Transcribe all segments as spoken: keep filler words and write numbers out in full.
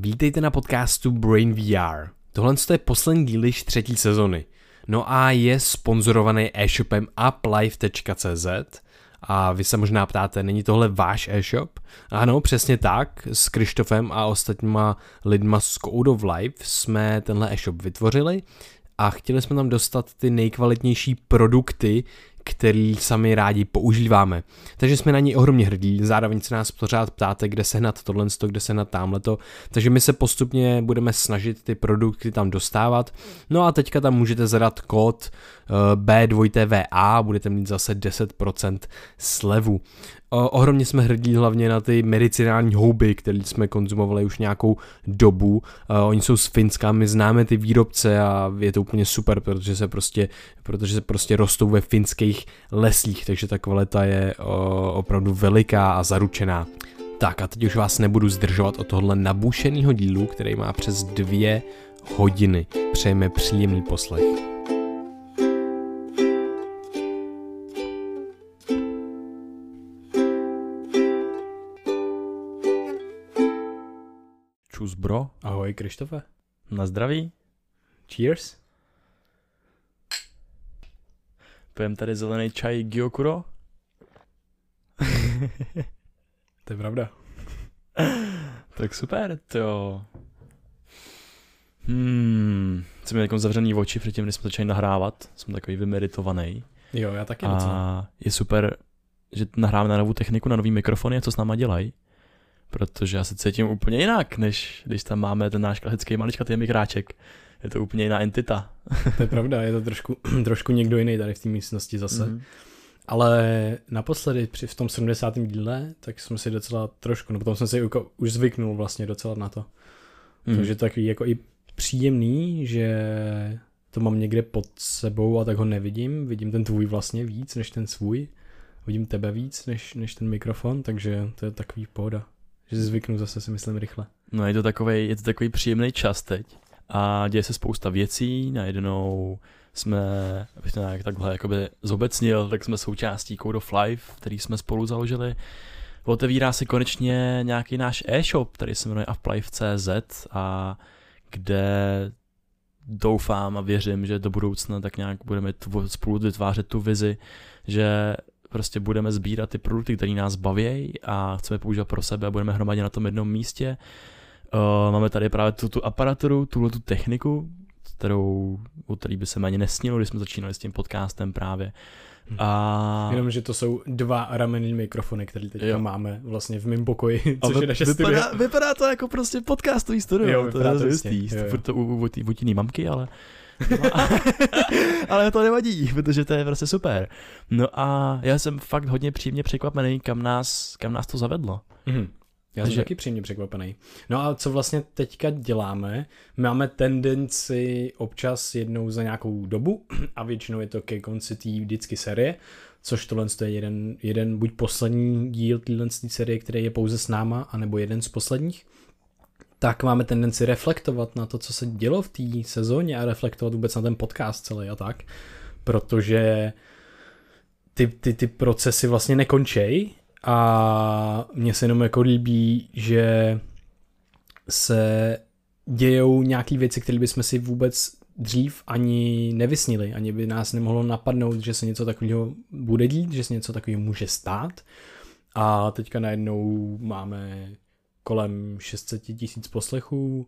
Vítejte na podcastu BrainVR. Tohle je poslední díl již třetí sezony. No a je sponzorovaný e-shopem uplife tečka cz. A vy se možná ptáte, není tohle váš e-shop? Ano, přesně tak. S Krištofem a ostatníma lidma z Code of Life jsme tenhle e-shop vytvořili a chtěli jsme tam dostat ty nejkvalitnější produkty, který sami rádi používáme. Takže jsme na ní ohromně hrdí, zároveň se nás pořád ptáte, kde sehnat tohle, kde sehnat támhleto, takže my se postupně budeme snažit ty produkty tam dostávat. No a teďka tam můžete zadat kód B dva V A, budete mít zase deset procent slevu. Ohromně jsme hrdí hlavně na ty medicinální houby, které jsme konzumovali už nějakou dobu. Oni jsou z Finska, my známe ty výrobce a je to úplně super, protože se prostě, protože se prostě rostou ve finských lesích, takže ta kvalita je opravdu veliká a zaručená. Tak a teď už vás nebudu zdržovat od tohohle nabušenýho dílu, který má přes dvě hodiny. Přejeme příjemný poslech. Čus, bro. Ahoj, Krištofe. Na zdraví. Cheers. Pijem tady zelený čaj Gyokuro. To je pravda. Tak super, to. Hmm, jsem měl takový zavřený oči, předtím, než jsme začali nahrávat. Jsem takový vymeritovaný. Jo, já taky docela. Je super, že nahráváme na novou techniku, na nový mikrofony a co s náma dělají. Protože já se cítím úplně jinak, než když tam máme ten náš klasický maličkatý mikráček. Je to úplně jiná entita. To je pravda, je to trošku, trošku někdo jiný tady v té místnosti zase. Mm-hmm. Ale naposledy při, v tom sedmdesátém díle, tak jsem si docela trošku, no potom jsem si už zvyknul vlastně docela na to. Mm-hmm. Takže to je takový jako i příjemný, že to mám někde pod sebou a tak ho nevidím. Vidím ten tvůj vlastně víc než ten svůj. Vidím tebe víc než, než ten mikrofon, takže to je takový pohoda. Že zvyknu zase, si myslím, rychle. No je to takovej, je to takový příjemný čas teď a děje se spousta věcí, najednou jsme, abych to nějak takhle jakoby zobecnil, tak jsme součástí Code of Life, který jsme spolu založili. Otevírá se konečně nějaký náš e-shop, který se jmenuje afli tečka cz a kde doufám a věřím, že do budoucna tak nějak budeme tvo- spolu vytvářet tu vizi, že prostě budeme sbírat ty produkty, které nás baví a chceme používat pro sebe a budeme hromadně na tom jednom místě. Uh, máme tady právě tu, tu aparaturu, tuhle tu techniku, kterou, o který by se mi ani nesnilo, když jsme začínali s tím podcastem právě. A... Jenom, že to jsou dva ramenní mikrofony, které teďka jo. máme vlastně v mém pokoji, což vy, je naše vypadá, studio. Vypadá to jako prostě podcastový studio, jo, to je zjistý, to u jiný mamky, ale... Ale to nevadí, protože to je prostě super. No a já jsem fakt hodně příjemně překvapený, kam nás, kam nás to zavedlo. Mm-hmm. Já jsem Takže... taky příjemně překvapený. No a co vlastně teďka děláme? Máme tendenci občas jednou za nějakou dobu a většinou je to ke konci té vždycky série, což tohle je jeden, jeden buď poslední díl téhle série, který je pouze s náma, anebo jeden z posledních. Tak máme tendenci reflektovat na to, co se dělo v té sezóně a reflektovat vůbec na ten podcast celý a tak, protože ty, ty, ty procesy vlastně nekončej a mně se jenom jako líbí, že se dějou nějaké věci, které bychom si vůbec dřív ani nevysnili, ani by nás nemohlo napadnout, že se něco takového bude dít, že se něco takového může stát a teďka najednou máme... kolem šest set tisíc poslechů,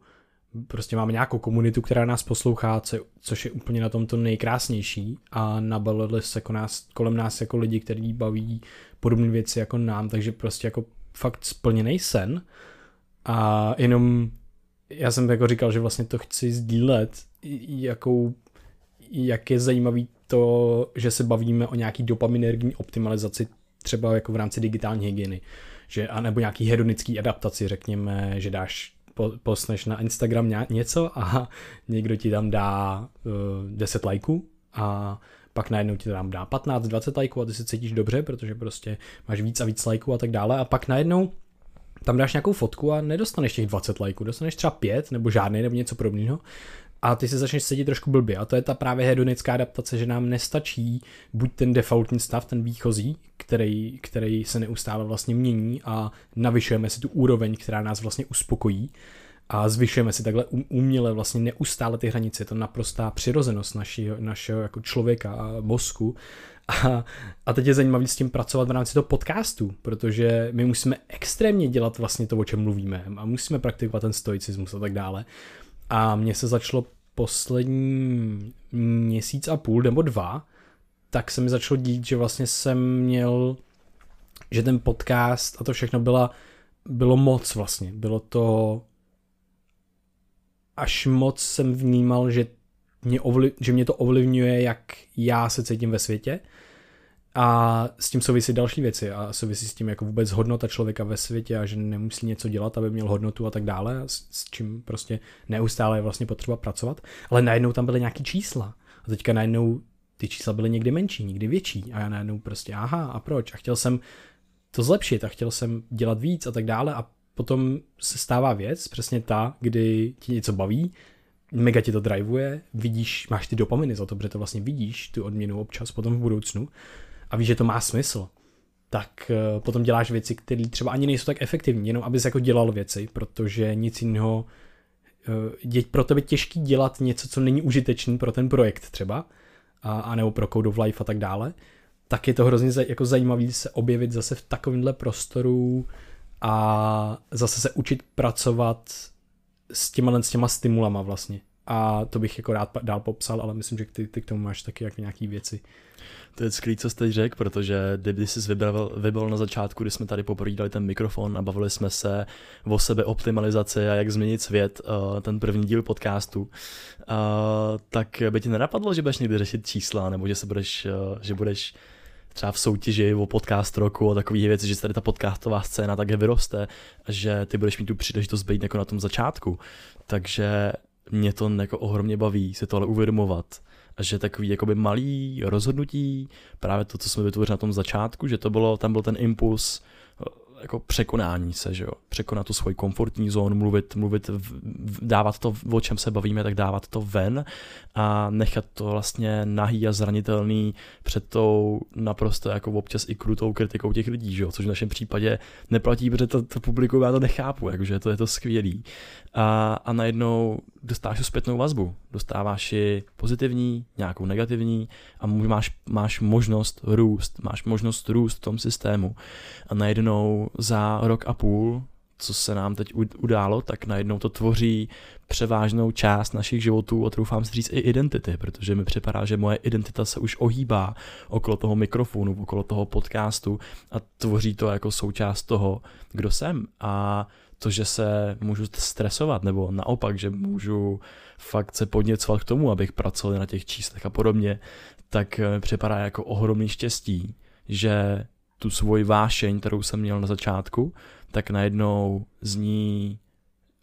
prostě máme nějakou komunitu, která nás poslouchá, což je úplně na tom to nejkrásnější a nabalili se jako nás, kolem nás jako lidi, kteří baví podobné věci jako nám, takže prostě jako fakt splněný sen a jenom já jsem jako říkal, že vlastně to chci sdílet, jakou, jak je zajímavý to, že se bavíme o nějaký dopaminergní optimalizaci třeba jako v rámci digitální hygieny. Že, anebo nějaký hedonický adaptaci, řekněme, že dáš, postneš na Instagram něco a někdo ti tam dá uh, deset lajků a pak najednou ti tam dá patnáct dvacet lajků a ty se cítíš dobře, protože prostě máš víc a víc lajků a tak dále a pak najednou tam dáš nějakou fotku a nedostaneš těch dvacet lajků, dostaneš třeba pět nebo žádný nebo něco podobného. A ty se začneš cítit trošku blbě. A to je ta právě hedonická adaptace, že nám nestačí buď ten defaultní stav, ten výchozí, který, který se neustále vlastně mění a navyšujeme si tu úroveň, která nás vlastně uspokojí. a zvyšujeme si takhle uměle vlastně neustále ty hranice. Je to naprostá přirozenost našeho, našeho jako člověka a mozku. A, a teď je zajímavý s tím pracovat v rámci toho podcastu, protože my musíme extrémně dělat vlastně to, o čem mluvíme, a musíme praktikovat ten stoicismus a tak dále. A mně se začalo poslední měsíc a půl nebo dva, tak se mi začalo dít, že vlastně jsem měl, že ten podcast a to všechno byla, bylo moc vlastně, bylo to, až moc jsem vnímal, že mě, ovliv, že mě to ovlivňuje, jak já se cítím ve světě, a s tím souvisí další věci a souvisí s tím jako vůbec hodnota člověka ve světě a že nemusí něco dělat, aby měl hodnotu a tak dále, s, s čím prostě neustále je vlastně potřeba pracovat, ale najednou tam byly nějaký čísla a teďka najednou ty čísla byly někdy menší, někdy větší a já najednou prostě aha a proč a chtěl jsem to zlepšit a chtěl jsem dělat víc a tak dále a potom se stává věc, přesně ta, kdy ti něco baví, mega ti to drivuje, vidíš, máš ty dopaminy za to, protože to vlastně vidíš, tu odměnu občas, potom v budoucnu a víš, že to má smysl, tak potom děláš věci, které třeba ani nejsou tak efektivní, jenom abys jako dělal věci, protože nic jiného je pro tebe těžký dělat něco, co není užitečný pro ten projekt třeba, a, a nebo pro Code of Life a tak dále, tak je to hrozně jako zajímavý se objevit zase v takovémhle prostoru a zase se učit pracovat s těma, s těma stimulama vlastně. A to bych jako rád dál popsal, ale myslím, že ty, ty k tomu máš taky jako nějaký věci. To je skvělý, co jste řekl, protože kdyby jsi vybral, vybral na začátku, kdy jsme tady poprvé dali ten mikrofon a bavili jsme se o sebeoptimalizaci a jak změnit svět, ten první díl podcastu, tak by ti nenapadlo, že budeš někdy řešit čísla, nebo že, se budeš, že budeš třeba v soutěži o podcast roku a takové věci, že tady ta podcastová scéna tak vyroste, že ty budeš mít tu příležitost být jako na tom začátku. Takže mě to jako ohromně baví se tohle uvědomovat, že takový jakoby malý rozhodnutí, právě to, co jsme vytvořili na tom začátku, že to bylo, tam byl ten impuls jako překonání se, že jo, překonat tu svoji komfortní zónu, mluvit, mluvit, dávat to, o čem se bavíme, tak dávat to ven a nechat to vlastně nahý a zranitelný před tou naprosto jako občas i krutou kritikou těch lidí, že jo, což v našem případě neplatí, protože to, to publikum já to nechápu, jakože to je to skvělý. A, a najednou dostáváš tu zpětnou vazbu, dostáváš ji pozitivní, nějakou negativní a máš, máš možnost růst, máš možnost růst v tom systému a najednou za rok a půl, co se nám teď událo, tak najednou to tvoří převážnou část našich životů a troufám si říct i identity, protože mi připadá, že moje identita se už ohýbá okolo toho mikrofonu, okolo toho podcastu a tvoří to jako součást toho, kdo jsem. A to, že se můžu stresovat, nebo naopak, že můžu fakt se podněcovat k tomu, abych pracoval na těch číslech a podobně, tak mi připadá jako ohromný štěstí, že tu svoji vášeň, kterou jsem měl na začátku, tak najednou z ní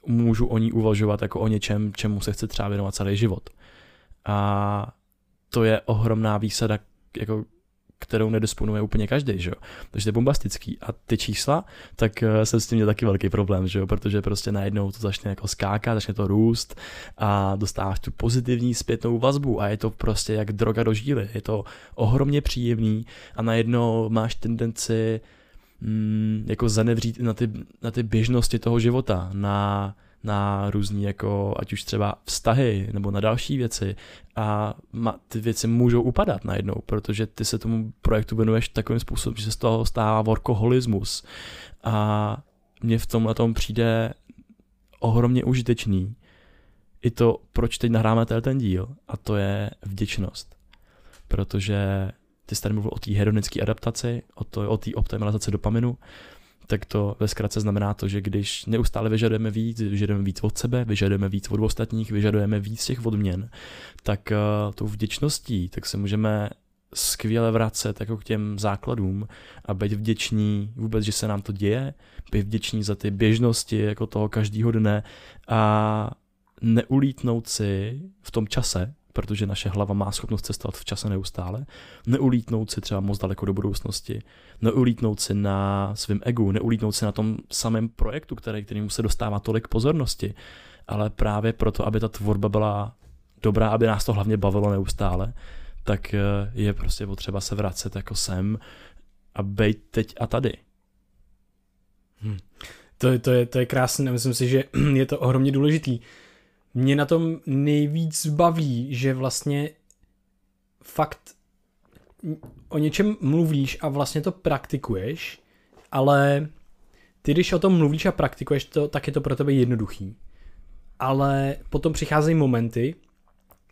můžu o ní uvažovat jako o něčem, čemu se chci třeba věnovat celý život. A to je ohromná výsada, jako kterou nedisponuje úplně každý, že jo. Takže to je bombastický. A ty čísla, tak jsem s tím měl taky velký problém, že jo, protože prostě najednou to začne jako skákat, začne to růst a dostáváš tu pozitivní zpětnou vazbu a je to prostě jak droga do žíly. Je to ohromně příjemný a najednou máš tendenci mm, jako zanevřít na ty, na ty běžnosti toho života, na na různý, jako, ať už třeba vztahy, nebo na další věci a ma, ty věci můžou upadat najednou, protože ty se tomu projektu věnuješ takovým způsobem, že se z toho stává workoholismus a mně v tomhletom přijde ohromně užitečný i to, proč teď nahráme ten díl a to je vděčnost, protože ty jsi tady mluvil o té hedonické adaptaci, o té optimalizaci dopaminu. Tak to ve zkratce znamená to, že když neustále vyžadujeme víc, vyžadujeme víc od sebe, vyžadujeme víc od ostatních, vyžadujeme víc těch odměn, tak uh, tou vděčností, tak se můžeme skvěle vracet jako k těm základům a být vděční vůbec, že se nám to děje, být vděční za ty běžnosti jako toho každého dne a neulítnout si v tom čase, protože naše hlava má schopnost cestovat v čase neustále, neulítnout si třeba moc daleko do budoucnosti, neulítnout si na svém egu, neulítnout si na tom samém projektu, který, kterému se dostává tolik pozornosti, ale právě proto, aby ta tvorba byla dobrá, aby nás to hlavně bavilo neustále, tak je prostě potřeba se vracet jako sem a bejt teď a tady. Hmm. To, to je, to je krásné, myslím si, že je to ohromně důležitý. Mě na tom nejvíc baví, že vlastně fakt o něčem mluvíš a vlastně to praktikuješ, ale ty, když o tom mluvíš a praktikuješ to, tak je to pro tebe jednoduchý. Ale potom přicházejí momenty,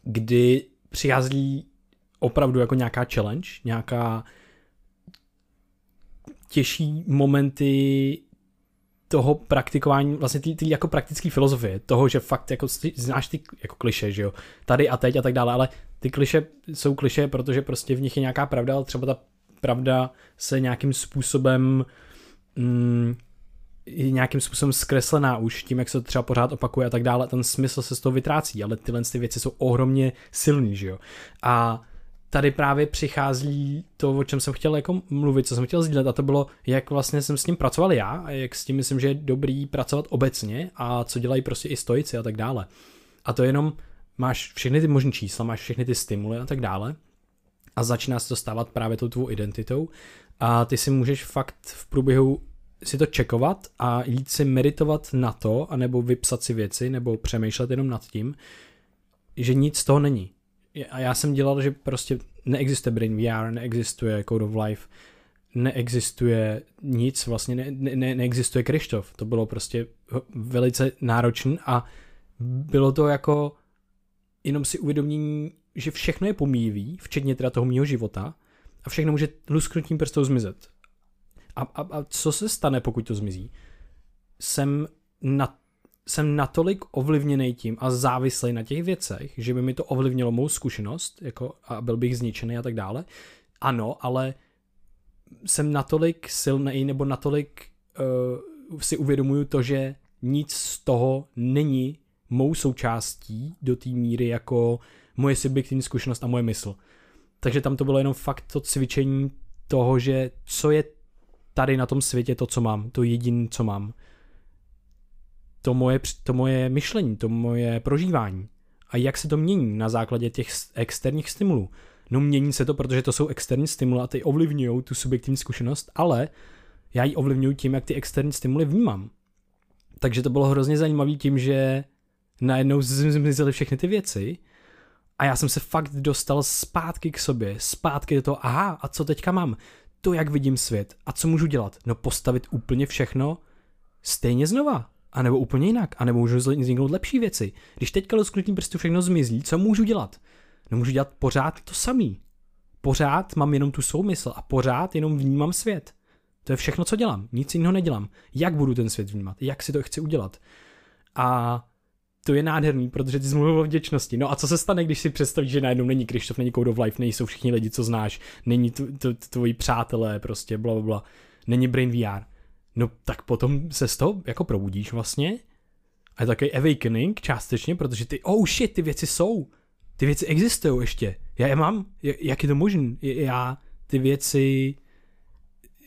kdy přichází opravdu jako nějaká challenge, nějaká těžší momenty toho praktikování, vlastně ty, ty jako praktické filozofie, toho, že fakt jako znáš ty jako kliše, že jo, tady a teď a tak dále, ale ty kliše jsou kliše, protože prostě v nich je nějaká pravda, ale třeba ta pravda se nějakým způsobem mm, nějakým způsobem zkreslená už tím, jak se to třeba pořád opakuje a tak dále, ten smysl se z toho vytrácí, ale tyhle ty věci jsou ohromně silný, že jo. A tady právě přichází to, o čem jsem chtěl jako mluvit, co jsem chtěl sdílet, a to bylo, jak vlastně jsem s tím pracoval já a jak s tím myslím, že je dobrý pracovat obecně a co dělají prostě i stoici a tak dále. A to jenom máš všechny ty možný čísla, máš všechny ty stimuly a tak dále a začíná se to stávat právě tou tvou identitou a ty si můžeš fakt v průběhu si to čekovat a jít si meditovat na to, anebo vypsat si věci, nebo přemýšlet jenom nad tím, že nic z toho není. A já jsem dělal, že prostě neexistuje BrainVR, neexistuje Code of Life, neexistuje nic, vlastně ne, ne, neexistuje Krištof. To bylo prostě velice náročné a bylo to jako jenom si uvědomění, že všechno je pomíjivý, včetně teda toho mýho života a všechno může lusknutím prstou zmizet. A, a, a co se stane, pokud to zmizí? Jsem na jsem natolik ovlivněný tím a závislý na těch věcech, že by mi to ovlivnilo mou zkušenost, jako a byl bych zničený a tak dále. Ano, ale jsem natolik silný nebo natolik uh, si uvědomuju to, že nic z toho není mou součástí do té míry jako moje subjektivní zkušenost a moje mysl. Takže tam to bylo jenom fakt to cvičení toho, že co je tady na tom světě to, co mám, to jediné, co mám. To moje, to moje myšlení, to moje prožívání. A jak se to mění na základě těch externích stimulů? No mění se to, protože to jsou externí stimula a ty ovlivňují tu subjektivní zkušenost, ale já ji ovlivňuji tím, jak ty externí stimuly vnímám. Takže to bylo hrozně zajímavé tím, že najednou zmizely všechny ty věci a já jsem se fakt dostal zpátky k sobě, zpátky do toho, aha, a co teďka mám? To, jak vidím svět. A co můžu dělat? No postavit úplně všechno stejně znova. A nebo úplně jinak, a nebo můžu vzniknout lepší věci. Když teďka lusknutím prstu všechno zmizí, co můžu dělat? No můžu dělat pořád to samý. Pořád mám jenom tu soumysl a pořád jenom vnímám svět. To je všechno, co dělám. Nic jiného nedělám. Jak budu ten svět vnímat? Jak si to chci udělat? A to je nádherný, protože ty jsi mluvil o vděčnosti. No a co se stane, když si představíš, že najednou není Krištof, není Code of Life, nejsou všichni lidi, co znáš, není tvoji přátelé, prostě bla, bla, bla. Není BrainVR. No tak potom se z toho jako probudíš vlastně a je takový awakening částečně, protože ty, oh shit, ty věci jsou, ty věci existují ještě, já je mám, jak je to možné, já, ty věci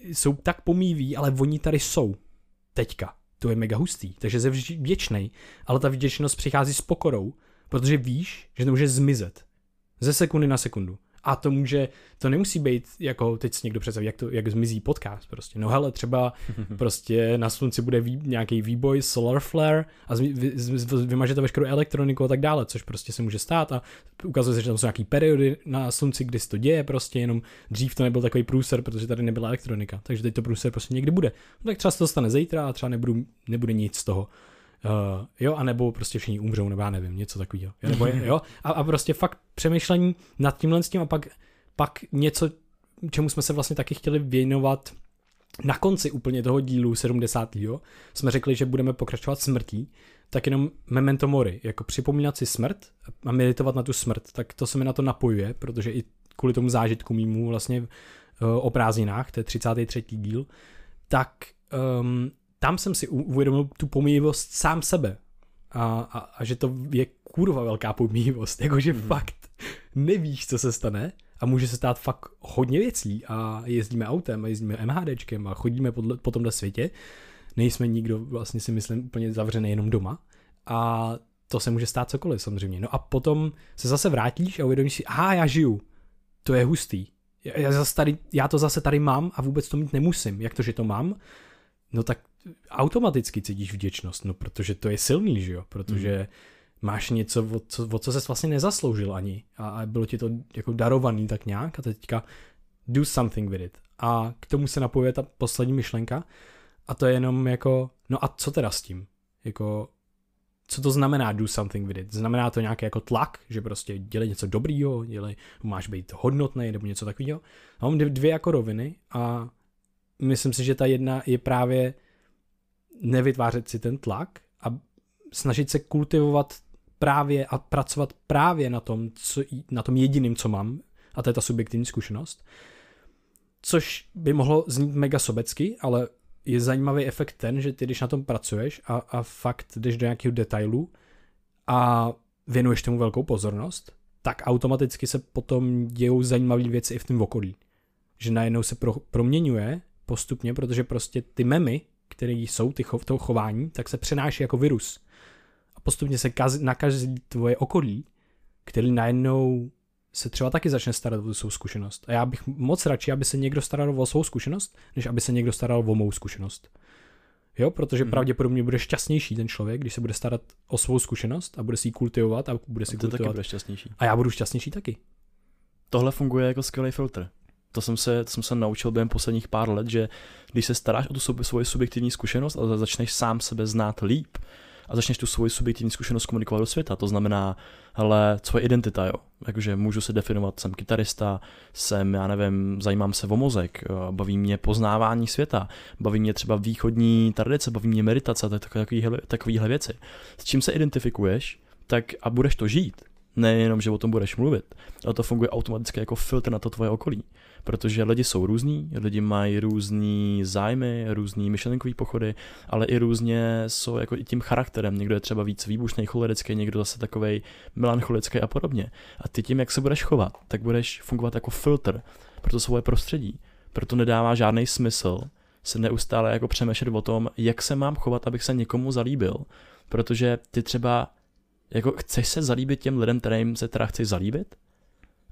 jsou tak pomíjivý, ale oni tady jsou, teďka, to je mega hustý, takže jsi vděčnej, ale ta vděčnost přichází s pokorou, protože víš, že to může zmizet ze sekundy na sekundu. A to může, to nemusí být, jako teď si někdo představí, jak, to, jak zmizí podcast prostě. No hele, třeba prostě na slunci bude vý, nějaký výboj, solar flare a zmi, vy, vy, vymaže to veškerou elektroniku a tak dále, což prostě se může stát a ukazuje se, že tam jsou nějaký periody na slunci, kdy se to děje prostě, jenom dřív to nebyl takový průser, protože tady nebyla elektronika, takže teď to průser prostě někdy bude. No tak třeba se to stane zítra a třeba nebudu, nebude nic z toho. Uh, jo, anebo prostě všichni umřou, nebo já nevím, něco takového. Nebo je, jo? A, a prostě fakt přemýšlení nad tímhle s tím a pak, pak něco, čemu jsme se vlastně taky chtěli věnovat na konci úplně toho dílu sedmdesátého Jo? Jsme řekli, že budeme pokračovat smrtí, tak jenom memento mori, jako připomínat si smrt a meditovat na tu smrt, tak to se mi na to napojuje, protože i kvůli tomu zážitku mýmu vlastně uh, o prázdninách, to je třicátý třetí díl, tak um, tam jsem si uvědomil tu pomíjivost sám sebe. A, a, a že to je kurva velká pomíjivost. Jakože mm. fakt nevíš, co se stane a může se stát fakt hodně věcí a jezdíme autem a jezdíme MHDčkem a chodíme podle, po tomhle světě. Nejsme nikdo, vlastně si myslím, úplně zavřený jenom doma. A to se může stát cokoliv samozřejmě. No a potom se zase vrátíš a uvědomíš si, aha, já žiju. To je hustý. Já, já, zase tady, já to zase tady mám a vůbec to mít nemusím. Jak to, že to mám? No tak automaticky cítíš vděčnost, no protože to je silný, že jo, protože mm. máš něco, o co, o co ses vlastně nezasloužil ani a, a bylo ti to jako darovaný tak nějak a teďka do something with it. A k tomu se napojuje ta poslední myšlenka a to je jenom jako, no a co teda s tím? Jako, co to znamená do something with it? Znamená to nějaký jako tlak, že prostě dělej něco dobrýho, dělej, máš být hodnotný nebo něco takového. A mám dvě jako roviny a myslím si, že ta jedna je právě nevytvářet si ten tlak a snažit se kultivovat právě a pracovat právě na tom, co, na tom jediným, co mám, a to je ta subjektivní zkušenost. Což by mohlo znít mega sobecky, ale je zajímavý efekt ten, že ty, když na tom pracuješ a, a fakt jdeš do nějakého detailu a věnuješ tomu velkou pozornost, tak automaticky se potom dějou zajímavé věci i v tom okolí. Že najednou se pro, proměňuje postupně, protože prostě ty memy, které jsou ty chov, toho chování, tak se přenáší jako virus. A postupně se kaz, nakazí tvoje okolí, který najednou se třeba taky začne starat o svou zkušenost. A já bych moc radši, aby se někdo staral o svou zkušenost, než aby se někdo staral o mou zkušenost. Jo, protože hmm. pravděpodobně bude šťastnější ten člověk, když se bude starat o svou zkušenost a bude si ji kultivovat a bude si a kultivovat. Taky bude šťastnější. A já budu šťastnější taky. Tohle funguje jako skvělý filtr. To jsem se, to jsem se naučil během posledních pár let, že když se staráš o tu sub, svoji subjektivní zkušenost a začneš sám sebe znát líp, a začneš tu svoji subjektivní zkušenost komunikovat do světa. To znamená, hele, co je identita, jo? Jakože můžu se definovat, jsem kytarista, jsem, já nevím, zajímám se o mozek, baví mě poznávání světa, baví mě třeba východní tradice, baví mě meditace, takovýhle, takovýhle věci. S čím se identifikuješ, tak a budeš to žít. Nejenom, že o tom budeš mluvit, ale to funguje automaticky jako filtr na to tvoje okolí. Protože lidi jsou různí, lidi mají různý zájmy, různý myšlenkový pochody, ale i různě jsou jako i tím charakterem. Někdo je třeba víc výbušnej, cholerický, někdo zase takovej melancholický a podobně. A ty tím, jak se budeš chovat, tak budeš fungovat jako filtr pro to svoje prostředí. Proto nedává žádný smysl se neustále jako přemýšlet o tom, jak se mám chovat, abych se někomu zalíbil. Protože ty třeba jako chceš se zalíbit těm lidem, kterým se teda chceš zalíbit?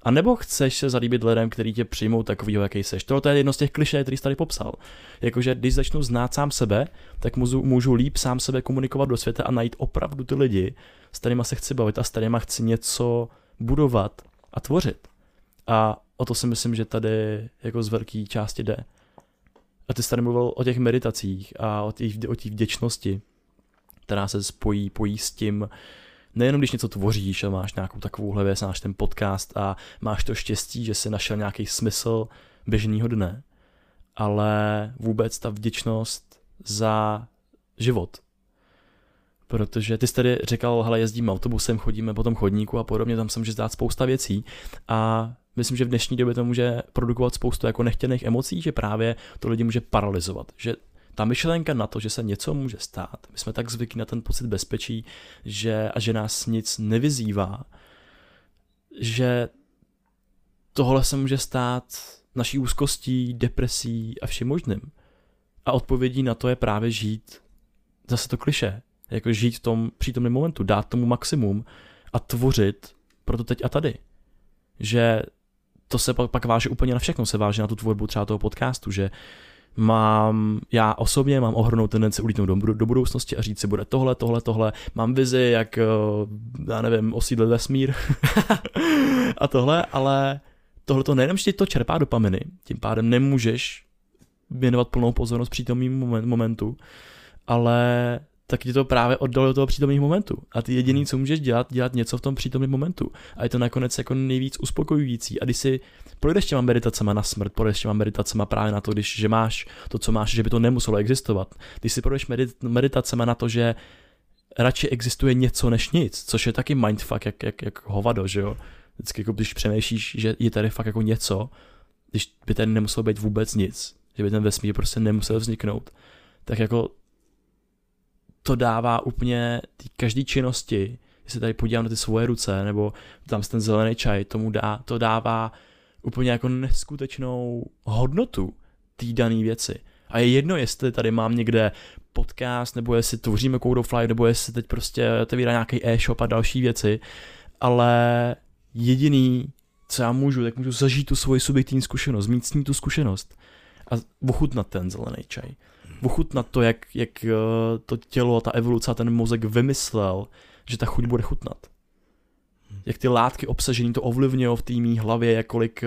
A nebo chceš se zalíbit lidem, který tě přijmou takovýho, jaký seš? To je jedno z těch klišé, který jsi tady popsal. Jakože když začnu znát sám sebe, tak můžu, můžu líp sám sebe komunikovat do světa a najít opravdu ty lidi, s kterýma se chci bavit a s kterýma chci něco budovat a tvořit. A o to si myslím, že tady jako z velké části jde. A ty jsi tady mluvil o těch meditacích a o té vděčnosti, která se spojí, pojí s tím, nejenom když něco tvoříš a máš nějakou takovouhle věc, máš ten podcast a máš to štěstí, že jsi našel nějaký smysl běžného dne, ale vůbec ta vděčnost za život. Protože ty jsi tady říkal, hele, jezdíme autobusem, chodíme po tom chodníku a podobně, tam se může zdát spousta věcí a myslím, že v dnešní době to může produkovat spoustu jako nechtěných emocí, že právě to lidi může paralyzovat, že ta myšlenka na to, že se něco může stát, my jsme tak zvyklí na ten pocit bezpečí, že, a že nás nic nevyzývá, že tohle se může stát naší úzkostí, depresí a vším možným. A odpovědí na to je právě žít, zase to klišé, jako žít v tom přítomném momentu, dát tomu maximum a tvořit proto teď a tady. Že to se pak, pak váže úplně na všechno, se váže na tu tvorbu třeba toho podcastu, že Mám, já osobně mám ohromnou tendenci ulítnout do, do budoucnosti a říct si, bude tohle, tohle, tohle, mám vizi, jak, já nevím, osídlit vesmír a tohle, ale tohle to nejenom, že ti to čerpá dopaminy, tím pádem nemůžeš věnovat plnou pozornost přítomnému momentu, ale tak ti to právě oddalo do toho přítomného momentu. A ty jediný, co můžeš dělat, dělat něco v tom přítomném momentu. A je to nakonec jako nejvíc uspokojující. A když si projdeš těma meditacema na smrt, projdeš těma meditacema právě na to, když, že máš to, co máš, že by to nemuselo existovat. Když si projdeš medit- meditacema na to, že radši existuje něco než nic, což je taky mindfuck, jak, jak, jak hovado, že jo. Vždycky jako když přemýšlíš, že je tady fakt jako něco, když by tady nemuselo být vůbec nic, že by ten vesmír prostě nemusel vzniknout, tak jako to dává úplně každý činnosti, když se tady podívám na ty svoje ruce, nebo tam ten zelený čaj, tomu dá, to dává úplně jako neskutečnou hodnotu té dané věci. A je jedno, jestli tady mám někde podcast, nebo jestli tvoříme Code of Life, nebo jestli teď prostě otevírá nějaký e-shop a další věci, ale jediný, co já můžu, tak můžu zažít tu svoji subjektivní zkušenost, mít s ní tu zkušenost a ochutnat ten zelený čaj. ochutnat to, jak, jak to tělo, ta evoluce a ten mozek vymyslel, že ta chuť bude chutnat. Jak ty látky obsažené to ovlivňují v té mý hlavě, jak kolik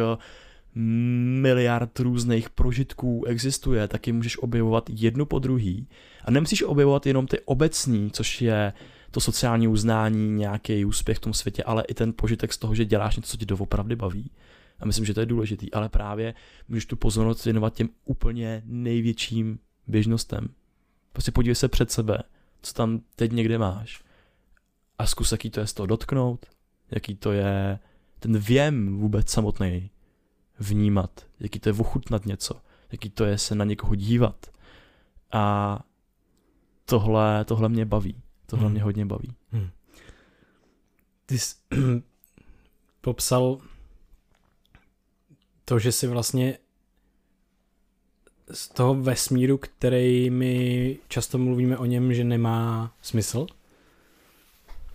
miliard různých prožitků existuje, tak je můžeš objevovat jednu po druhý. A nemusíš objevovat jenom ty obecní, což je to sociální uznání, nějaký úspěch v tom světě, ale i ten požitek z toho, že děláš něco, co tě doopravdy baví. A myslím, že to je důležitý, ale právě můžeš tu pozornost věnovat těm úplně největším běžnostem. Prostě podívej se před sebe, co tam teď někde máš. A zkus, jaký to je z toho dotknout, jaký to je ten věm vůbec samotný vnímat, jaký to je ochutnat něco, jaký to je se na někoho dívat. A tohle, tohle mě baví. Tohle hmm. mě hodně baví. Hmm. Ty jsi popsal to, že si vlastně z toho vesmíru, který my často mluvíme o něm, že nemá smysl,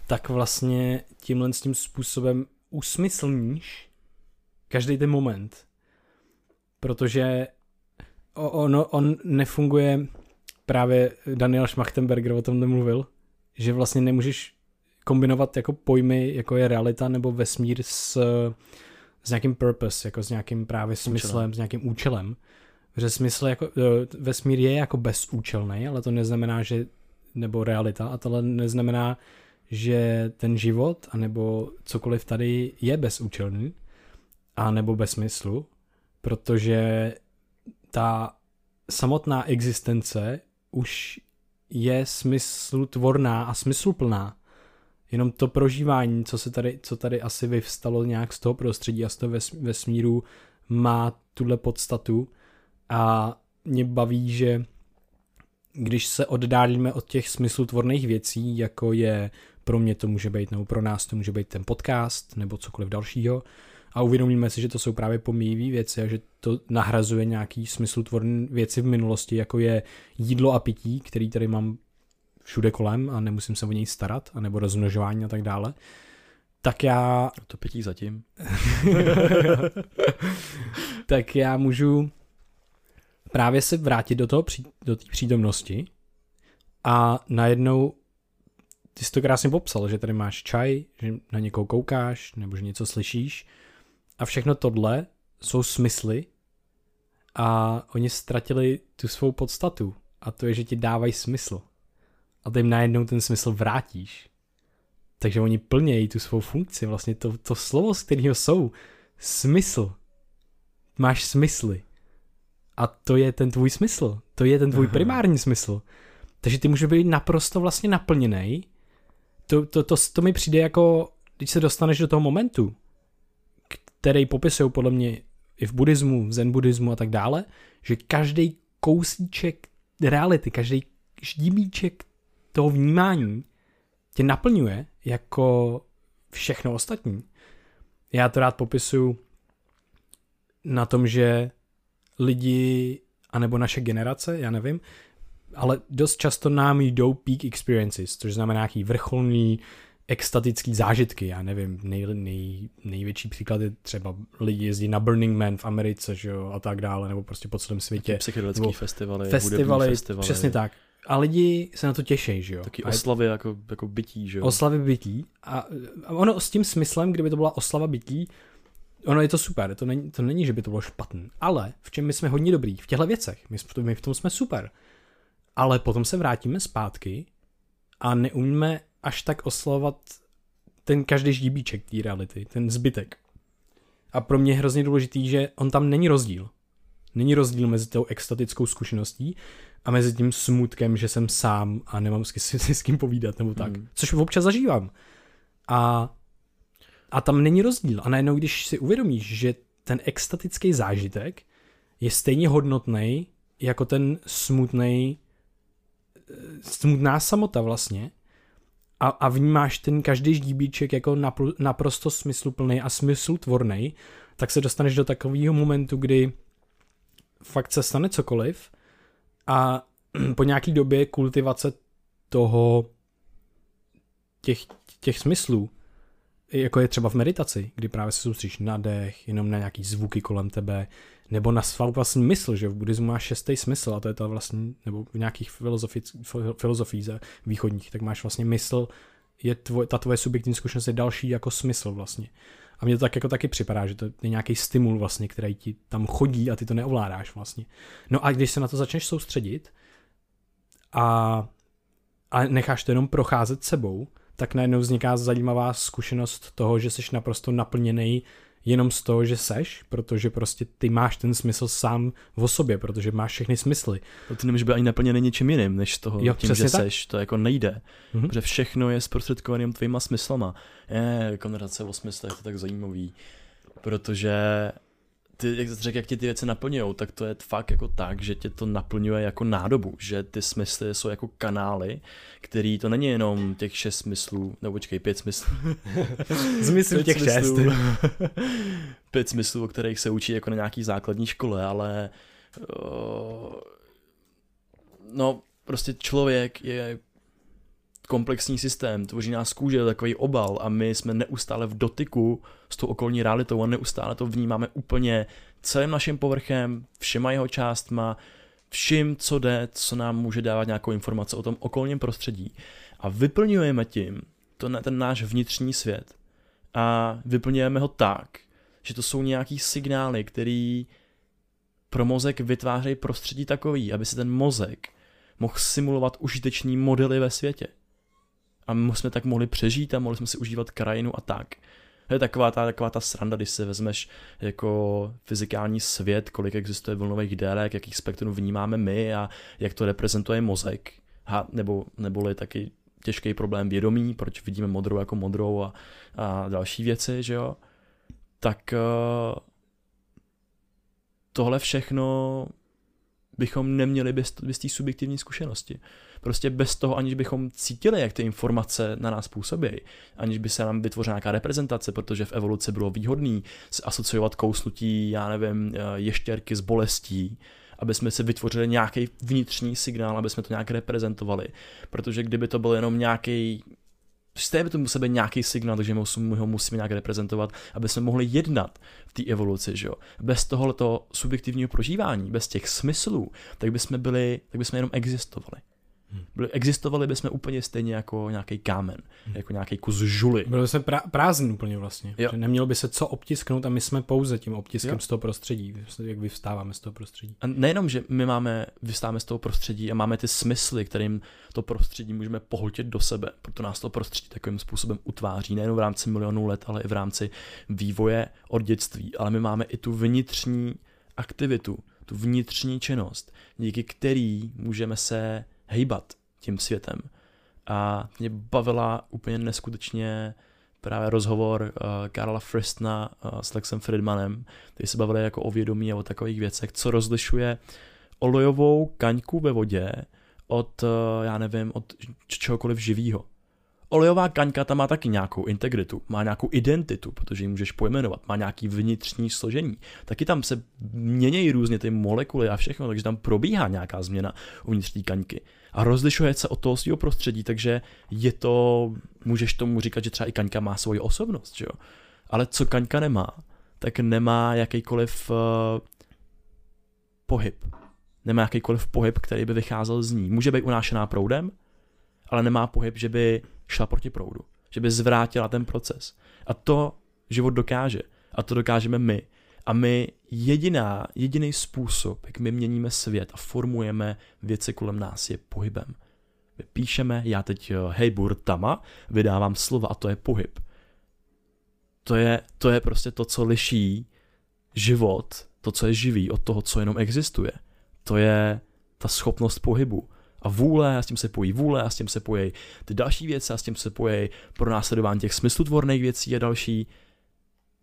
tak vlastně tímhle s tím způsobem usmyslníš každý ten moment, protože on, on nefunguje, právě Daniel Schmachtenberger o tom nemluvil, že vlastně nemůžeš kombinovat jako pojmy, jako je realita nebo vesmír s, s nějakým purpose, jako s nějakým právě smyslem, účelem. S nějakým účelem. Že smysl jako, vesmír je jako bezúčelný, ale to neznamená, že, nebo realita, a tohle neznamená, že ten život, anebo cokoliv tady je bezúčelný, a nebo bez smyslu, protože ta samotná existence už je smyslutvorná a smysluplná. Jenom to prožívání, co se tady, co tady asi vyvstalo nějak z toho prostředí a z toho vesmíru, má tuhle podstatu. A mě baví, že když se oddálíme od těch smyslutvorných věcí, jako je pro mě to může být, nebo pro nás to může být ten podcast, nebo cokoliv dalšího, a uvědomíme si, že to jsou právě pomíjivé věci a že to nahrazuje nějaký smyslutvorné věci v minulosti, jako je jídlo a pití, který tady mám všude kolem a nemusím se o něj starat, anebo rozmnožování a tak dále. Tak já... To pití zatím. Tak já můžu právě se vrátit do toho pří... do té přítomnosti a najednou ty jsi to krásně popsal, že tady máš čaj, že na někoho koukáš, nebo že něco slyšíš. A všechno tohle jsou smysly a oni ztratili tu svou podstatu. A to je, že ti dávají smysl. A ty jim najednou ten smysl vrátíš. Takže oni plnějí tu svou funkci. Vlastně to, to slovo, z kterého jsou. Smysl. Máš smysly. A to je ten tvůj smysl. To je ten tvůj Aha. primární smysl. Takže ty může být naprosto vlastně naplněnej. To, to, to, to mi přijde jako, když se dostaneš do toho momentu, který popisují podle mě i v buddhismu, v zen buddhismu a tak dále, že každý kousíček reality, každý ždímíček toho vnímání tě naplňuje jako všechno ostatní. Já to rád popisuju na tom, že lidi, anebo naše generace, já nevím, ale dost často nám jdou peak experiences, což znamená nějaký vrcholný extatický zážitky, já nevím, nej, nej, největší příklad je třeba lidi jezdí na Burning Man v Americe, že jo, a tak dále, nebo prostě po celém světě. Psychedelický festivaly, festivaly, festivaly, přesně tak. A lidi se na to těší, že jo. Taky oslavy jako, jako bytí, že jo. Oslavy bytí a, a ono s tím smyslem, kdyby to byla oslava bytí, ono je to super, to není, to není, že by to bylo špatný, ale v čem my jsme hodně dobrý, v těchto věcech, my, my v tom jsme super, ale potom se vrátíme zpátky a neumíme až tak oslavovat ten každý ždíbíček té reality, ten zbytek. A pro mě je hrozně důležitý, že on tam není rozdíl. Není rozdíl mezi tou extatickou zkušeností a mezi tím smutkem, že jsem sám a nemám s kým povídat nebo tak. Hmm. Což občas zažívám. A, a tam není rozdíl. A najednou, když si uvědomíš, že ten extatický zážitek je stejně hodnotný jako ten smutnej, smutná samota vlastně, A, a vnímáš ten každý ždíbíček jako napr, naprosto smysluplný a smyslutvorný, tak se dostaneš do takového momentu, kdy fakt se stane cokoliv a po nějaký době kultivace toho těch, těch smyslů jako je třeba v meditaci, kdy právě se soustříš na dech, jenom na nějaký zvuky kolem tebe, nebo na svou vlastní mysl, že v buddhismu máš šestý smysl, a to je ta vlastní, nebo v nějakých filozofiích východních, tak máš vlastně mysl, je tvoj, ta tvoje subjektivní zkušenost je další jako smysl vlastně. A mně to tak jako taky připadá, že to je nějaký stimul vlastně, který ti tam chodí a ty to neovládáš vlastně. No a když se na to začneš soustředit a, a necháš to jenom procházet sebou, tak najednou vzniká zajímavá zkušenost toho, že jsi naprosto naplněnej jenom z toho, že seš, protože prostě ty máš ten smysl sám v sobě, protože máš všechny smysly. To ty nemůžeš být ani naplněný něčím jiným, než toho, jo, tím, že tak seš, to jako nejde, mm-hmm. protože všechno je zprostředkované jen tvýma smyslama. Je, konverzace o smyslech, to je tak zajímavý, protože ty, jak jsi řekl, jak ti ty věci naplňujou, tak to je fakt jako tak, že tě to naplňuje jako nádobu, že ty smysly jsou jako kanály, který to není jenom těch šest smyslů, nebo počkej, pět smyslů. Zmysl těch šest. Pět smyslů, o kterých se učí jako na nějaký základní škole, ale uh, no prostě člověk je komplexní systém, tvoří nás kůže, takový obal, a my jsme neustále v dotyku s tou okolní realitou a neustále to vnímáme úplně celým naším povrchem, všema jeho částma, vším, co jde, co nám může dávat nějakou informaci o tom okolním prostředí. A vyplňujeme tím to, ten náš vnitřní svět a vyplňujeme ho tak, že to jsou nějaký signály, který pro mozek vytvářejí prostředí takový, aby si ten mozek mohl simulovat užiteční modely ve světě. A my jsme tak mohli přežít a mohli jsme si užívat krajinu a tak. To je taková ta, taková ta sranda, když si vezmeš jako fyzikální svět, kolik existuje vlnových délek, jaký spektrum vnímáme my a jak to reprezentuje mozek. Ha, nebo, nebo je taky těžký problém vědomí, proč vidíme modrou jako modrou a, a další věci, že jo. Tak uh, tohle všechno bychom neměli bez, bez té subjektivní zkušenosti. Prostě bez toho, aniž bychom cítili, jak ty informace na nás působí, aniž by se nám vytvořila nějaká reprezentace, protože v evoluci bylo výhodné asociovat kousnutí, já nevím, ještěrky s bolestí, aby jsme si vytvořili nějaký vnitřní signál, aby jsme to nějak reprezentovali. Protože kdyby to byl jenom nějaký, stejně by to musel být nějaký signál, takže my ho musíme nějak reprezentovat, aby jsme mohli jednat v té evoluci, že jo. Bez tohoto subjektivního prožívání, bez těch smyslů, tak bychom byli, tak bychom jenom existovali. Hmm. Existovali bychom úplně stejně jako nějaký kámen, hmm. jako nějaký kus žuly. Byli jsme pra- prázdní úplně vlastně, jo. Že nemělo by se co obtisknout a my jsme pouze tím obtiskem jo. z toho prostředí, jak vyvstáváme z toho prostředí. A nejenom, že my máme, vyvstáváme z toho prostředí a máme ty smysly, kterým to prostředí můžeme pohltit do sebe, proto nás to prostředí takovým způsobem utváří, nejen v rámci milionů let, ale i v rámci vývoje od dětství, ale my máme i tu vnitřní aktivitu, tu vnitřní činnost, díky který můžeme se hejbat tím světem. A mě bavila úplně neskutečně právě rozhovor uh, Karla Fristna uh, s Lexem Fridmanem, který se bavili jako o vědomí a o takových věcech, co rozlišuje olejovou kaňku ve vodě od, uh, já nevím, od čehokoliv živýho. Olejová kaňka tam má taky nějakou integritu, má nějakou identitu, protože ji můžeš pojmenovat, má nějaký vnitřní složení. Taky tam se měnějí různě ty molekuly a všechno, takže tam probíhá nějaká změna uvnitř té kaňky. A rozlišuje se od toho svého prostředí, takže je to, můžeš tomu říkat, že třeba i kaňka má svoji osobnost, že jo. Ale co kaňka nemá, tak nemá jakýkoliv uh, pohyb. Nemá jakýkoliv pohyb, který by vycházel z ní. Může být unášená proudem, ale nemá pohyb, že by šla proti proudu, že by zvrátila ten proces. A to život dokáže. A to dokážeme my. A my jediná, jediný způsob, jak my měníme svět a formujeme věci kolem nás, je pohybem. My píšeme, já teď hej burtama, vydávám slova a to je pohyb. To je, to je prostě to, co liší život, to, co je živý od toho, co jenom existuje. To je ta schopnost pohybu. A vůle, a s tím se pojí vůle, a s tím se pojí ty další věci, a s tím se pojí pro následování těch smyslutvorných věcí a další.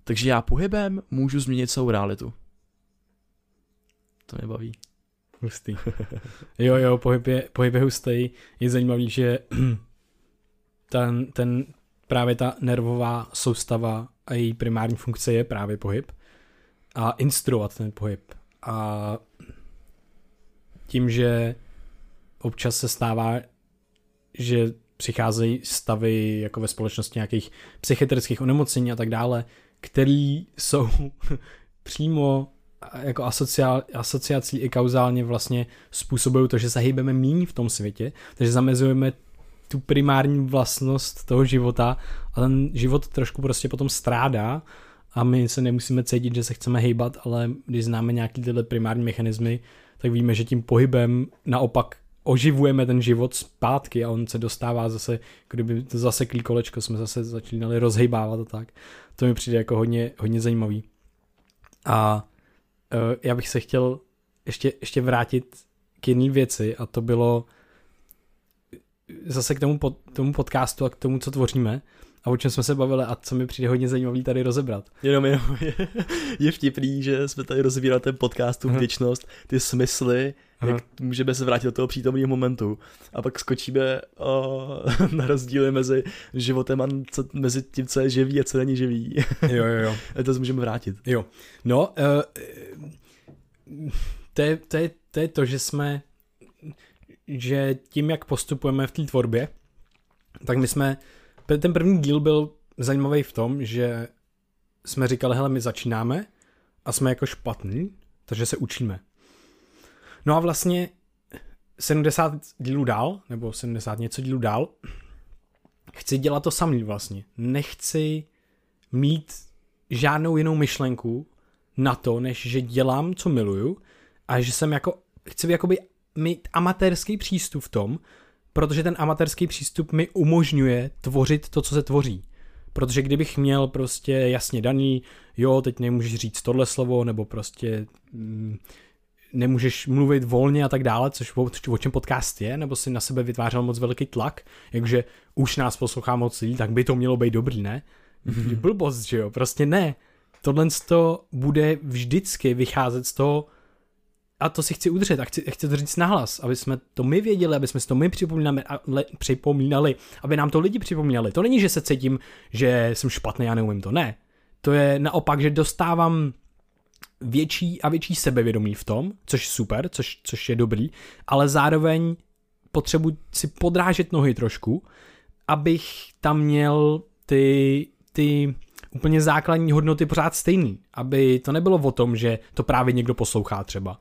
Takže já pohybem můžu změnit celou realitu. To mě baví. Hustý. Jo, jo, pohyb je, pohyb je hustý. Je zajímavý, že ten, ten, právě ta nervová soustava a její primární funkce je právě pohyb. A instruovat ten pohyb. A tím, že občas se stává, že přicházejí stavy jako ve společnosti nějakých psychiatrických onemocnění a tak dále, který jsou přímo jako asociál, asociací i kauzálně vlastně způsobují to, že se hýbeme míň v tom světě, takže zamezujeme tu primární vlastnost toho života a ten život trošku prostě potom strádá a my se nemusíme cítit, že se chceme hejbat, ale když známe nějaký tyhle primární mechanismy, tak víme, že tím pohybem naopak oživujeme ten život zpátky a on se dostává zase, kdyby to zaseklý kolečko, jsme zase začínali rozhejbávat a tak. To mi přijde jako hodně, hodně zajímavý. A uh, já bych se chtěl ještě, ještě vrátit k jedné věci a to bylo zase k tomu, pod, tomu podcastu a k tomu, co tvoříme a o čem jsme se bavili a co mi přijde hodně zajímavý tady rozebrat. Jenom, jenom je, je vtipný, že jsme tady rozebírali ten podcast, tu vděčnost, ty smysly, aha, jak můžeme se vrátit do toho přítomného momentu a pak skočíme o, na rozdíly mezi životem a co, mezi tím, co je živý a co není živý. Jo, jo, jo. A to se můžeme vrátit. Jo. No, uh, to, je, to, je, to je to, že jsme, že tím, jak postupujeme v té tvorbě, tak my jsme, ten první díl byl zajímavý v tom, že jsme říkali, hele, my začínáme a jsme jako špatný, takže se učíme. No a vlastně sedmdesát dílů dál, nebo sedmdesát něco dílů dál, chci dělat to samý vlastně. Nechci mít žádnou jinou myšlenku na to, než že dělám, co miluju a že jsem jako, chci jakoby mít amatérský přístup v tom, protože ten amatérský přístup mi umožňuje tvořit to, co se tvoří. Protože kdybych měl prostě jasně daný, jo, teď nemůžeš říct tohle slovo, nebo prostě mm, nemůžeš mluvit volně a tak dále, což o, o čem podcast je, nebo si na sebe vytvářel moc velký tlak, jakže už nás poslouchá moc lidí, tak by to mělo být dobrý, ne? Mm-hmm. Blbost, že jo, prostě ne. Tohle to bude vždycky vycházet z toho, a to si chci udržet a chci, chci to říct nahlas, aby jsme to my věděli, aby jsme to my připomínali, ale, připomínali, aby nám to lidi připomínali. To není, že se cítím, že jsem špatný a neumím to, ne. To je naopak, že dostávám větší a větší sebevědomí v tom, což je super, což, což je dobrý, ale zároveň potřebuji si podrážet nohy trošku, abych tam měl ty... ty úplně základní hodnoty pořád stejný, aby to nebylo o tom, že to právě někdo poslouchá třeba,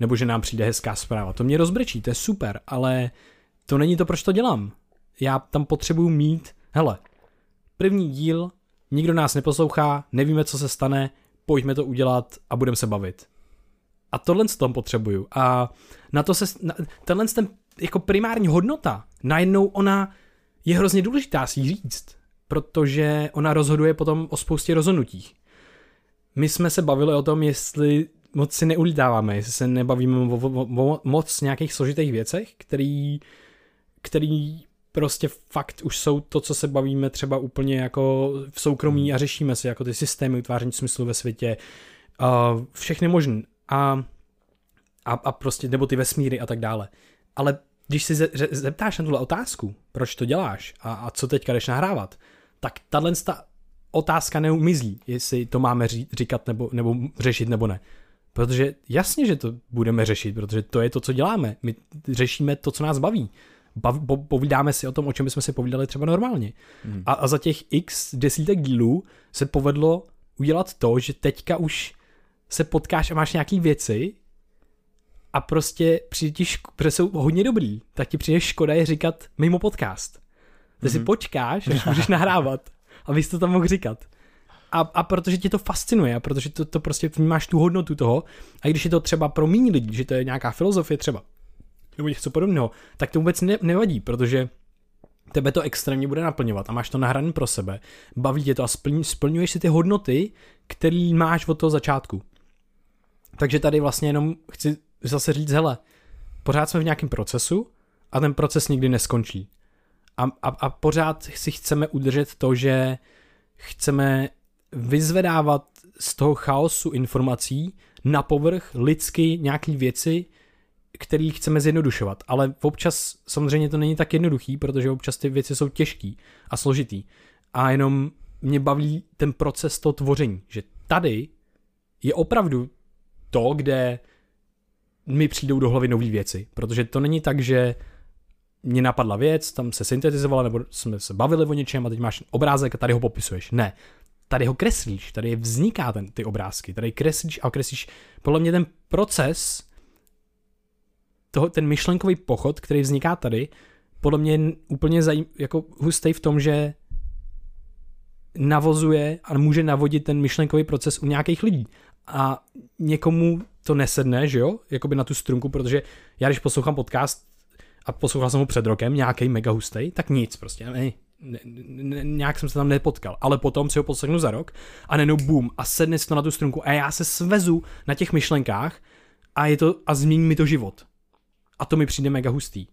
nebo že nám přijde hezká zpráva. To mě rozbrečí, to je super, ale to není to, proč to dělám. Já tam potřebuju mít, hele, první díl, nikdo nás neposlouchá, nevíme, co se stane, pojďme to udělat a budeme se bavit. A tohle s tom potřebuju. A na to se, na, tenhle ten jako primární hodnota, najednou ona je hrozně důležitá si říct, protože ona rozhoduje potom o spoustě rozhodnutích. My jsme se bavili o tom, jestli moc si neulítáváme, jestli se nebavíme o, o, o moc nějakých složitých věcech, který, který prostě fakt už jsou to, co se bavíme třeba úplně jako v soukromí a řešíme si jako ty systémy utváření smyslu ve světě, uh, všechny možný a, a, a prostě nebo ty vesmíry a tak dále. Ale když si ze, zeptáš na tuhle otázku, proč to děláš a, a co teďka jdeš nahrávat, tak tahle otázka neumizí, jestli to máme říkat nebo, nebo řešit nebo ne. Protože jasně, že to budeme řešit, protože to je to, co děláme. My řešíme to, co nás baví. Bav, bo, povídáme si o tom, o čem bychom si povídali třeba normálně. Hmm. A, a za těch x desítek dílů se povedlo udělat to, že teďka už se potkáš a máš nějaký věci a prostě přijde ti, ško- protože jsou hodně dobrý, tak ti přijde škoda je říkat mimo podcast. Ty si mm-hmm. počkáš, až můžeš nahrávat, abys to tam mohl říkat. A, a protože tě to fascinuje, a protože to, to prostě vnímáš tu hodnotu toho, a když je to třeba pro méně lidí, že to je nějaká filozofie třeba, nebo něco podobného, tak to vůbec ne, nevadí, protože tebe to extrémně bude naplňovat a máš to nahrané pro sebe. Baví tě to a splň, splňuješ si ty hodnoty, které máš od toho začátku. Takže tady vlastně jenom chci zase říct, hele, pořád jsme v nějakém procesu a ten proces nikdy neskončí. A, a, a pořád si chceme udržet to, že chceme vyzvedávat z toho chaosu informací na povrch lidsky nějaký věci, které chceme zjednodušovat. Ale občas samozřejmě to není tak jednoduchý, protože občas ty věci jsou těžký a složitý. A jenom mě baví ten proces toho tvoření, že tady je opravdu to, kde mi přijdou do hlavy nový věci, protože to není tak, že mě napadla věc, tam se syntetizovala, nebo jsme se bavili o něčem a teď máš obrázek a tady ho popisuješ. Ne, tady ho kreslíš, tady vzniká ten, ty obrázky, tady kreslíš a kreslíš. Podle mě ten proces, toho, ten myšlenkový pochod, který vzniká tady, podle mě je úplně zajím, jako hustý v tom, že navozuje a může navodit ten myšlenkový proces u nějakých lidí. A někomu to nesedne, že jo, jakoby na tu strunku, protože já když poslouchám podcast a poslouchal jsem ho před rokem, nějaký mega hustej, tak nic prostě, ne, ne, ne, nějak jsem se tam nepotkal, ale potom si ho poslechnu za rok a nenou boom a sedne si to na tu strunku a já se svezu na těch myšlenkách a je to, a změní mi to život. A to mi přijde mega hustý.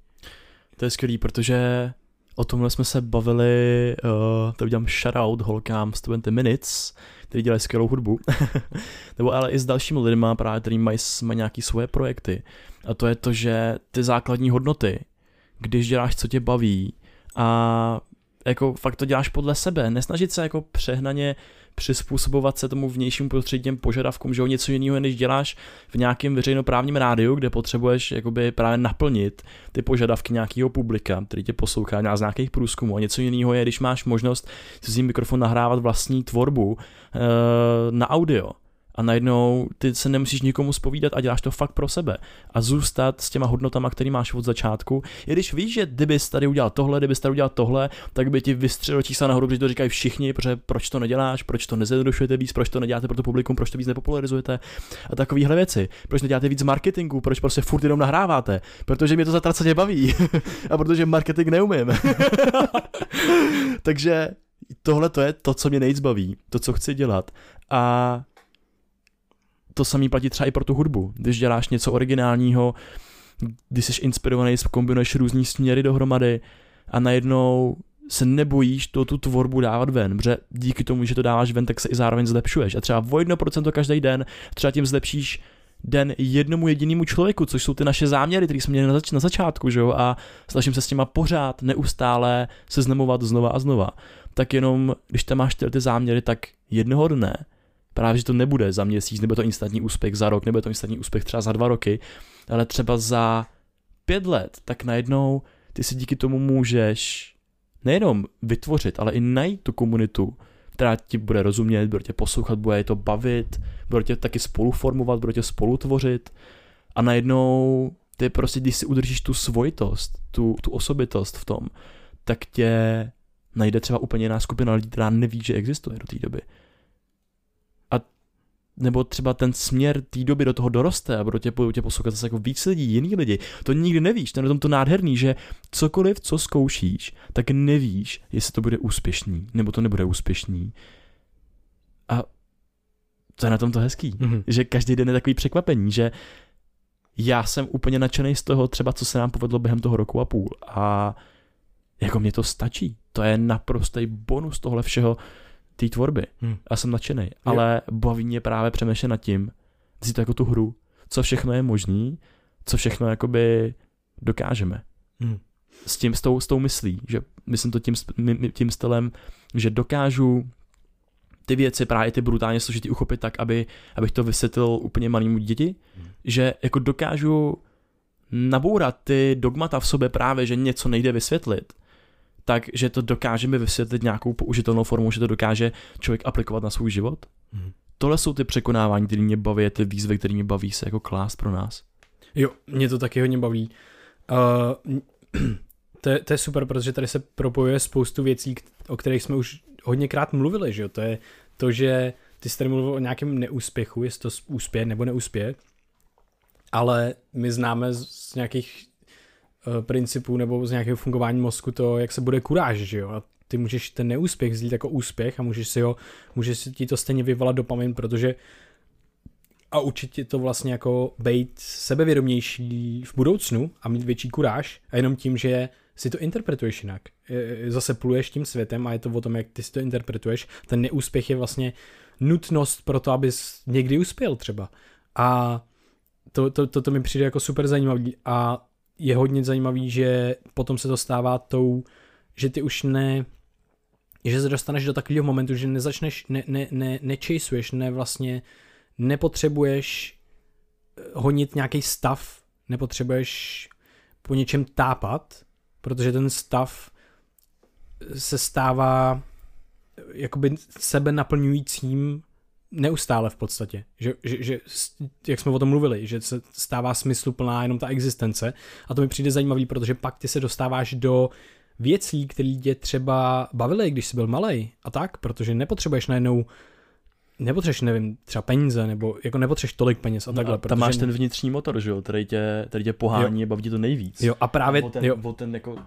To je skvělý, protože o tomhle jsme se bavili, uh, to udělám shoutout holkám z dvacet Minutes, který dělají skvělou hudbu, nebo ale i s dalšími lidmi, právě který mají, mají nějaké svoje projekty. A to je to, že ty základní hodnoty, když děláš, co tě baví a jako fakt to děláš podle sebe, nesnažit se jako přehnaně přizpůsobovat se tomu vnějšímu prostředí, těm požadavkům, že o něco jiného, než děláš v nějakém veřejnoprávním rádiu, kde potřebuješ jakoby právě naplnit ty požadavky nějakého publika, který tě poslouchá z nějakých průzkumů. A něco jiného je, když máš možnost si s ním mikrofon nahrávat vlastní tvorbu e, na audio. A najednou ty se nemusíš nikomu zpovídat a děláš to fakt pro sebe. A zůstat s těma hodnotama, který máš od začátku. I když víš, že kdybys tady udělal tohle, kdybys tady udělal tohle, tak by ti vystřelilo čísla nahoru, protože to říkají všichni, protože proč to neděláš, proč to nezjednodušujete víc, proč to neděláte pro to publikum, proč to víc nepopularizujete a takovéhle věci. Proč neděláte víc marketingu, proč prostě furt jenom nahráváte, protože mě to zatraceně baví a protože marketing neumím. Takže tohle to je to, co mě nejvíc baví, to, co chci dělat. A to samý platí třeba i pro tu hudbu. Když děláš něco originálního, když jsi inspirovaný, kombinuješ různý směry dohromady a najednou se nebojíš to, tu tvorbu dávat ven, protože díky tomu, že to dáváš ven, tak se i zároveň zlepšuješ. A třeba o jedno procento každý den, třeba tím zlepšíš den jednomu jedinému člověku, což jsou ty naše záměry, které jsme měli na, zač- na začátku, že jo, a snažím se s těma pořád neustále seznamovat znova a znova. Tak jenom, když tam máš ty záměry, tak jednoho dne právě, že to nebude za měsíc, nebo to instantní úspěch za rok, nebo to instantní úspěch třeba za dva roky, ale třeba za pět let, tak najednou ty si díky tomu můžeš nejenom vytvořit, ale i najít tu komunitu, která ti bude rozumět, bude tě poslouchat, bude to bavit, bude tě taky spoluformovat, bude tě spolutvořit a najednou ty prostě, když si udržíš tu svojitost, tu, tu osobitost v tom, tak tě najde třeba úplně jiná skupina lidí, která neví, že existuje do té doby. Nebo třeba ten směr té doby do toho doroste a budou tě, budou tě poslouchat zase jako víc lidí, jiný lidi. To nikdy nevíš, to je na tom to nádherný, že cokoliv, co zkoušíš, tak nevíš, jestli to bude úspěšný, nebo to nebude úspěšný. A to je na tom to hezký, mm-hmm. že každý den je takový překvapení, že já jsem úplně nadšený z toho třeba, co se nám povedlo během toho roku a půl. A jako mě to stačí, to je naprostý bonus tohle všeho, té tvorby. Hmm. Já jsem nadšenej, ale jo. Baví mě právě přemýšlet nad tím, vzít to jako tu hru, co všechno je možný, co všechno jakoby dokážeme. Hmm. S tím, s tou, s tou myslí, že myslím to tím, tím stylem, že dokážu ty věci právě ty brutálně složitý uchopit tak, aby, abych to vysvětlil úplně malému děti, hmm. že jako dokážu nabourat ty dogmata v sobě právě, že něco nejde vysvětlit, takže to dokážeme vysvětlit nějakou použitelnou formou, že to dokáže člověk aplikovat na svůj život. Mm. Tohle jsou ty překonávání, které mě baví, ty výzvy, které mě baví se jako klást pro nás. Jo, mě to taky hodně baví. Uh, to, je, to je super, protože tady se propojuje spoustu věcí, o kterých jsme už hodněkrát mluvili, že jo? To je to, že ty jsi tady mluvil o nějakém neúspěchu, jestli to úspěch nebo neúspěch, ale my známe z nějakých principů nebo z nějakého fungování mozku to, jak se bude kuráž, že jo, a ty můžeš ten neúspěch vzít jako úspěch a můžeš si ho, můžeš si ti to stejně vyvolat dopamin, protože a určitě to vlastně jako být sebevědomější v budoucnu a mít větší kuráž a jenom tím, že si to interpretuješ jinak, zase pluješ tím světem a je to o tom, jak ty si to interpretuješ, ten neúspěch je vlastně nutnost pro to, abys někdy uspěl třeba a to, to, to, to mi přijde jako super zajímavý a je hodně zajímavý, že potom se to stává tou, že ty už ne, že se dostaneš do takového momentu, že nezačneš, ne, ne, ne, nečejsuješ, ne vlastně, nepotřebuješ honit nějaký stav, nepotřebuješ po něčem tápat, protože ten stav se stává jakoby sebe naplňujícím neustále v podstatě, že, že, že, jak jsme o tom mluvili, že se stává smysluplná jenom ta existence, a to mi přijde zajímavý, protože pak ty se dostáváš do věcí, které tě třeba bavily, když jsi byl malej a tak, protože nepotřebuješ najednou, nepotřebuješ, nevím, třeba peníze, nebo jako nepotřebuješ tolik peněz a takhle. No a tam protože... máš ten vnitřní motor, že jo, který tě, který tě pohání, baví tě to nejvíc. Jo, a právě... O ten, jo. O ten, jako,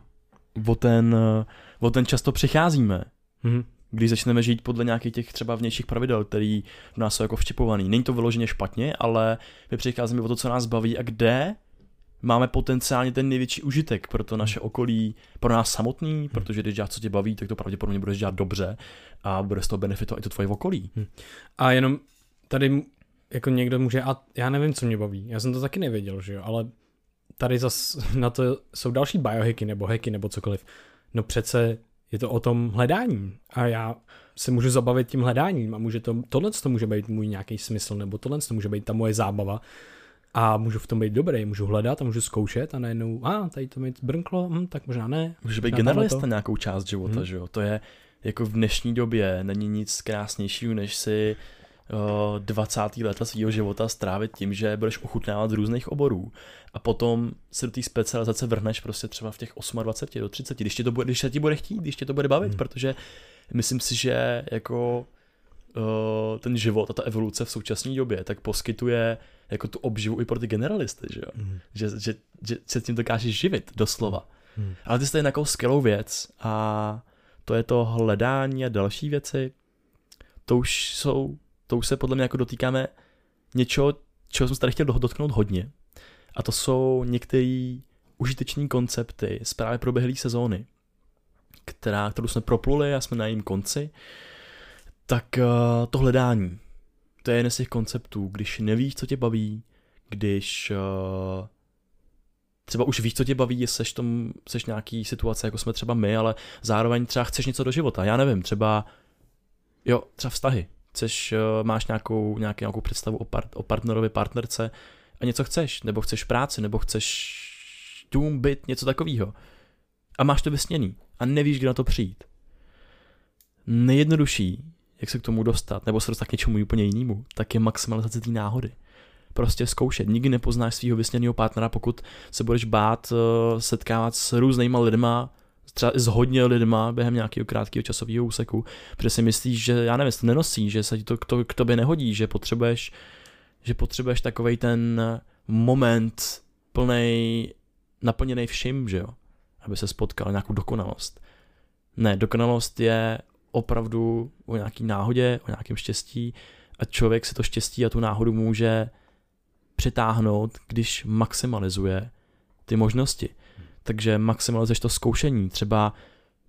o ten, o ten často přicházíme. Mhm. Když začneme žít podle nějakých těch třeba vnějších pravidel, který v nás jsou jako včipovaný. Není to vyloženě špatně, ale my přicházíme o to, co nás baví a kde máme potenciálně ten největší užitek pro to naše okolí, pro nás samotný, protože když děláš, co tě baví, tak to pravděpodobně budeš dělat dobře a bude z toho benefitovat i to tvoje okolí. A jenom tady jako někdo může, a já nevím, co mě baví, já jsem to taky nevěděl, že jo, ale tady zas na to jsou další biohacky nebo hacky nebo cokoliv. No přece je to o tom hledání a já se můžu zabavit tím hledáním a může to, tohle to může být můj nějaký smysl nebo tohle to může být ta moje zábava a můžu v tom být dobrý, můžu hledat a můžu zkoušet a najednou, a ah, tady to mi brnklo, hm, tak možná ne. Může být generalista nějakou část života, hmm. že jo, to je jako v dnešní době není nic krásnějšího, než si uh, dvacátá leta svého života strávit tím, že budeš ochutnávat z různých oborů a potom se do té specializace vrhneš prostě třeba v těch dvacet osm do třiceti, když tě to bude, když se ti bude chtít, když tě to bude bavit, hmm. protože myslím si, že jako uh, ten život a ta evoluce v současné době tak poskytuje jako tu obživu i pro ty generalisty, že jo? Mm. Že, že, že se tím dokážeš živit, doslova. Mm. Ale ty jsi tady nějakou skvělou věc a to je to hledání a další věci. To už jsou, to už se podle mě jako dotýkáme něčeho, čeho jsem se tady chtěl dotknout hodně. A to jsou některé užiteční koncepty z právě proběhlé sezóny, která, kterou jsme propluli a jsme na jejím konci. Tak to hledání. To je jeden z těch konceptů, když nevíš, co tě baví, když uh, třeba už víš, co tě baví, seš tom, seš nějaký situace, jako jsme třeba my, ale zároveň třeba chceš něco do života, já nevím, třeba, jo, třeba vztahy, chceš, uh, máš nějakou, nějaký, nějakou představu o, part, o partnerovi, partnerce a něco chceš, nebo chceš práci, nebo chceš dům, byt, něco takového a máš to vysněný a nevíš, kde na to přijít. Nejjednodušší, jak se k tomu dostat, nebo se dostat k něčemu úplně jinému, tak je maximalizace té náhody. Prostě zkoušet. Nikdy nepoznáš svého vysněného partnera, pokud se budeš bát setkávat s různýma lidma, třeba s hodně lidma během nějakého krátkého časového úseku, protože si myslíš, že já nevím, to nenosí, že se ti to k, to k tobě nehodí, že potřebuješ, že potřebuješ takovej ten moment plnej, naplněnej všim, že jo, aby se spotkal nějakou dokonalost. Ne, dokonalost je opravdu o nějaký náhodě, o nějakém štěstí a člověk si to štěstí a tu náhodu může přitáhnout, když maximalizuje ty možnosti. Takže maximalizuješ to zkoušení, třeba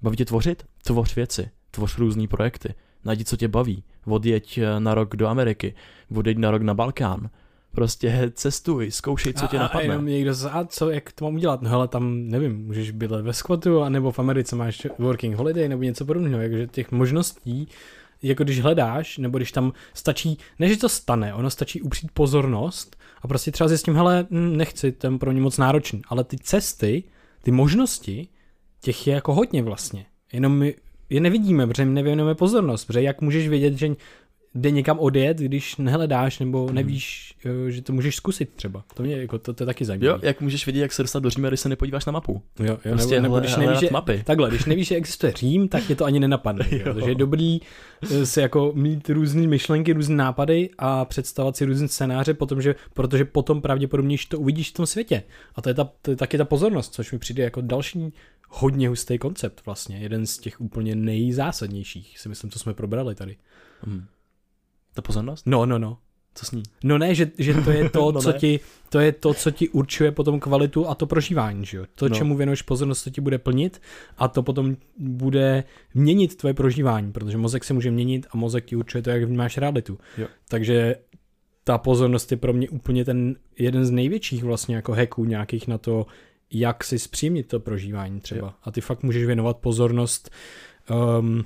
baví tě tvořit, tvoř věci, tvoř různý projekty, najdi, co tě baví, odjeď na rok do Ameriky, odjeď na rok na Balkán, prostě cestuj, zkoušej, co a, tě napadne. A jenom někdo z, a co, jak to mám udělat? No hele, tam nevím, můžeš bydlet ve squatu, anebo v Americe máš working holiday, nebo něco podobného, jakože těch možností, jako když hledáš, nebo když tam stačí, než to stane, ono stačí upřít pozornost a prostě třeba zjistím, hele, nechci, to je pro mě moc náročný, ale ty cesty, ty možnosti, těch je jako hodně vlastně, jenom my je nevidíme, protože my nevěnujeme pozornost, protože jak můžeš vědět, že jde někam odjet, když nehledáš nebo nevíš, hmm. že to můžeš zkusit třeba. To mě jako, to, to je taky zajímavé. Jo, jak můžeš vědět, jak se dostat do Říma, když se nepodíváš na mapu. Jo, jo, prostě nebo, nebo když nevíš, že, mapy. Takhle, když nevíš, že existuje Řím, tak je to ani nenapadne. Protože je dobrý se jako mít různé myšlenky, různé nápady a představovat si různé scénáře, potom, že, protože potom pravděpodobně to uvidíš v tom světě. A to je, ta, to je taky ta pozornost, což mi přijde jako další hodně hustý koncept vlastně. Jeden z těch úplně nejzásadnějších, si myslím, co jsme probrali tady. Hmm. Ta pozornost? No, no, no. Co s ní? No ne, že, že to je to, no co ti, to je to, co ti určuje potom kvalitu a to prožívání, že jo? To, no. čemu věnuješ pozornost, to ti bude plnit a to potom bude měnit tvoje prožívání, protože mozek se může měnit a mozek ti určuje to, jak vnímáš realitu. Jo. Takže ta pozornost je pro mě úplně ten jeden z největších vlastně jako hacků nějakých na to, jak si zpříjemnit to prožívání třeba. Jo. A ty fakt můžeš věnovat pozornost um,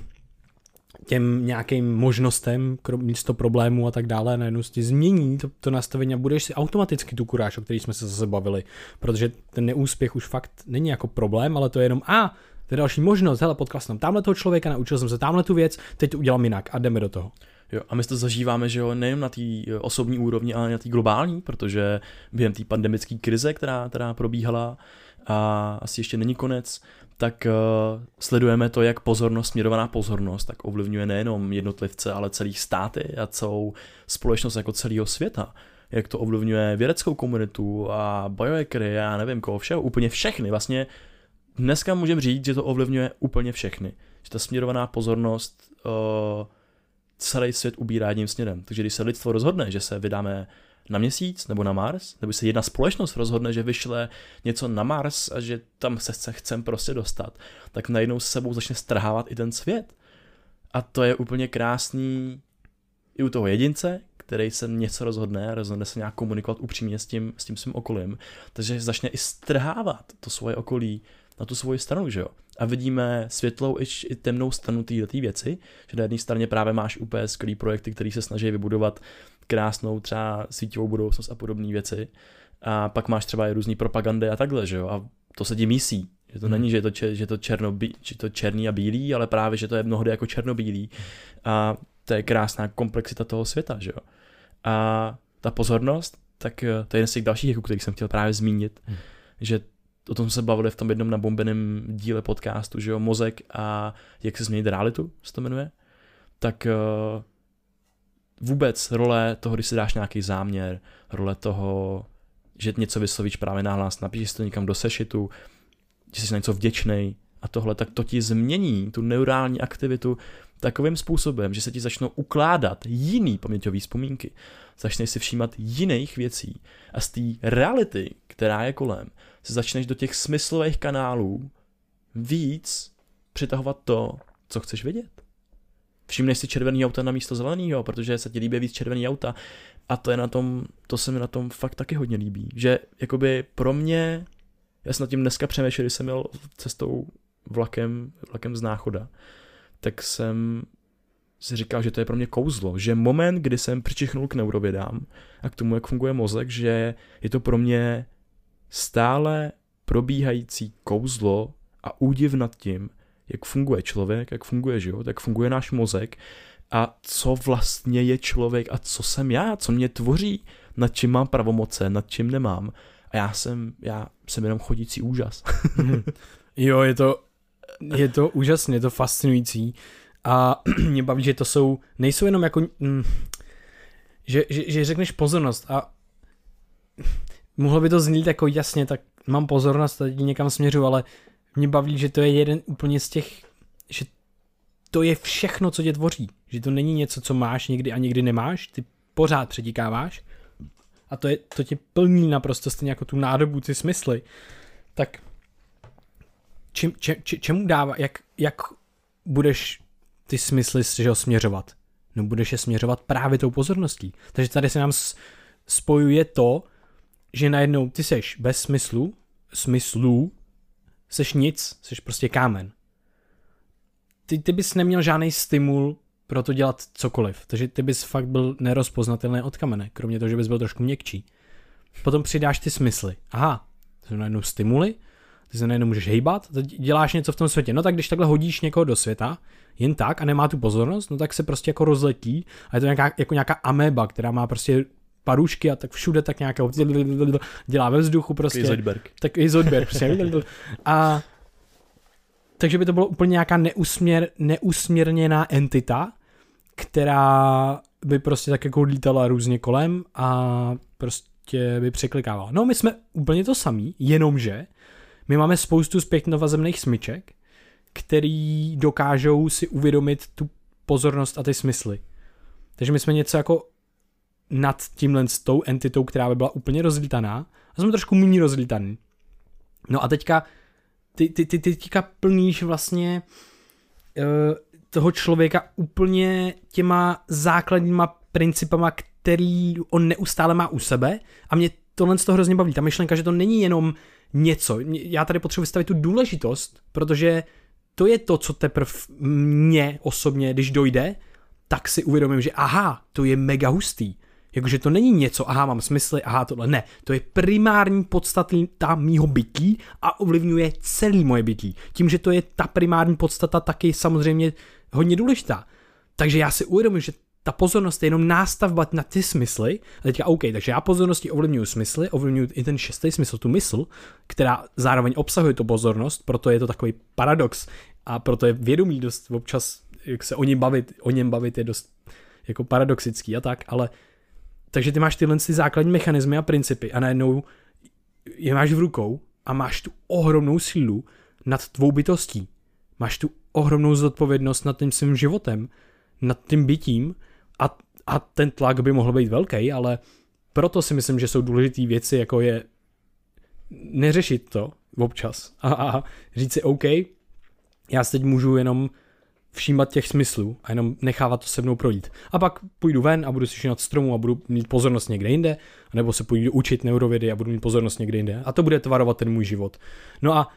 těm nějakým možnostem, místo problémů a tak dále, najednou si změní to, to nastavení a budeš si automaticky tu kuráž, o který jsme se zase bavili, protože ten neúspěch už fakt není jako problém, ale to je jenom a, to je další možnost, hele, potkal jsem tamhle toho člověka, naučil jsem se tamhle tu věc, teď to udělám jinak a jdeme do toho. Jo, a my to zažíváme, že jo, nejen na té osobní úrovni, ale na té globální, protože během té pandemické krize, která, která probíhala a asi ještě není konec, tak uh, sledujeme to, jak pozornost, směrovaná pozornost, tak ovlivňuje nejenom jednotlivce, ale celý státy a celou společnost jako celého světa. Jak to ovlivňuje vědeckou komunitu a biohackery a nevím koho všeho, úplně všechny. Vlastně dneska můžeme říct, že to ovlivňuje úplně všechny. Že ta směrovaná pozornost uh, celý svět ubírá jedním směrem. Takže když se lidstvo rozhodne, že se vydáme na Měsíc nebo na Mars, nebo se jedna společnost rozhodne, že vyšle něco na Mars a že tam se chcem prostě dostat, tak najednou se sebou začne strhávat i ten svět. A to je úplně krásný i u toho jedince, který se něco rozhodne, rozhodne se nějak komunikovat upřímně s tím, s tím svým okolím, takže začne i strhávat to svoje okolí na tu svoji stranu, že jo. A vidíme světlou i temnou stranu této věci, že na jedné straně právě máš úplně skvělý projekty, které se snaží vybudovat krásnou třeba síťovou budoucnost a podobné věci. A pak máš třeba i různý propagandy a takhle, že jo. A to se ti mísí. Že to hmm. není, že je to, če, že to, černobí, že to černý a bílý, ale právě, že to je mnohdy jako černobílý. A to je krásná komplexita toho světa, že jo. A ta pozornost, tak to je jeden z těch dalších jeků, který jsem chtěl právě zmínit, hmm. že o tom se bavili v tom jednom nabombeném díle podcastu, že jo, mozek a jak se změnit realitu, se to jmenuje, tak vůbec role toho, když si dáš nějaký záměr, role toho, že něco vyslovíš právě nahlas, napíšeš to někam do sešitu, že jsi na něco vděčnej a tohle, tak to ti změní tu neurální aktivitu takovým způsobem, že se ti začnou ukládat jiný paměťové vzpomínky. Začneš si všímat jiných věcí a z té reality, která je kolem, se začneš do těch smyslových kanálů víc přitahovat to, co chceš vidět. Všimneš si červený auta na místo zeleného, protože se ti líbí víc červený auta a to je na tom, to se mi na tom fakt taky hodně líbí, že jakoby pro mě, já jsem nad tím dneska přemýšlel, když jsem jel cestou vlakem, vlakem z Náchoda, tak jsem si říkal, že to je pro mě kouzlo, že moment, kdy jsem přičichnul k neurovědám a k tomu, jak funguje mozek, že je to pro mě stále probíhající kouzlo a údiv nad tím, jak funguje člověk, jak funguje život, jak funguje náš mozek a co vlastně je člověk a co jsem já, co mě tvoří, nad čím mám pravomoce, nad čím nemám. A já jsem, já jsem jenom chodící úžas. Jo, je to, je to úžasné, je to fascinující. A mě baví, že to jsou, nejsou jenom jako, mm, že, že, že řekneš pozornost a mohlo by to znít jako jasně, tak mám pozornost, tady někam směřu, ale mě baví, že to je jeden úplně z těch, že to je všechno, co tě tvoří. Že to není něco, co máš někdy a někdy nemáš, ty pořád přetíkáváš a to, je, to tě plní naprosto stejně jako tu nádobu, ty smysly. Tak čím, če, če, čemu dává, jak, jak budeš ty smysly že ho, směřovat? No budeš je směřovat právě tou pozorností. Takže tady se nám spojuje to, že najednou ty seš bez smyslu, smyslů, seš nic, seš prostě kámen. Ty, ty bys neměl žádný stimul pro to dělat cokoliv, takže ty bys fakt byl nerozpoznatelný od kamene, kromě toho, že bys byl trošku měkčí. Potom přidáš ty smysly. Aha, to jsou najednou stimuly, ty se najednou můžeš hejbat, děláš něco v tom světě. No tak když takhle hodíš někoho do světa, jen tak a nemá tu pozornost, no tak se prostě jako rozletí a je to nějaká, jako nějaká ameba, která má prostě parušky a tak všude tak nějakého dělá ve vzduchu prostě. Izoidberg. Tak Izoidberg. A takže by to bylo úplně nějaká neusměr, neusměrněná entita, která by prostě tak jako lítala různě kolem a prostě by překlikávala. No my jsme úplně to samý, jenomže my máme spoustu zpětnovazemných smyček, který dokážou si uvědomit tu pozornost a ty smysly. Takže my jsme něco jako nad tímhle s tou entitou, která by byla úplně rozlítaná a jsme trošku méně rozlítaný. No a teďka ty, ty, ty, ty teďka plníš vlastně uh, toho člověka úplně těma základníma principama, který on neustále má u sebe a mě tohle z toho hrozně baví. Ta myšlenka, že to není jenom něco. Já tady potřebuji vystavit tu důležitost, protože to je to, co teprve mě osobně, když dojde, tak si uvědomím, že aha, to je mega hustý. Jakože to není něco, aha, mám smysly, aha, tohle. Ne, to je primární podstata mýho bytí a ovlivňuje celý moje bytí. Tím, že to je ta primární podstata, taky samozřejmě hodně důležitá. Takže já si uvědomím, že ta pozornost je jenom nástavba na ty smysly. A teďka OK, takže já pozorností ovlivňuju smysly, ovlivňuju i ten šestý smysl, tu mysl, která zároveň obsahuje tu pozornost, proto je to takový paradox a proto je vědomí dost občas, jak se o něm bavit, o něm bavit je dost jako paradoxický a tak, ale takže ty máš tyhle ty základní mechanismy a principy a najednou je máš v rukou a máš tu ohromnou sílu nad tvou bytostí. Máš tu ohromnou zodpovědnost nad tím svým životem, nad tím bytím a, a ten tlak by mohl být velký, ale proto si myslím, že jsou důležité věci, jako je neřešit to občas a, a říct si OK, já se teď můžu jenom všímat těch smyslů a jenom nechávat to se mnou projít. A pak půjdu ven a budu si šinat stromu a budu mít pozornost někde jinde, nebo se půjdu učit neurovědy a budu mít pozornost někde jinde. A to bude tvarovat ten můj život. No a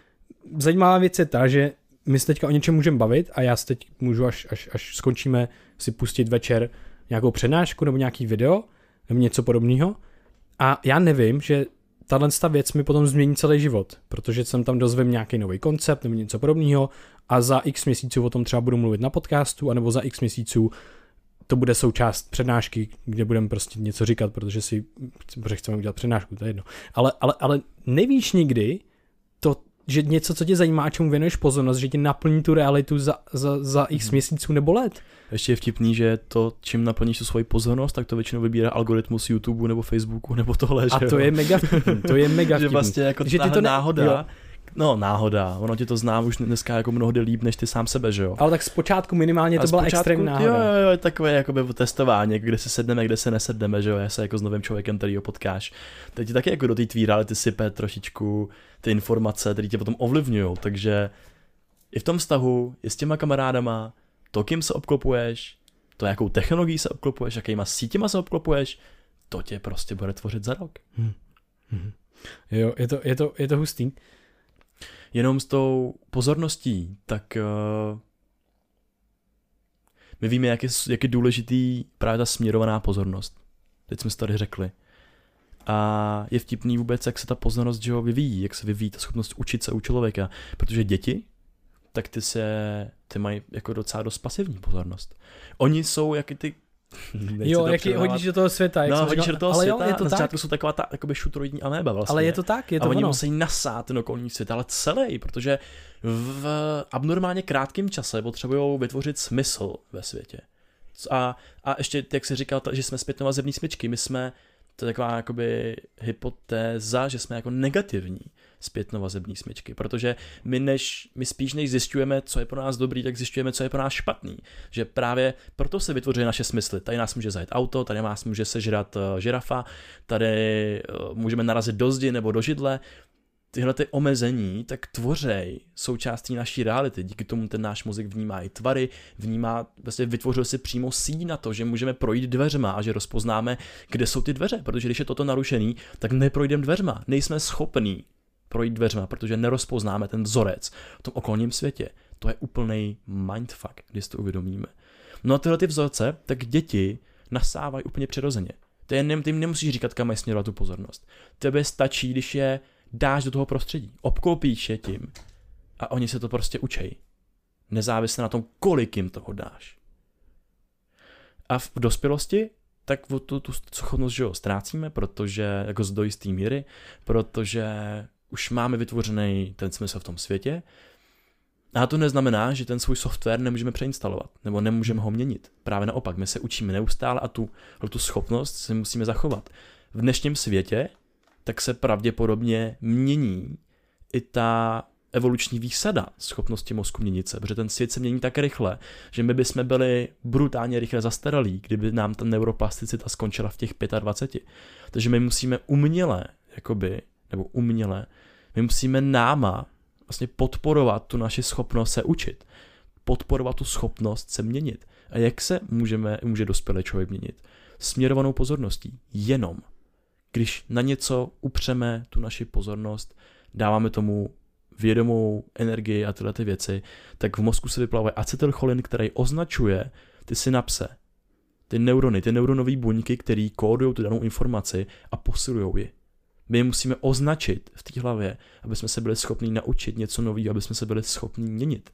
zajímavá věc je ta, že my se teďka o něčem můžeme bavit a já se teď můžu, až, až, až skončíme, si pustit večer nějakou přednášku nebo nějaký video nebo něco podobného. A já nevím, že tato věc mi potom změní celý život, protože jsem tam dozvím nějaký nový koncept nebo něco podobného a za x měsíců o tom třeba budu mluvit na podcastu, anebo za x měsíců to bude součást přednášky, kde budeme prostě něco říkat, protože si protože chceme udělat přednášku, to je jedno. Ale, ale, ale nevíš nikdy to, že něco, co tě zajímá a čemu věnuješ pozornost, že tě naplní tu realitu za, za, za x měsíců nebo let. Ještě je vtipný, že to, čím naplníš tu svoji pozornost, tak to většinou vybírá algoritmus YouTube nebo Facebooku nebo tohle. A že to jo? Je mega vtipný, to je mega vtipný. Že vlastně jako že ty to ne... náhoda, jo. No náhoda, ono ti to znám už dneska jako mnohdy líp než ty sám sebe, že jo. Ale tak zpočátku minimálně ale to byla extrémní náhoda. Jo, jo, jo, takové jakoby testování, kde se sedneme, kde se nesedneme, že jo, já se jako s novým člověkem, který ho potkáš. Teď ti taky jako do té tvírali ty sype trošičku ty informace, které tě potom ovlivňují, takže i v tom vztahu, i s těma kamarádama, to, kým se obklopuješ, to, jakou technologií se obklopuješ, jakýma sítěma se obklopuješ, to tě prostě bude tvořit za rok. Hmm. Hmm. Jo, je to, je to, je to hustý. Jenom s tou pozorností, tak uh, my víme, jak je, jak je důležitý právě ta směrovaná pozornost. Teď jsme si tady řekli. A je vtipný vůbec, jak se ta pozornost že ho vyvíjí, jak se vyvíjí ta schopnost učit se u člověka. Protože děti, tak ty se, ty mají jako docela dost pasivní pozornost. Oni jsou, jak i ty... Jo, jak je hodíš do toho světa. No, hodíš do toho ale světa, jo, je to na začátku tak. Jsou taková ta jakoby šutroidní ameba vlastně. Ale je to tak, je to a oni ono. Musí nasát ten okolní svět, ale celý, protože v abnormálně krátkém čase potřebují vytvořit smysl ve světě. A, a ještě, jak jsi říkal, že jsme zpětnova zemní smyčky, my jsme, to je taková jakoby hypotéza, že jsme jako negativní zpětnovazební smyčky, protože my, než, my spíš než zjišťujeme, co je pro nás dobrý, tak zjišťujeme, co je pro nás špatný. Že právě proto se vytvoří naše smysly. Tady nás může zajet auto, tady nás může sežrat žirafa, tady můžeme narazit do zdi nebo do židle. Tyhle ty omezení tak tvořej součástí naší reality. Díky tomu ten náš mozek vnímá i tvary, vnímá, vlastně vytvořil si přímo síť na to, že můžeme projít dveřma a že rozpoznáme, kde jsou ty dveře, protože když je toto narušený, tak neprojdeme dveřma, nejsme schopní projít dveřma, protože nerozpoznáme ten vzorec v tom okolním světě. To je úplnej mindfuck, když si to uvědomíme. No a tyhle ty vzorce, tak děti nasávají úplně přirozeně. Ty jim nemusíš říkat, kam je směrovat tu pozornost. Tebe stačí, když je dáš do toho prostředí, obklopíš je tím a oni se to prostě učejí. Nezávisle na tom, kolik jim toho dáš. A v dospělosti tak tu, tu schopnost, že jo, ztrácíme, protože, jako z dojisté míry, protože už máme vytvořený ten smysl v tom světě. A to neznamená, že ten svůj software nemůžeme přeinstalovat, nebo nemůžeme ho měnit. Právě naopak, my se učíme neustále a tu, tu schopnost si musíme zachovat. V dnešním světě tak se pravděpodobně mění i ta evoluční výsada schopnosti mozku měnit se, protože ten svět se mění tak rychle, že my bychom byli brutálně rychle zastaralí, kdyby nám ta neuroplasticita skončila v těch dvaceti pěti. Takže my musíme uměle, jakoby, nebo uměle, my musíme náma vlastně podporovat tu naši schopnost se učit, podporovat tu schopnost se měnit. A jak se můžeme, může dospělý člověk měnit? Směrovanou pozorností, jenom. Když na něco upřeme tu naši pozornost, dáváme tomu vědomou energii a tyhle ty věci, tak v mozku se vyplavuje acetylcholin, který označuje ty synapse, ty neurony, ty neuronové buňky, které kódují tu danou informaci a posilují ji. My je musíme označit v té hlavě, aby jsme se byli schopni naučit něco nového, aby jsme se byli schopni měnit.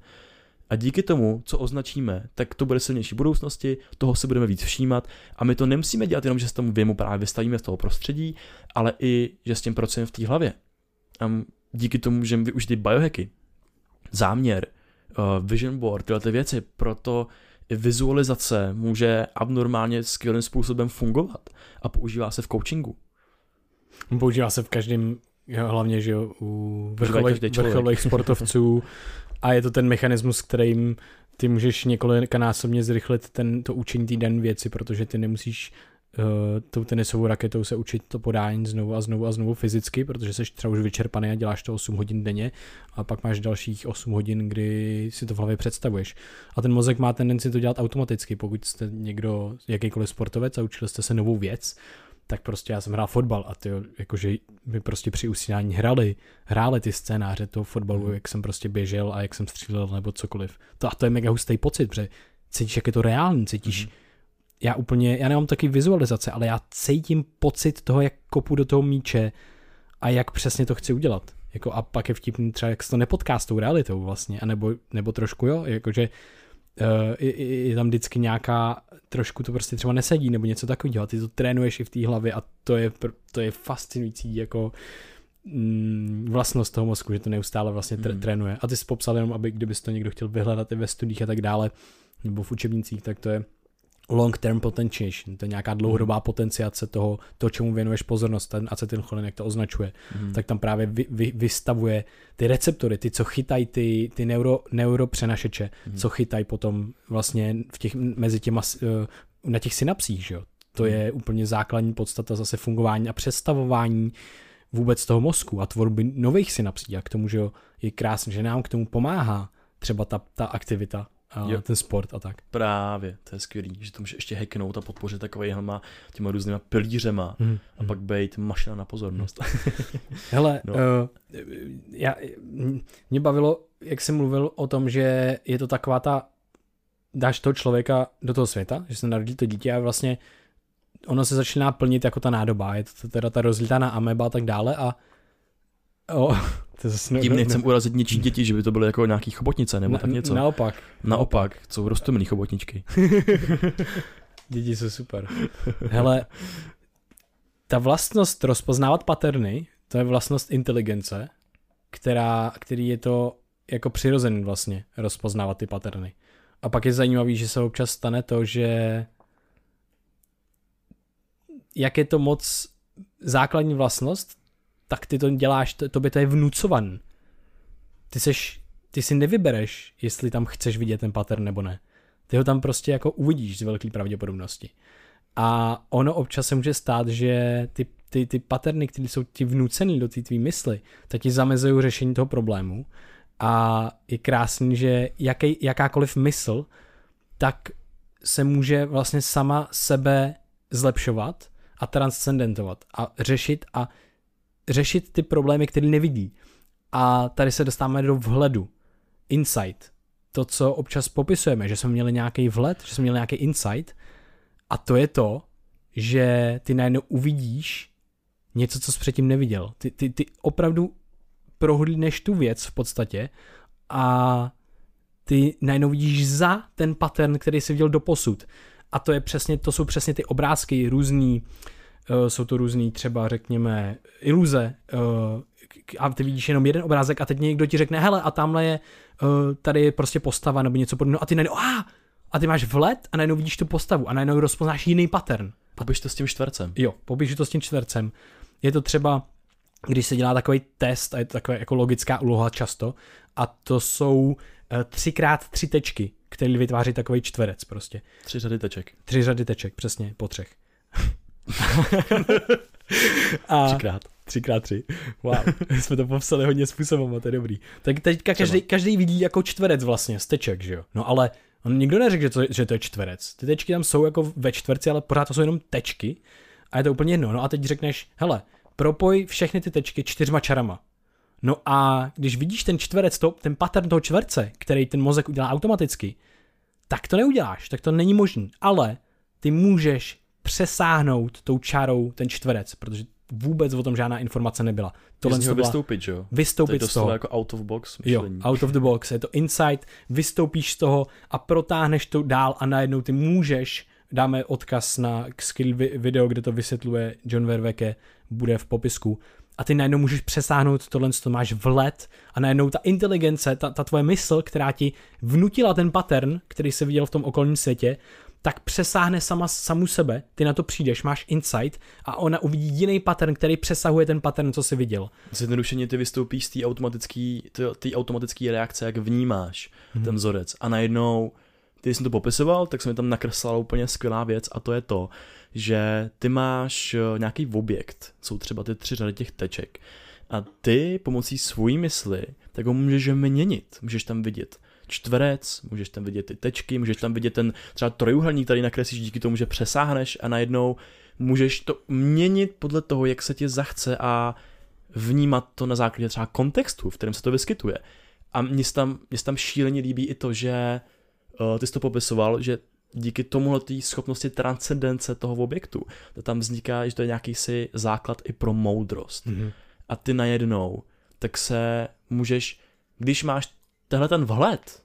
A díky tomu, co označíme, tak to bude silnější v budoucnosti, toho se budeme víc všímat a my to nemusíme dělat jenom, že se tomu věmu právě vystavíme z toho prostředí, ale i, že s tím pracujeme v té hlavě. A díky tomu můžeme využít i biohacky, záměr, vision board, tyhle ty věci, proto vizualizace může abnormálně skvělým způsobem fungovat a používá se v coachingu. Používá se v každém, hlavně že jo, u vrcholových sportovců a je to ten mechanismus, kterým ty můžeš několikanásobně zrychlit ten, to učení té den věci, protože ty nemusíš uh, tou tenisovou raketou se učit to podání znovu a znovu a znovu fyzicky, protože jsi třeba už vyčerpaný a děláš to osm hodin denně a pak máš dalších osm hodin, kdy si to v hlavě představuješ. A ten mozek má tendenci to dělat automaticky, pokud jste někdo, jakýkoliv sportovec a učili jste se novou věc, tak prostě já jsem hrál fotbal a ty jakože my prostě při usínání hrali, hráli ty scénáře toho fotbalu, jak jsem prostě běžel a jak jsem střílel nebo cokoliv. To, a to je mega hustý pocit, protože cítíš, jak je to reálný, cítíš, mm-hmm. já úplně, já nemám taky vizualizace, ale já cítím pocit toho, jak kopu do toho míče a jak přesně to chci udělat. Jako a pak je vtipný třeba, jak se to nepotká s tou realitou vlastně, anebo, nebo trošku jo, jakože Uh, je, je tam vždycky nějaká, trošku to prostě třeba nesedí, nebo něco takového, ty to trénuješ i v té hlavě a to je, to je fascinující jako mm, vlastnost toho mozku, že to neustále vlastně tr- trénuje. A ty jsi popsal jenom, aby kdyby to někdo chtěl vyhledat i ve studiích a tak dále, nebo v učebnicích, tak to je long term potentiation, to je nějaká dlouhodobá potenciace toho, to, čemu věnuješ pozornost, ten acetylcholin, jak to označuje, mm. tak tam právě vy, vy, vystavuje ty receptory, ty, co chytají ty, ty neuro, neuropřenašeče, mm. co chytají potom vlastně v těch, mezi těma, na těch synapsích, že jo? To mm. je úplně základní podstata zase fungování a představování vůbec toho mozku a tvorby nových synapsí a k tomu, že jo, je krásně, že nám k tomu pomáhá třeba ta, ta aktivita, a jo. ten sport a tak. Právě, to je skvělý, že to může ještě hacknout a podpořit takovejhlema těma různýma pilířema hmm. a pak být mašina na pozornost. Hele, no. uh, já, mě bavilo, jak jsi mluvil o tom, že je to taková ta, dáš toho člověka do toho světa, že se narodí to dítě a vlastně ono se začíná plnit jako ta nádoba, je to teda ta rozlítaná ameba a tak dále a oh, to zase tím nechcem urazit něčí děti, že by to byly jako nějaký chobotnice nebo na, tak něco. Naopak. Naopak, jsou roztomilý chobotničky. Děti jsou super. Hele, ta vlastnost rozpoznávat paterny, to je vlastnost inteligence, která, který je to jako přirozený vlastně rozpoznávat ty paterny. A pak je zajímavý, že se občas stane to, že jak je to moc základní vlastnost, tak ty to děláš, to, tobě to je vnucovan. Ty, seš, ty si nevybereš, jestli tam chceš vidět ten pattern nebo ne. Ty ho tam prostě jako uvidíš z velké pravděpodobnosti. A ono občas se může stát, že ty, ty, ty patterny, které jsou ti vnucený do té tvý mysli, tak ti zamezují řešení toho problému. A je krásný, že jaký, jakákoliv mysl, tak se může vlastně sama sebe zlepšovat a transcendentovat a řešit a řešit ty problémy, které nevidí. A tady se dostáváme do vhledu. Insight. To, co občas popisujeme, že jsme měli nějaký vhled, že jsme měli nějaký insight. A to je to, že ty najednou uvidíš něco, co jsi předtím neviděl. Ty, ty, ty opravdu prohlídneš tu věc v podstatě a ty najednou vidíš za ten pattern, který jsi viděl doposud. A to je přesně, to jsou přesně ty obrázky různý, jsou to různý třeba řekněme iluze a ty vidíš jenom jeden obrázek a teď někdo ti řekne hele a tamhle je, tady je prostě postava nebo něco podobného a ty najednou a, a ty máš vhled a najednou vidíš tu postavu a najednou rozpoznáš jiný pattern. Poběž to s tím čtvercem. Jo, poběž to s tím čtvercem. Je to třeba, když se dělá takový test a je to taková jako logická úloha často a to jsou třikrát tři tečky, které vytváří takový čtverec prostě. Tři řady teček. Tři řady teček, přesně, po třech. A třikrát. Třikrát tři. Wow, jsme to popsali hodně způsobem a to je dobrý. Tak teďka každý, každý vidí jako čtverec vlastně, z teček, že jo? No ale on nikdo neřekl, že to, že to je čtverec. Ty tečky tam jsou jako ve čtverci, ale pořád to jsou jenom tečky a je to úplně jedno. No a teď řekneš, hele, propoj všechny ty tečky čtyřma čarama. No a když vidíš ten čtverec, to, ten pattern toho čtverce, který ten mozek udělá automaticky, tak to neuděláš, tak to není možný. Ale ty můžeš přesáhnout tou čarou ten čtverec, protože vůbec o tom žádná informace nebyla. Tohle z toho vystoupit, že jo? Vystoupit to z toho. To je jako out of box myšlení. Jo, out of the box, je to insight, vystoupíš z toho a protáhneš to dál a najednou ty můžeš, dáme odkaz na skill video, kde to vysvětluje John Vervaeke, bude v popisku. A ty najednou můžeš přesáhnout tohle, co máš vlet a najednou ta inteligence, ta, ta tvoje mysl, která ti vnutila ten pattern, který jsi viděl v tom okolním světě, tak přesáhne sama, samu sebe, ty na to přijdeš, máš insight a ona uvidí jiný pattern, který přesahuje ten pattern, co jsi viděl. Zjednodušeně ty vystoupíš z té automatické automatický reakce, jak vnímáš hmm. ten vzorec a najednou, když jsem to popisoval, tak jsem mi tam nakreslal úplně skvělá věc a to je to, že ty máš nějaký objekt, jsou třeba ty tři řady těch teček a ty pomocí svojí mysli tak ho můžeš měnit, můžeš tam vidět čtverec, můžeš tam vidět ty tečky, můžeš tam vidět ten třeba trojuhelník, který nakreslíš díky tomu, že přesáhneš a najednou můžeš to měnit podle toho, jak se ti zachce a vnímat to na základě třeba kontextu, v kterém se to vyskytuje. A mně se tam, mně se tam šíleně líbí i to, že uh, ty jsi to popisoval, že díky tomuhle té schopnosti transcendence toho objektu, to tam vzniká, že to je nějaký si základ i pro moudrost. Mm-hmm. A ty najednou, tak se můžeš, když máš tehle ten vhled,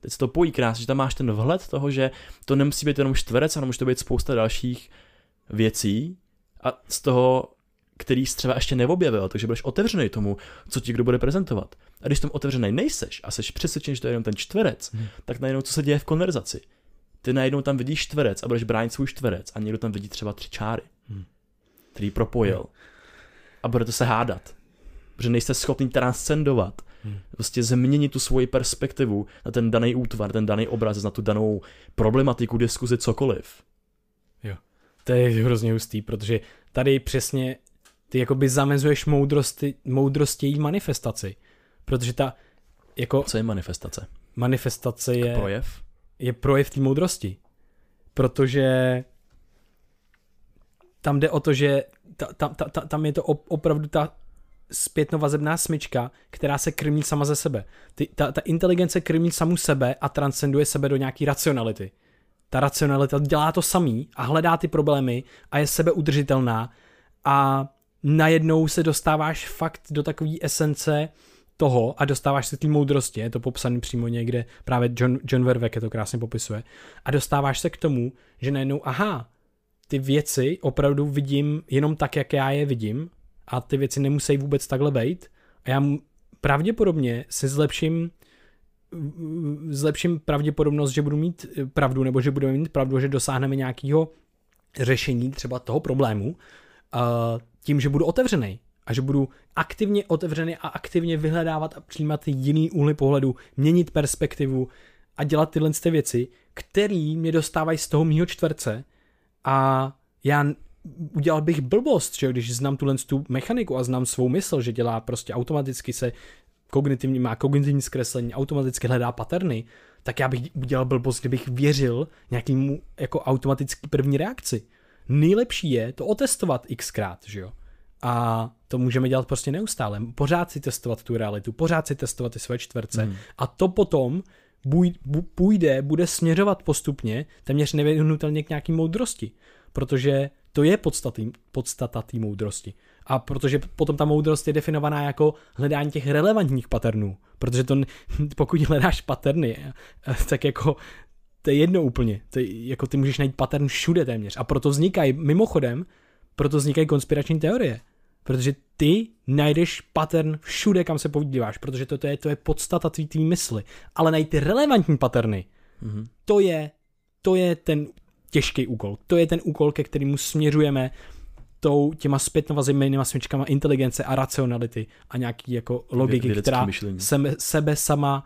teď se to pojí krásně, že tam máš ten vhled toho, že to nemusí být jenom čtverec, ale může to být spousta dalších věcí a z toho, který jsi třeba ještě neobjevil, takže budeš otevřený tomu, co ti kdo bude prezentovat. A když tam otevřený nejseš a jsi přesvědčený, že to je jenom ten čtverec, hmm. tak najednou co se děje v konverzaci? Ty najednou tam vidíš čtverec a budeš bránit svůj čtverec a někdo tam vidí třeba tři čáry, hmm. který propojil hmm. a budete se hádat, protože nejste schopný transcendovat. Hmm. Prostě změnit tu svoji perspektivu na ten daný útvar, ten daný obraz, na tu danou problematiku, diskuzi, cokoliv. Jo, to je hrozně hustý, protože tady přesně ty jakoby zamezuješ moudrosti, moudrosti její manifestaci, protože ta jako... Co je manifestace? Manifestace je... Projev? Je projev té moudrosti, protože tam jde o to, že ta, ta, ta, ta, tam je to opravdu ta zpětnovazebná smyčka, která se krmí sama ze sebe. Ty, ta, ta inteligence krmí samu sebe a transcenduje sebe do nějaký racionality. Ta racionalita dělá to samý a hledá ty problémy a je sebeudržitelná a najednou se dostáváš fakt do takové esence toho a dostáváš se k té moudrosti, je to popsané přímo někde, právě John, John Vervaeke to krásně popisuje, a dostáváš se k tomu, že najednou, aha, ty věci opravdu vidím jenom tak, jak já je vidím, a ty věci nemusí vůbec takhle bejt a já pravděpodobně si zlepším zlepším pravděpodobnost, že budu mít pravdu nebo že budeme mít pravdu, že dosáhneme nějakého řešení třeba toho problému tím, že budu otevřený a že budu aktivně otevřený a aktivně vyhledávat a přijímat jiný úhly pohledu, měnit perspektivu a dělat tyhle ty věci, které mě dostávají z toho mýho čtverce a já udělal bych blbost, že když znám tuhle tu mechaniku a znám svou mysl, že dělá prostě automaticky se kognitivní, má kognitivní zkreslení, automaticky hledá paterny, tak já bych udělal blbost, kdybych věřil nějakému jako automatický první reakci. Nejlepší je to otestovat xkrát, že jo? A to můžeme dělat prostě neustále. Pořád si testovat tu realitu, pořád si testovat ty své čtverce hmm. a to potom půjde, bude směřovat postupně téměř nevyhnutelně k nějaký moudrosti, protože to je podstatý, podstata té moudrosti. A protože potom ta moudrost je definovaná jako hledání těch relevantních patternů. Protože to, pokud hledáš paterny, tak jako to je jedno úplně. To je, jako ty můžeš najít pattern všude téměř. A proto vznikají, mimochodem, proto vznikají konspirační teorie. Protože ty najdeš pattern všude, kam se podíváš. Protože to, to, je, to je podstata tvý, tvý mysli. Ale najít ty relevantní paterny, mm-hmm. to je, to je ten... těžký úkol. To je ten úkol, ke kterému směřujeme tou těma zpětnovazebnýma smyčkama inteligence a racionality a nějaký jako logiky, Vě, která sebe, sebe sama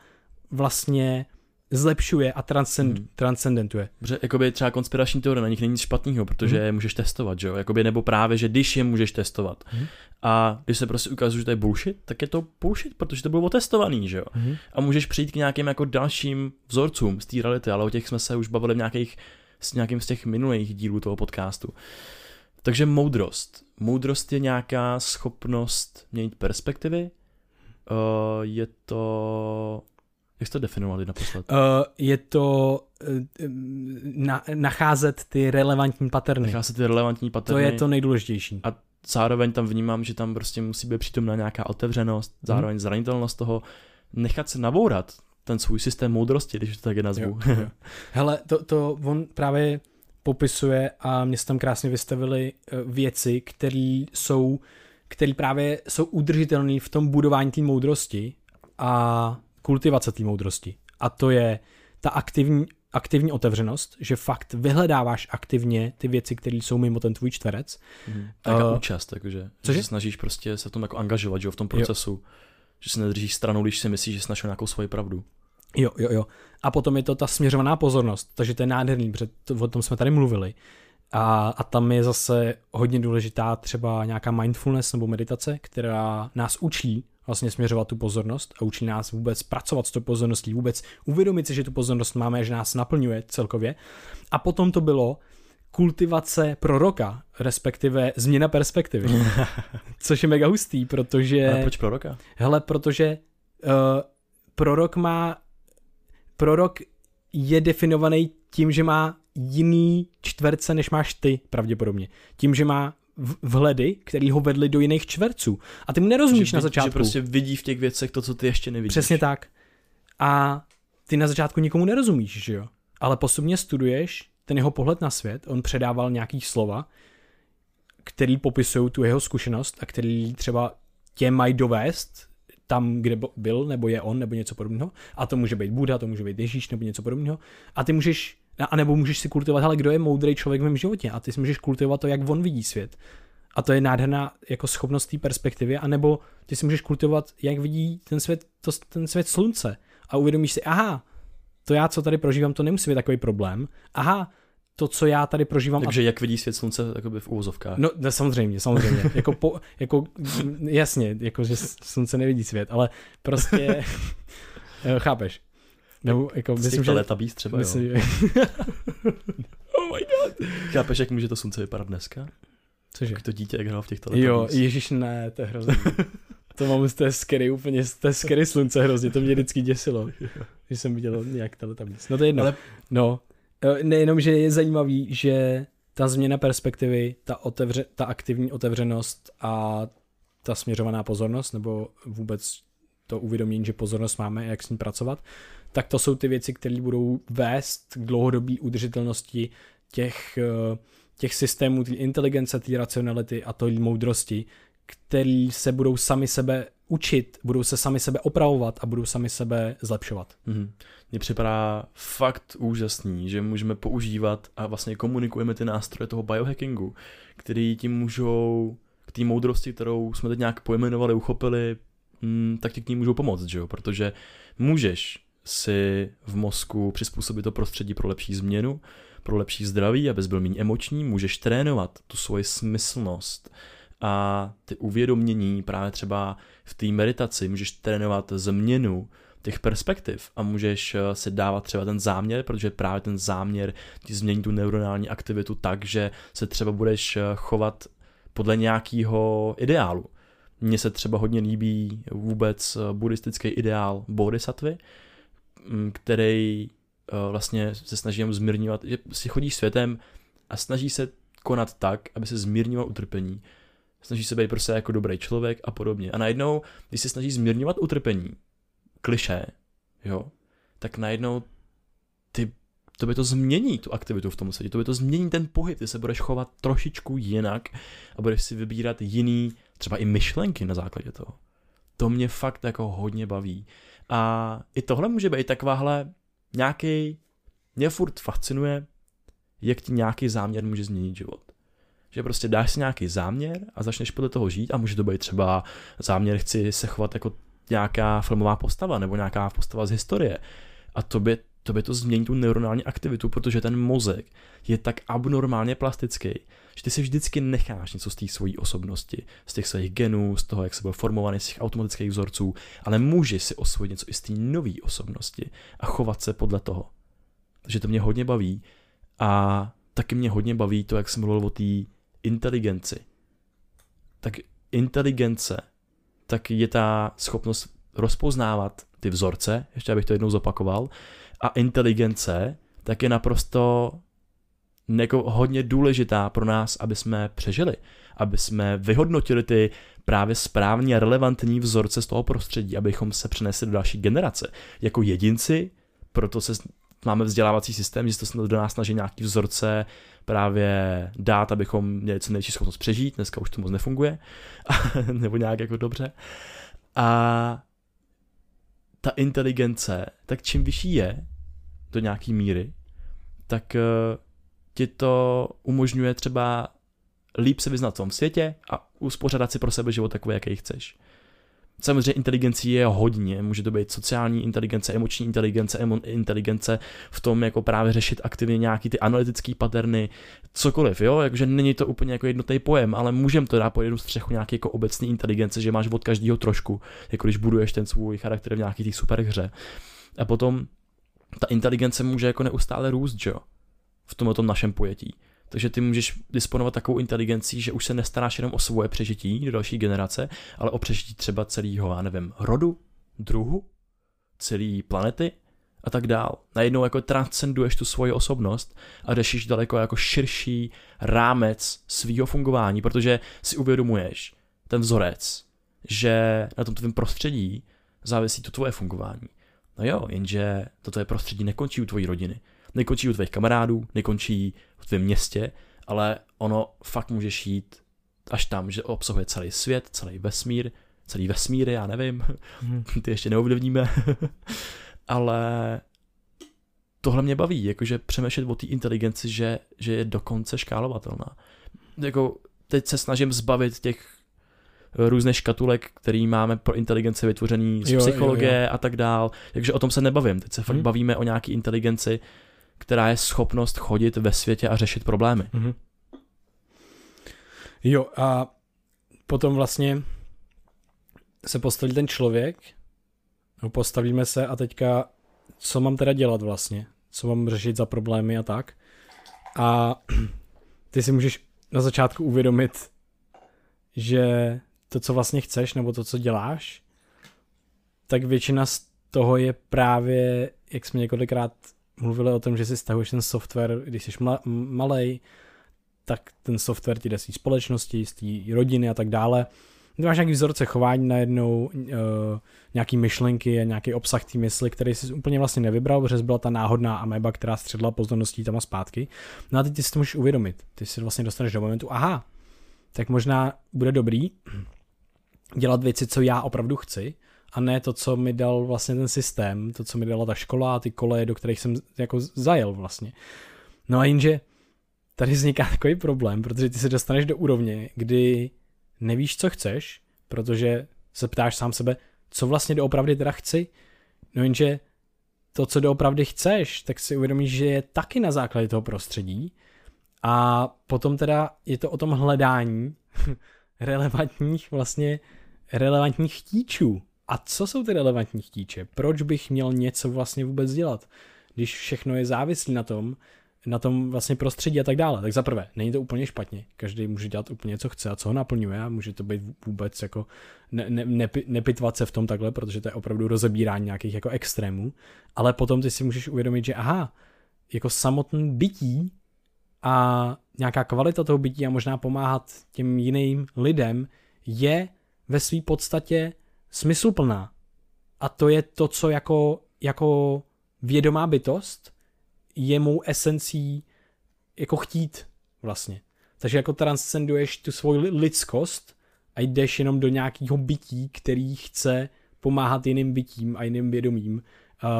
vlastně zlepšuje a transcend, hmm. transcendentuje. Protože jakoby třeba konspirační teorie, na nich není nic špatného, protože hmm. je můžeš testovat, že jo? Jakoby, nebo právě, že když je můžeš testovat. Hmm. A když se prostě ukazuje, že to je bullshit, tak je to bullshit, protože to bylo otestovaný, že jo? Hmm. A můžeš přijít k nějakým jako dalším vzorcům z té reality, ale o těch jsme se už bavili v nějakých s nějakým z těch minulých dílů toho podcastu. Takže moudrost. Moudrost je nějaká schopnost měnit perspektivy, Uh, je to... Jak jsi to definovali naposled? Uh, je to uh, na, nacházet ty relevantní paterny. Nacházet ty relevantní paterny. To je to nejdůležitější. A zároveň tam vnímám, že tam prostě musí být přítomná nějaká otevřenost, zároveň hmm. zranitelnost toho, nechat se nabourat ten svůj systém moudrosti, když to tak je nazvu. Jo, jo. Hele, to, to on právě popisuje a mě se tam krásně vystavily věci, které jsou, které právě jsou udržitelné v tom budování té moudrosti a kultivace té moudrosti. A to je ta aktivní, aktivní otevřenost, že fakt vyhledáváš aktivně ty věci, které jsou mimo ten tvůj čtverec. Hmm. Taká uh, účast, takže se snažíš prostě se v tom jako angažovat, že v tom procesu. Jo. Že se nedržíš stranou, když si myslíš, že jsi našel nějakou svoji pravdu. Jo, jo, jo. A potom je to ta směřovaná pozornost, takže to je nádherný, protože o tom jsme tady mluvili. A, a tam je zase hodně důležitá třeba nějaká mindfulness nebo meditace, která nás učí vlastně směřovat tu pozornost a učí nás vůbec pracovat s tou pozorností, vůbec uvědomit si, že tu pozornost máme, že nás naplňuje celkově. A potom to bylo kultivace proroka, respektive změna perspektivy. Což je mega hustý, protože... Ale proč proroka? Hele, protože uh, prorok má... Prorok je definovaný tím, že má jiný čtverce, než máš ty, pravděpodobně. Tím, že má vhledy, který ho vedly do jiných čtverců. A ty mu nerozumíš že, na začátku. Že prostě vidí v těch věcech to, co ty ještě nevidíš. Přesně tak. A ty na začátku nikomu nerozumíš, že jo? Ale postupně studuješ ten jeho pohled na svět, on předával nějaký slova, který popisují tu jeho zkušenost a který třeba tě mají dovést tam, kde byl, nebo je on, nebo něco podobného. A to může být Buddha, to může být Ježíš, nebo něco podobného. A ty můžeš, a nebo můžeš si kultivovat, hele, kdo je moudrý člověk v mém životě. A ty si můžeš kultivovat to, jak on vidí svět. A to je nádherná jako schopnost té perspektivy. A nebo ty si můžeš kultivovat, jak vidí ten svět, to, ten svět slunce. A uvědomíš si, aha, to já, co tady prožívám, to nemusí být takový problém. Aha, to, co já tady prožívám... Takže a... jak vidí svět slunce v úvozovkách. No, ne, samozřejmě, samozřejmě. jako, po, jako jasně, jako, že slunce nevidí svět, ale prostě... chápeš? Nebo, jako, myslím, že... Letabíz třeba, myslím, jo. Oh my god. Chápeš, jak může to slunce vypadat dneska? Cože? Jak to dítě, jak hrál v těchto letabíz. Jo, ježiš, ne, to je hrozný. To mám z té skery úplně, z té skery slunce hrozně, to mě vždycky děsilo, že jsem viděl nějak teletabíc. No to je jedno. Ale... No, nejenom, že je zajímavý, že ta změna perspektivy, ta, otevře, ta aktivní otevřenost a ta směřovaná pozornost, nebo vůbec to uvědomění, že pozornost máme, jak s ní pracovat, tak to jsou ty věci, které budou vést k dlouhodobé udržitelnosti těch, těch systémů, té inteligence, té racionality a té moudrosti, který se budou sami sebe učit, budou se sami sebe opravovat a budou sami sebe zlepšovat. Mm-hmm. Mně připadá fakt úžasný, že můžeme používat a vlastně komunikujeme ty nástroje toho biohackingu, který tím můžou, k té moudrosti, kterou jsme teď nějak pojmenovali, uchopili, m, tak ti k ní můžou pomoct, že jo? Protože můžeš si v mozku přizpůsobit to prostředí pro lepší změnu, pro lepší zdraví, abys byl méně emoční, můžeš trénovat tu svoji smyslnost, a ty uvědomění právě třeba v té meditaci můžeš trénovat změnu těch perspektiv a můžeš si dávat třeba ten záměr, protože právě ten záměr ti změní tu neuronální aktivitu tak, že se třeba budeš chovat podle nějakého ideálu. Mně se třeba hodně líbí vůbec buddhistický ideál bodhisattvy, který vlastně se snaží zmírňovat, že si chodíš světem a snaží se konat tak, aby se zmírňoval utrpení. Snaží se být prostě jako dobrý člověk a podobně. A najednou, když se snaží zmírňovat utrpení, klišé, jo, tak najednou ty, to by to změní tu aktivitu v tom světě, to by to změní ten pohyb, ty se budeš chovat trošičku jinak a budeš si vybírat jiný, třeba i myšlenky na základě toho. To mě fakt jako hodně baví. A i tohle může být takováhle nějaký, mě furt fascinuje, jak ti nějaký záměr může změnit život. Že prostě dáš si nějaký záměr a začneš podle toho žít a může to být třeba záměr, chci se chovat jako nějaká filmová postava nebo nějaká postava z historie. A tobě, tobě to změní tu neuronální aktivitu, protože ten mozek je tak abnormálně plastický, že ty si vždycky necháš něco z té svojí osobnosti, z těch svých genů, z toho, jak se byl formovaný, z těch automatických vzorců, ale můžeš si osvojit něco i z té nové osobnosti a chovat se podle toho. Takže to mě hodně baví a taky mě hodně baví to, jak jsem mluvil o té inteligenci. Tak inteligence tak je ta schopnost rozpoznávat ty vzorce, ještě abych to jednou zopakoval, a inteligence, tak je naprosto jako hodně důležitá pro nás, aby jsme přežili, aby jsme vyhodnotili ty právě správně relevantní vzorce z toho prostředí, abychom se přenesli do další generace. Jako jedinci, proto se máme vzdělávací systém, že to se do nás snaží nějaký vzorce právě dát, abychom měli co největší schopnost přežít, dneska už to moc nefunguje, nebo nějak jako dobře. A ta inteligence, tak čím vyšší je do nějaký míry, tak ti to umožňuje třeba líp se vyznat v tom světě a uspořádat si pro sebe život takový, jaký chceš. Samozřejmě inteligencí je hodně, může to být sociální inteligence, emoční inteligence, emo- inteligence v tom jako právě řešit aktivně nějaký ty analytické paterny, cokoliv, jo, jakože není to úplně jako jednotný pojem, ale můžeme to dát pod jednu střechu nějaké jako obecné inteligence, že máš od každého trošku, jako když buduješ ten svůj charakter v nějaký těch superhře. A potom ta inteligence může jako neustále růst, že jo, v tomto našem pojetí. Takže ty můžeš disponovat takovou inteligencí, že už se nestaráš jenom o svoje přežití do další generace, ale o přežití třeba celého, já nevím, rodu, druhu, celé planety a tak dál. Najednou jako transcenduješ tu svoji osobnost a řešíš daleko jako širší rámec svýho fungování, protože si uvědomuješ ten vzorec, že na tom tvém prostředí závisí to tvoje fungování. No jo, jenže to tvoje prostředí nekončí u tvojí rodiny. Nekončí u tvých kamarádů, nekončí v tvém městě, ale ono fakt můžeš jít až tam, že obsahuje celý svět, celý vesmír, celý vesmíry, já nevím, hmm. ty ještě neovlivníme, ale tohle mě baví, jakože přemýšlet o té inteligenci, že, že je dokonce škálovatelná. Jako teď se snažím zbavit těch různých škatulek, který máme pro inteligenci vytvořený z jo, psychologie jo, jo. a tak dál, takže o tom se nebavím, teď se fakt hmm. bavíme o nějaký inteligenci, která je schopnost chodit ve světě a řešit problémy. Mm-hmm. Jo, a potom vlastně se postaví ten člověk, no postavíme se a teďka, co mám teda dělat vlastně? Co mám řešit za problémy a tak? A ty si můžeš na začátku uvědomit, že to, co vlastně chceš, nebo to, co děláš, tak většina z toho je právě, jak jsme několikrát mluvili o tom, že si stahuješ ten software, když jsi mla, malej, tak ten software ti jde z té společnosti, z té rodiny a tak dále. Ty máš nějaký vzorce chování najednou, uh, nějaký myšlenky, nějaký obsah té mysli, který jsi úplně vlastně nevybral, protože byla ta náhodná ameba, která středla pozorností tam a zpátky. No a teď ty si to můžeš uvědomit. Ty si vlastně dostaneš do momentu, aha, tak možná bude dobrý dělat věci, co já opravdu chci, a ne to, co mi dal vlastně ten systém, to, co mi dala ta škola a ty koleje, do kterých jsem jako zajel vlastně. No a jenže tady vzniká takový problém, protože ty se dostaneš do úrovně, kdy nevíš, co chceš, protože se ptáš sám sebe, co vlastně doopravdy teda chci. No jenže to, co doopravdy chceš, tak si uvědomíš, že je taky na základě toho prostředí, a potom teda je to o tom hledání relevantních vlastně relevantních chtíčů. A co jsou ty relevantní chtíče? Proč bych měl něco vlastně vůbec dělat, když všechno je závislé na tom, na tom vlastně prostředí a tak dále? Tak za prvé, není to úplně špatně. Každý může dělat úplně, co chce a co ho naplňuje, a může to být vůbec jako ne, ne, ne, nepitvat se v tom takhle, protože to je opravdu rozebírání nějakých jako extrémů. Ale potom ty si můžeš uvědomit, že aha, jako samotné bytí a nějaká kvalita toho bytí a možná pomáhat těm jiným lidem je ve své podstatě smysluplná. A to je to, co jako, jako vědomá bytost je mou esencí jako chtít vlastně. Takže jako transcenduješ tu svou lidskost a jdeš jenom do nějakého bytí, který chce pomáhat jiným bytím a jiným vědomím, uh,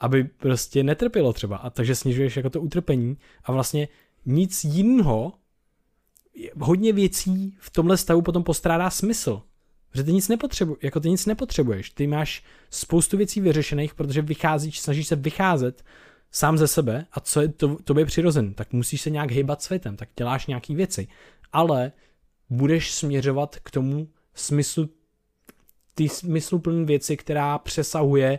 aby prostě netrpělo třeba. A takže snižuješ jako to utrpení a vlastně nic jiného, hodně věcí v tomhle stavu potom postrádá smysl. Protože ty nic, nepotřebu, jako ty nic nepotřebuješ, ty máš spoustu věcí vyřešených, protože vycházíš, snažíš se vycházet sám ze sebe a co je to, tobě přirozen, tak musíš se nějak hýbat světem, tak děláš nějaký věci, ale budeš směřovat k tomu smyslu, ty smysluplný věci, která přesahuje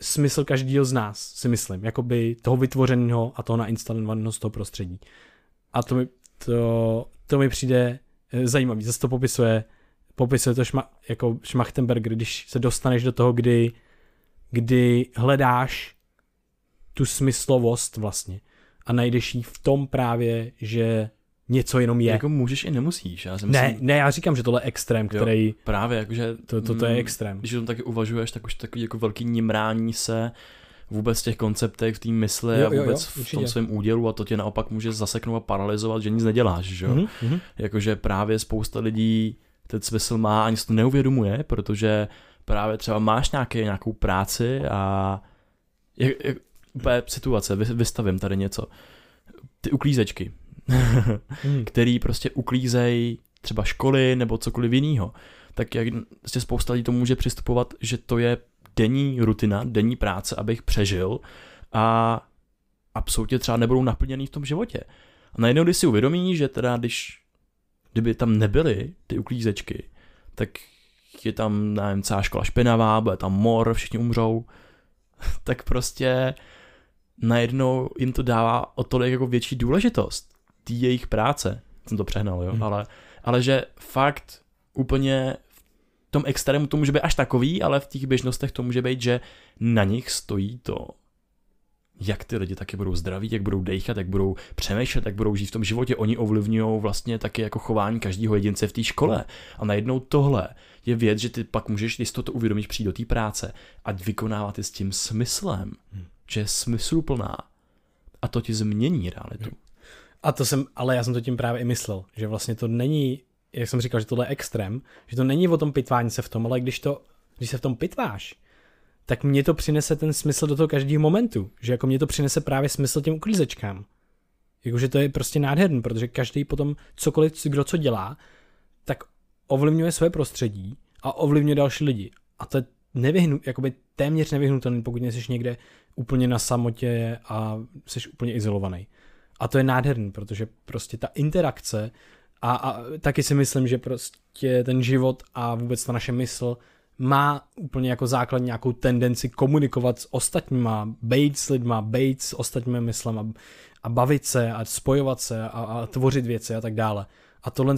smysl každého z nás, si myslím, jakoby toho vytvořeného a toho nainstalovaného z toho prostředí. A to mi, to, to mi přijde zajímavý, zase to popisuje popisuje to šma, jako Schmachtenberger, když se dostaneš do toho, kdy, kdy hledáš tu smyslovost vlastně a najdeš ji v tom právě, že něco jenom je. Jako můžeš i nemusíš. Já si myslím, ne, ne, já říkám, že tohle je extrém, který... Jo, právě, jakože... To, to, to je extrém. Když o tom taky uvažuješ, tak už takový jako velký nimrání se vůbec v těch konceptech, v té mysli, jo, a vůbec jo, jo, v tom svém údělu, a to tě naopak může zaseknout a paralyzovat, že nic neděláš, že jo? Mm-hmm. Jakože právě spousta lidí ten smysl má, ani si to neuvědomuje, protože právě třeba máš nějaký, nějakou práci a... Jak, jak, úplně situace, vy, vystavím tady něco. Ty uklízečky. hmm. Který prostě uklízejí třeba školy nebo cokoliv jinýho, tak jak prostě spousta lidí to může přistupovat, že to je denní rutina, denní práce, abych přežil, a absolutně třeba nebudou naplněný v tom životě. A najednou, když si uvědomí, že teda když, kdyby tam nebyly ty uklízečky, tak je tam, nevím, celá škola špinavá, bude tam mor, všichni umřou, tak prostě najednou jim to dává o tolik jako větší důležitost tý jejich práce, jsem to přehnal, jo, hmm. ale, ale že fakt úplně v tom extrému to může být až takový, ale v těch běžnostech to může být, že na nich stojí to, jak ty lidi taky budou zdraví, jak budou dejchat, jak budou přemýšlet, jak budou žít v tom životě. Oni ovlivňují vlastně taky jako chování každého jedince v té škole. A najednou tohle je věc, že ty pak můžeš, když to uvědomíš, přijít do té práce a vykonávat je s tím smyslem, hmm. že je smysluplná, a to ti změní realitu. Hmm. A to jsem, ale já jsem to tím právě i myslel, že vlastně to není, jak jsem říkal, že tohle je extrém, že to není o tom pitvání se v tom, ale když, to, když se v tom pitváš, tak mě to přinese ten smysl do toho každého momentu, že jako mě to přinese právě smysl těm uklízečkám. Jakože to je prostě nádherný, protože každý potom cokoliv, kdo co dělá, tak ovlivňuje své prostředí a ovlivňuje další lidi. A to je nevyhnu, jakoby téměř nevyhnutelný, pokud nejseš někde úplně na samotě a jsi úplně izolovaný. A to je nádherný, protože prostě ta interakce a, a taky si myslím, že prostě ten život a vůbec ta naše mysl má úplně jako základ nějakou tendenci komunikovat s ostatníma, bejt s lidma, bejt s ostatními myslema a bavit se a spojovat se a, a tvořit věci a tak dále. A tohle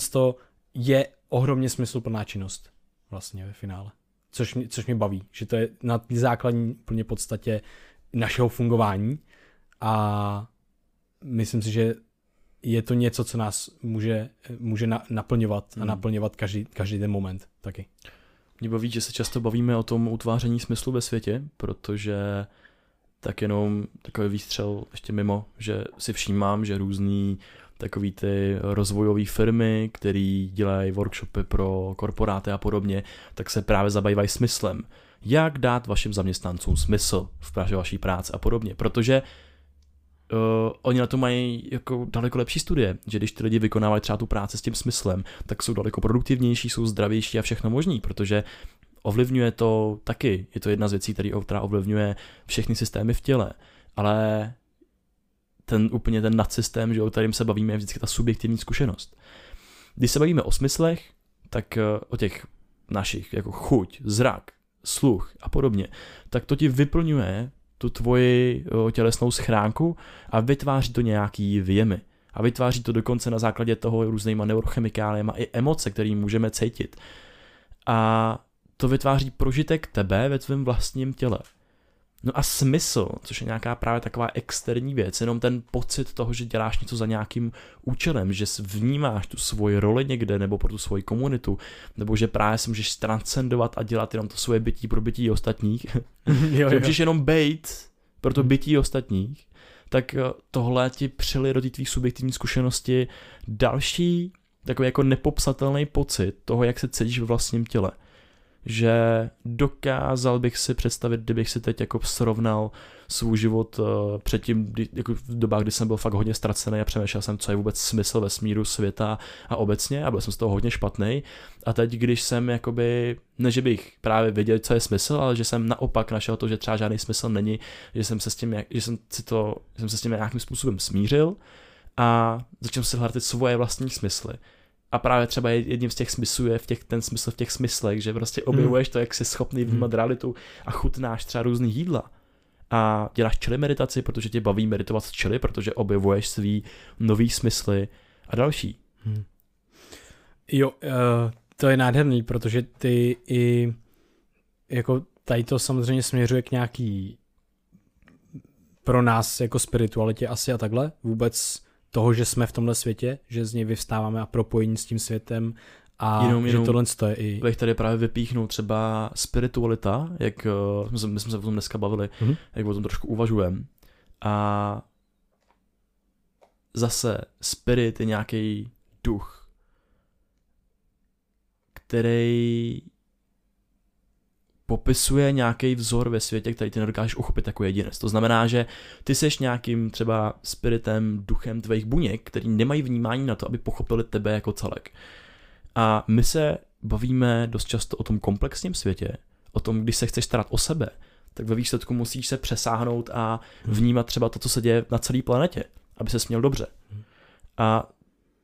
je ohromně smysluplná činnost vlastně ve finále, což mě, což mě baví, že to je na té základní úplně podstatě našeho fungování a myslím si, že je to něco, co nás může, může na, naplňovat a naplňovat každý, každý ten moment taky. Mě baví, že se často bavíme o tom utváření smyslu ve světě, protože tak jenom takový výstřel ještě mimo, že si všímám, že různý takový ty rozvojové firmy, které dělají workshopy pro korporáty a podobně, tak se právě zabývají smyslem. Jak dát vašim zaměstnancům smysl v práci vaší práce a podobně, protože Uh, oni na to mají jako daleko lepší studie, že když ty lidi vykonávají třeba tu práci s tím smyslem, tak jsou daleko produktivnější, jsou zdravější a všechno možný, protože ovlivňuje to taky, je to jedna z věcí, která ovlivňuje všechny systémy v těle, ale ten úplně ten nadsystém, že o kterém se bavíme, je vždycky ta subjektivní zkušenost. Když se bavíme o smyslech, tak o těch našich, jako chuť, zrak, sluch a podobně, tak to ti vyplňuje tu tvoji tělesnou schránku a vytváří to nějaký vjemy. A vytváří to dokonce na základě toho různýma neurochemikáliema i emoce, které můžeme cítit. A to vytváří prožitek tebe ve tvém vlastním těle. No a smysl, což je nějaká právě taková externí věc, jenom ten pocit toho, že děláš něco za nějakým účelem, že vnímáš tu svoji roli někde nebo pro tu svoji komunitu, nebo že právě se můžeš transcendovat a dělat jenom to svoje bytí pro bytí ostatních. Jo, že můžeš jenom bejt pro to bytí ostatních, tak tohle ti přilije do té tvý subjektivní zkušenosti další takový jako nepopsatelný pocit toho, jak se cítíš ve vlastním těle. Že dokázal bych si představit, kdybych si teď jako srovnal svůj život předtím, kdy, jako v dobách, kdy jsem byl fakt hodně ztracený a přemýšlel jsem, co je vůbec smysl vesmíru, světa a obecně, a byl jsem z toho hodně špatný. A teď, když jsem jakoby, ne že bych právě věděl, co je smysl, ale že jsem naopak našel to, že třeba žádný smysl není, že jsem se s tím, že jsem si to, jsem se s tím nějakým způsobem smířil a začal si hledat svoje vlastní smysly. A právě třeba jedním z těch smyslů je v těch, ten smysl v těch smyslech, že prostě objevuješ to, jak jsi schopný vnímat realitu a chutnáš třeba různý jídla. A děláš chili meditaci, protože tě baví meditovat s chili, protože objevuješ svý nový smysly a další. Hmm. Jo, uh, To je nádherný, protože ty i jako tady to samozřejmě směřuje k nějaký pro nás jako spiritualitě asi a takhle. Vůbec toho, že jsme v tomhle světě, že z něj vyvstáváme a propojení s tím světem a jenom, jenom, že tohle stojí i... Bych tady právě vypíchnout třeba spiritualita, jak uh, my jsme se o tom dneska bavili, mm-hmm. jak o tom trošku uvažujeme. A zase spirit je nějaký duch, který popisuje nějaký vzor ve světě, který ty nedokážeš uchopit jako jedinec. To znamená, že ty seš nějakým třeba spiritem, duchem tvých buněk, který nemají vnímání na to, aby pochopili tebe jako celek. A my se bavíme dost často o tom komplexním světě, o tom, když se chceš starat o sebe, tak ve výsledku musíš se přesáhnout a vnímat třeba to, co se děje na celé planetě, aby ses měl dobře. A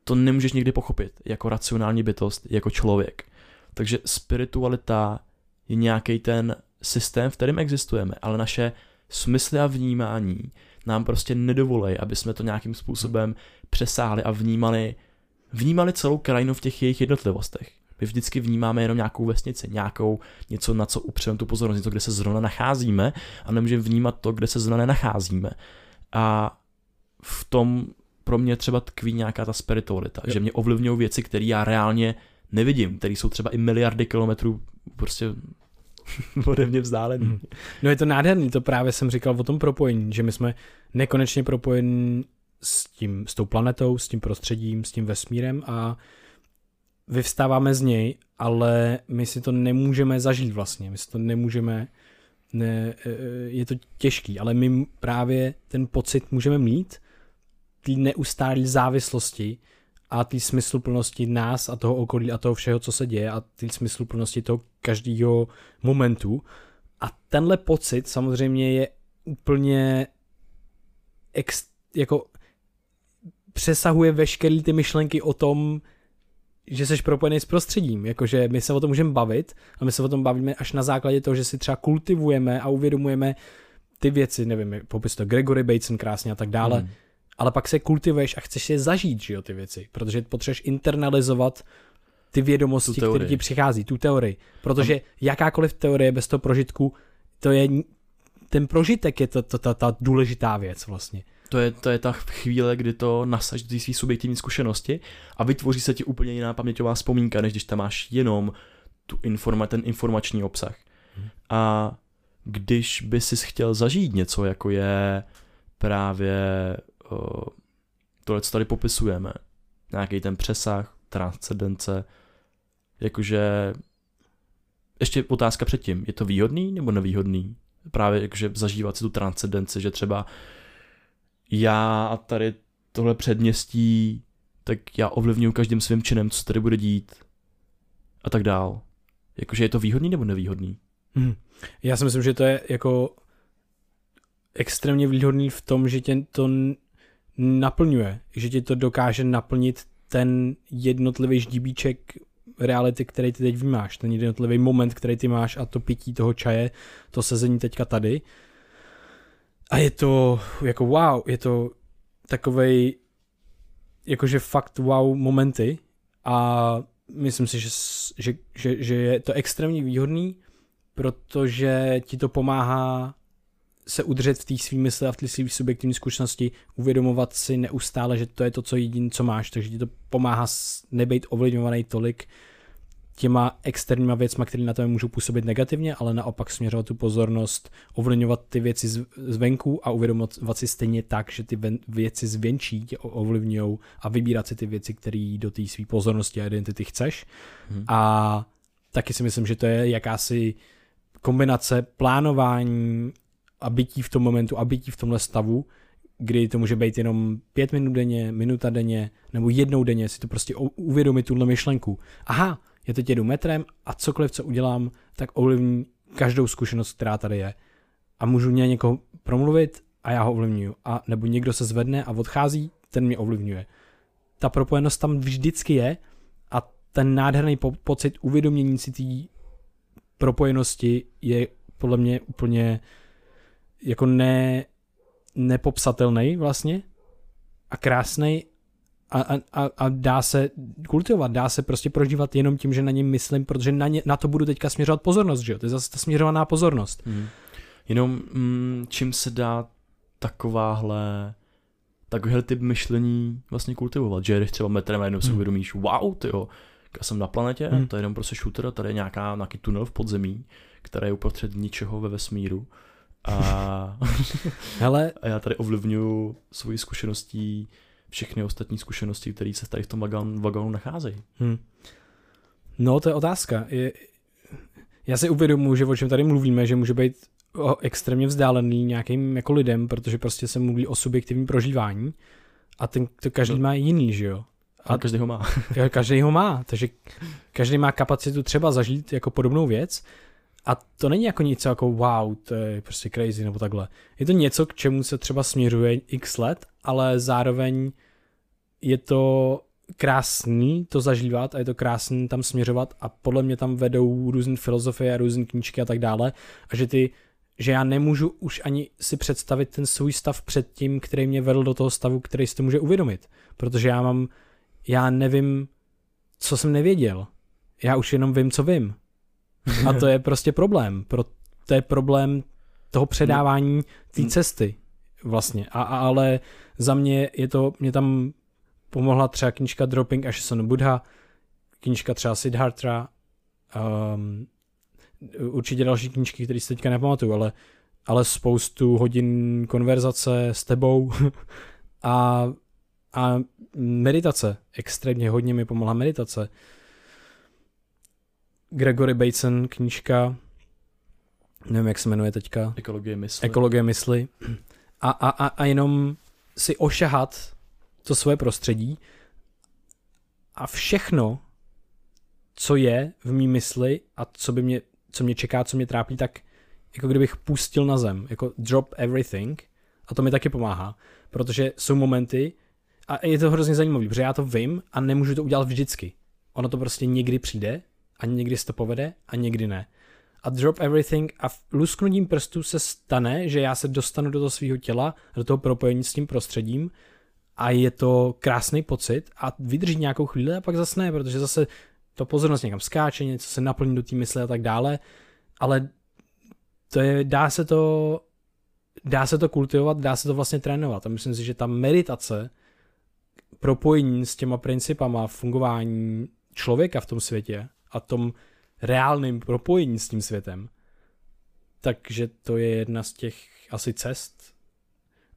to nemůžeš nikdy pochopit jako racionální bytost, jako člověk. Takže spiritualita je nějaký ten systém, v kterém existujeme, ale naše smysly a vnímání nám prostě nedovolí, aby jsme to nějakým způsobem přesáhli a vnímali, vnímali celou krajinu v těch jejich jednotlivostech. My vždycky vnímáme jenom nějakou vesnici, nějakou něco, na co upřeme tu pozornost, něco, kde se zrovna nacházíme, a nemůžeme vnímat to, kde se zrovna nenacházíme. A v tom pro mě třeba tkví nějaká ta spiritualita, že mě ovlivňují věci, které já reálně nevidím, které jsou třeba i miliardy kilometrů prostě ode mě vzdálený. No je to nádherný, to právě jsem říkal o tom propojení, že my jsme nekonečně propojení s tím, s tou planetou, s tím prostředím, s tím vesmírem a vyvstáváme z něj, ale my si to nemůžeme zažít vlastně, my si to nemůžeme, ne, je to těžký, ale my právě ten pocit můžeme mít, ty neustálé závislosti a ty smysluplnosti nás a toho okolí a toho všeho, co se děje a ty smysluplnosti toho každého momentu. A tenhle pocit samozřejmě je úplně ex, jako přesahuje veškeré ty myšlenky o tom, že seš propojený s prostředím, jakože my se o tom můžeme bavit a my se o tom bavíme až na základě toho, že si třeba kultivujeme a uvědomujeme ty věci, nevím, popis to Gregory Bateson krásně a tak dále, hmm. ale pak se kultivuješ a chceš je zažít, že jo, ty věci, protože potřebuješ internalizovat ty vědomosti, které ti přichází, tu teorii, protože Am... jakákoliv teorie bez toho prožitku, to je, ten prožitek je to, to, ta, ta důležitá věc vlastně. To je, to je ta chvíle, kdy to nasaží do svý subjektivní zkušenosti a vytvoří se ti úplně jiná paměťová vzpomínka, než když tam máš jenom tu informa, ten informační obsah. Hmm. A když by si chtěl zažít něco, jako je právě uh, tohle, co tady popisujeme, nějaký ten přesah, transcendence, jakože ještě otázka předtím, je to výhodný nebo nevýhodný? Právě jakože zažívat si tu transcendenci, že třeba já a tady tohle předměstí, tak já ovlivňuji každým svým činem, co tady bude dít a tak dál. Jakože je to výhodný nebo nevýhodný? Hmm. Já si myslím, že to je jako extrémně výhodný v tom, že tě to naplňuje, že tě to dokáže naplnit ten jednotlivý ždíbíček reality, který ty teď vnímáš, ten jednotlivý moment, který ty máš a to pití toho čaje, to sezení teďka tady. A je to jako wow, je to takovej jakože fakt wow momenty a myslím si, že, že, že, že je to extrémně výhodný, protože ti to pomáhá se udržet v té svý mysli a v té svý subjektivní zkušenosti, uvědomovat si neustále, že to je to, co jediné, co máš, takže ti to pomáhá nebejt ovlivňovaný tolik těma externíma věcma, které na tebe můžou působit negativně, ale naopak směřovat tu pozornost, ovlivňovat ty věci zvenku a uvědomovat si stejně tak, že ty věci zvenčí tě ovlivňujou a vybírat si ty věci, které do té své pozornosti a identity chceš. Hmm. A taky si myslím, že to je jakási kombinace plánování a bytí v tom momentu a bytí v tomhle stavu, kdy to může být jenom pět minut denně, minuta denně, nebo jednou denně, si to prostě uvědomit tuhle myšlenku. Aha, já teď jedu metrem a cokoliv, co udělám, tak ovlivní každou zkušenost, která tady je. A můžu mě někoho promluvit a já ho ovlivňuju. A nebo někdo se zvedne a odchází, ten mě ovlivňuje. Ta propojenost tam vždycky je a ten nádherný po- pocit uvědomění si té propojenosti je podle mě úplně jako ne, nepopsatelný vlastně a krásnej a, a, a dá se kultivovat, dá se prostě prožívat jenom tím, že na něm myslím, protože na, ně, na to budu teďka směřovat pozornost, že jo? To je zase ta směřovaná pozornost. Mm. Jenom mm, čím se dá takováhle takovýhle typ myšlení vlastně kultivovat, že když třeba metrem a jednou si uvědomíš, mm. wow, tyjo, já jsem na planetě, mm. to je jenom prostě shooter, tady je nějaká, nějaký tunel v podzemí, který je uprostřed ničeho ve vesmíru. A, hele, a já tady ovlivňuji svoji zkušeností všechny ostatní zkušenosti, které se tady v tom vagónu, vagónu nacházejí. Hmm. No, to je otázka. Je, já si uvědomuji, že o čem tady mluvíme, že může být extrémně vzdálený nějakým jako lidem, protože prostě se mluví o subjektivním prožívání a ten, to každý no. má jiný, že jo? A, a každý ho má. Každý ho má, takže každý má kapacitu třeba zažít jako podobnou věc. A to není jako něco jako wow, to je prostě crazy nebo takhle. Je to něco, k čemu se třeba směřuje x let, ale zároveň je to krásný to zažívat a je to krásný tam směřovat a podle mě tam vedou různé filozofie a různé knížky a tak dále. A že, ty, že já nemůžu už ani si představit ten svůj stav před tím, který mě vedl do toho stavu, který si to může uvědomit. Protože já mám, já nevím, co jsem nevěděl. Já už jenom vím, co vím. A to je prostě problém. Pro, to je problém toho předávání té cesty vlastně. A, a, ale za mě je to, mě tam pomohla třeba knížka Dropping Ashes on Buddha, knížka třeba Siddhartha, um, určitě další knížky, které si teďka nepamatuju, ale, ale spoustu hodin konverzace s tebou a, a meditace. Extrémně hodně mi pomohla meditace. Gregory Bateson, knížka, nevím, jak se jmenuje teďka. Ekologie mysli. Ekologie mysli. A, a, a, a jenom si ošahat to svoje prostředí a všechno, co je v mý mysli a co, by mě, co mě čeká, co mě trápí, tak jako kdybych pustil na zem, jako drop everything a to mi taky pomáhá, protože jsou momenty a je to hrozně zajímavý, protože já to vím a nemůžu to udělat vždycky. Ono to prostě někdy přijde a někdy se to povede a někdy ne. A drop everything a lusknutím prstů se stane, že já se dostanu do toho svého těla, do toho propojení s tím prostředím a je to krásný pocit a vydrží nějakou chvíli a pak zase ne, protože zase to pozornost někam skáče, něco se naplní do té mysli a tak dále, ale to je, dá se to dá se to kultivovat, dá se to vlastně trénovat a myslím si, že ta meditace, propojení s těma principama fungování člověka v tom světě a tom reálným propojení s tím světem. Takže to je jedna z těch asi cest.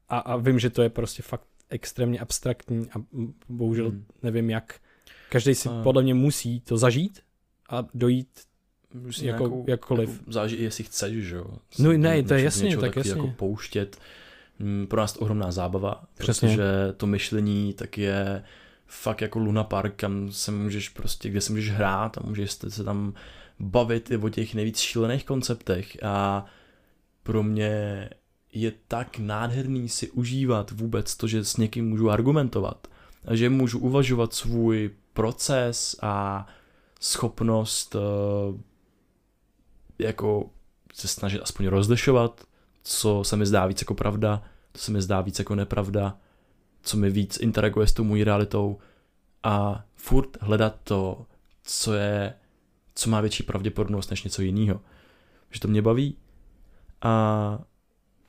A, a vím, že to je prostě fakt extrémně abstraktní a bohužel hmm. nevím jak. Každý si a... podle mě musí to zažít a dojít jako, nějakou, jakkoliv. Jako, záleží, jestli chceš, že jo? No ne, to je jasně, tak jasně. Jako pouštět. Pro nás to ohromná zábava. Přesně. Protože to myšlení tak je fakt jako Luna Park, kam se můžeš prostě, kde se můžeš hrát a můžeš se tam bavit i o těch nejvíc šílených konceptech a pro mě je tak nádherný si užívat vůbec to, že s někým můžu argumentovat a že můžu uvažovat svůj proces a schopnost jako se snažit aspoň rozlišovat, co se mi zdá víc jako pravda, co se mi zdá víc jako nepravda, co mi víc interaguje s tou mojí realitou a furt hledat to, co je, co má větší pravděpodobnost než něco jiného. Že to mě baví a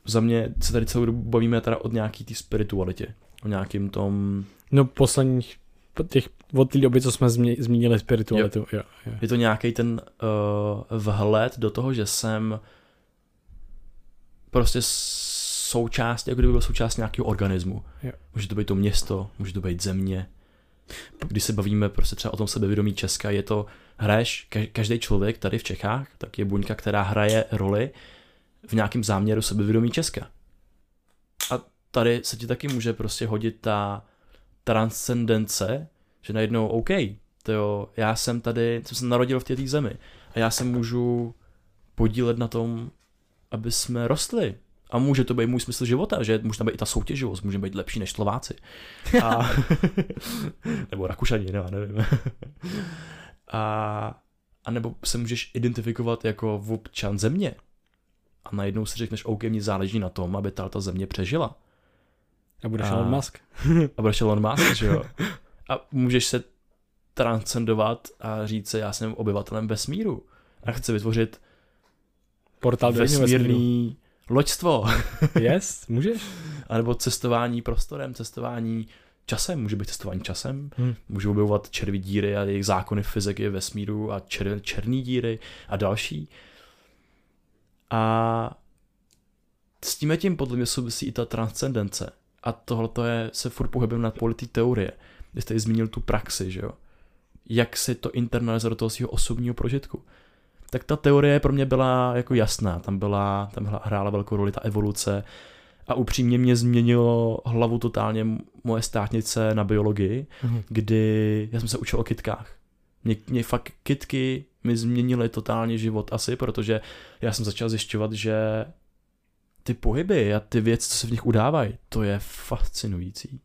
za mě se tady celou dobu bavíme teda od nějaký té spiritualitě, o nějakým tom... No posledních, těch, od té doby, co jsme zmínili spiritualitu. Jo. Jo, jo. Je to nějaký ten uh, vhled do toho, že jsem prostě součást, jako kdyby byl součást nějakého organismu. Jo. Může to být to město, může to být země. Když se bavíme prostě třeba o tom sebevědomí Česka, je to, hraješ, každý člověk tady v Čechách, tak je buňka, která hraje roli v nějakém záměru sebevědomí Česka. A tady se ti taky může prostě hodit ta transcendence, že najednou, OK, to jo, já jsem tady, jsem se narodil v této zemi a já se můžu podílet na tom, aby jsme rostli. A může to být můj smysl života, že může tam být i ta soutěživost, může být lepší než Slováci. A... nebo Rakušani, ne, nevím. A... a nebo se můžeš identifikovat jako občan země. A najednou si řekneš, OK, mně záleží na tom, aby ta země přežila. A budeš a... Elon Musk. A budeš Elon Musk, že jo. a můžeš se transcendovat a říct se, já jsem obyvatelem vesmíru a chci vytvořit portál vesmírný loďstvo. Yes, můžeš. A nebo cestování prostorem, cestování časem, může být cestování časem, hmm. můžu objevovat červí díry a jejich zákony fyziky vesmíru a čer, černý díry a další. A s tím tím podle mě souvisí i ta transcendence. A tohleto je, se furt pohybem nad politý teorie. Když jste zmínil tu praxi, že jo? Jak si to internalizuje do toho svého osobního prožitku. Tak ta teorie pro mě byla jako jasná. Tam, byla, tam hrála velkou roli ta evoluce a upřímně mě změnilo hlavu totálně moje státnice na biologii, mm-hmm. kdy já jsem se učil o kytkách. Mě, mě fakt kytky mi změnily totálně život asi, protože já jsem začal zjišťovat, že ty pohyby a ty věci, co se v nich udávají, to je fascinující.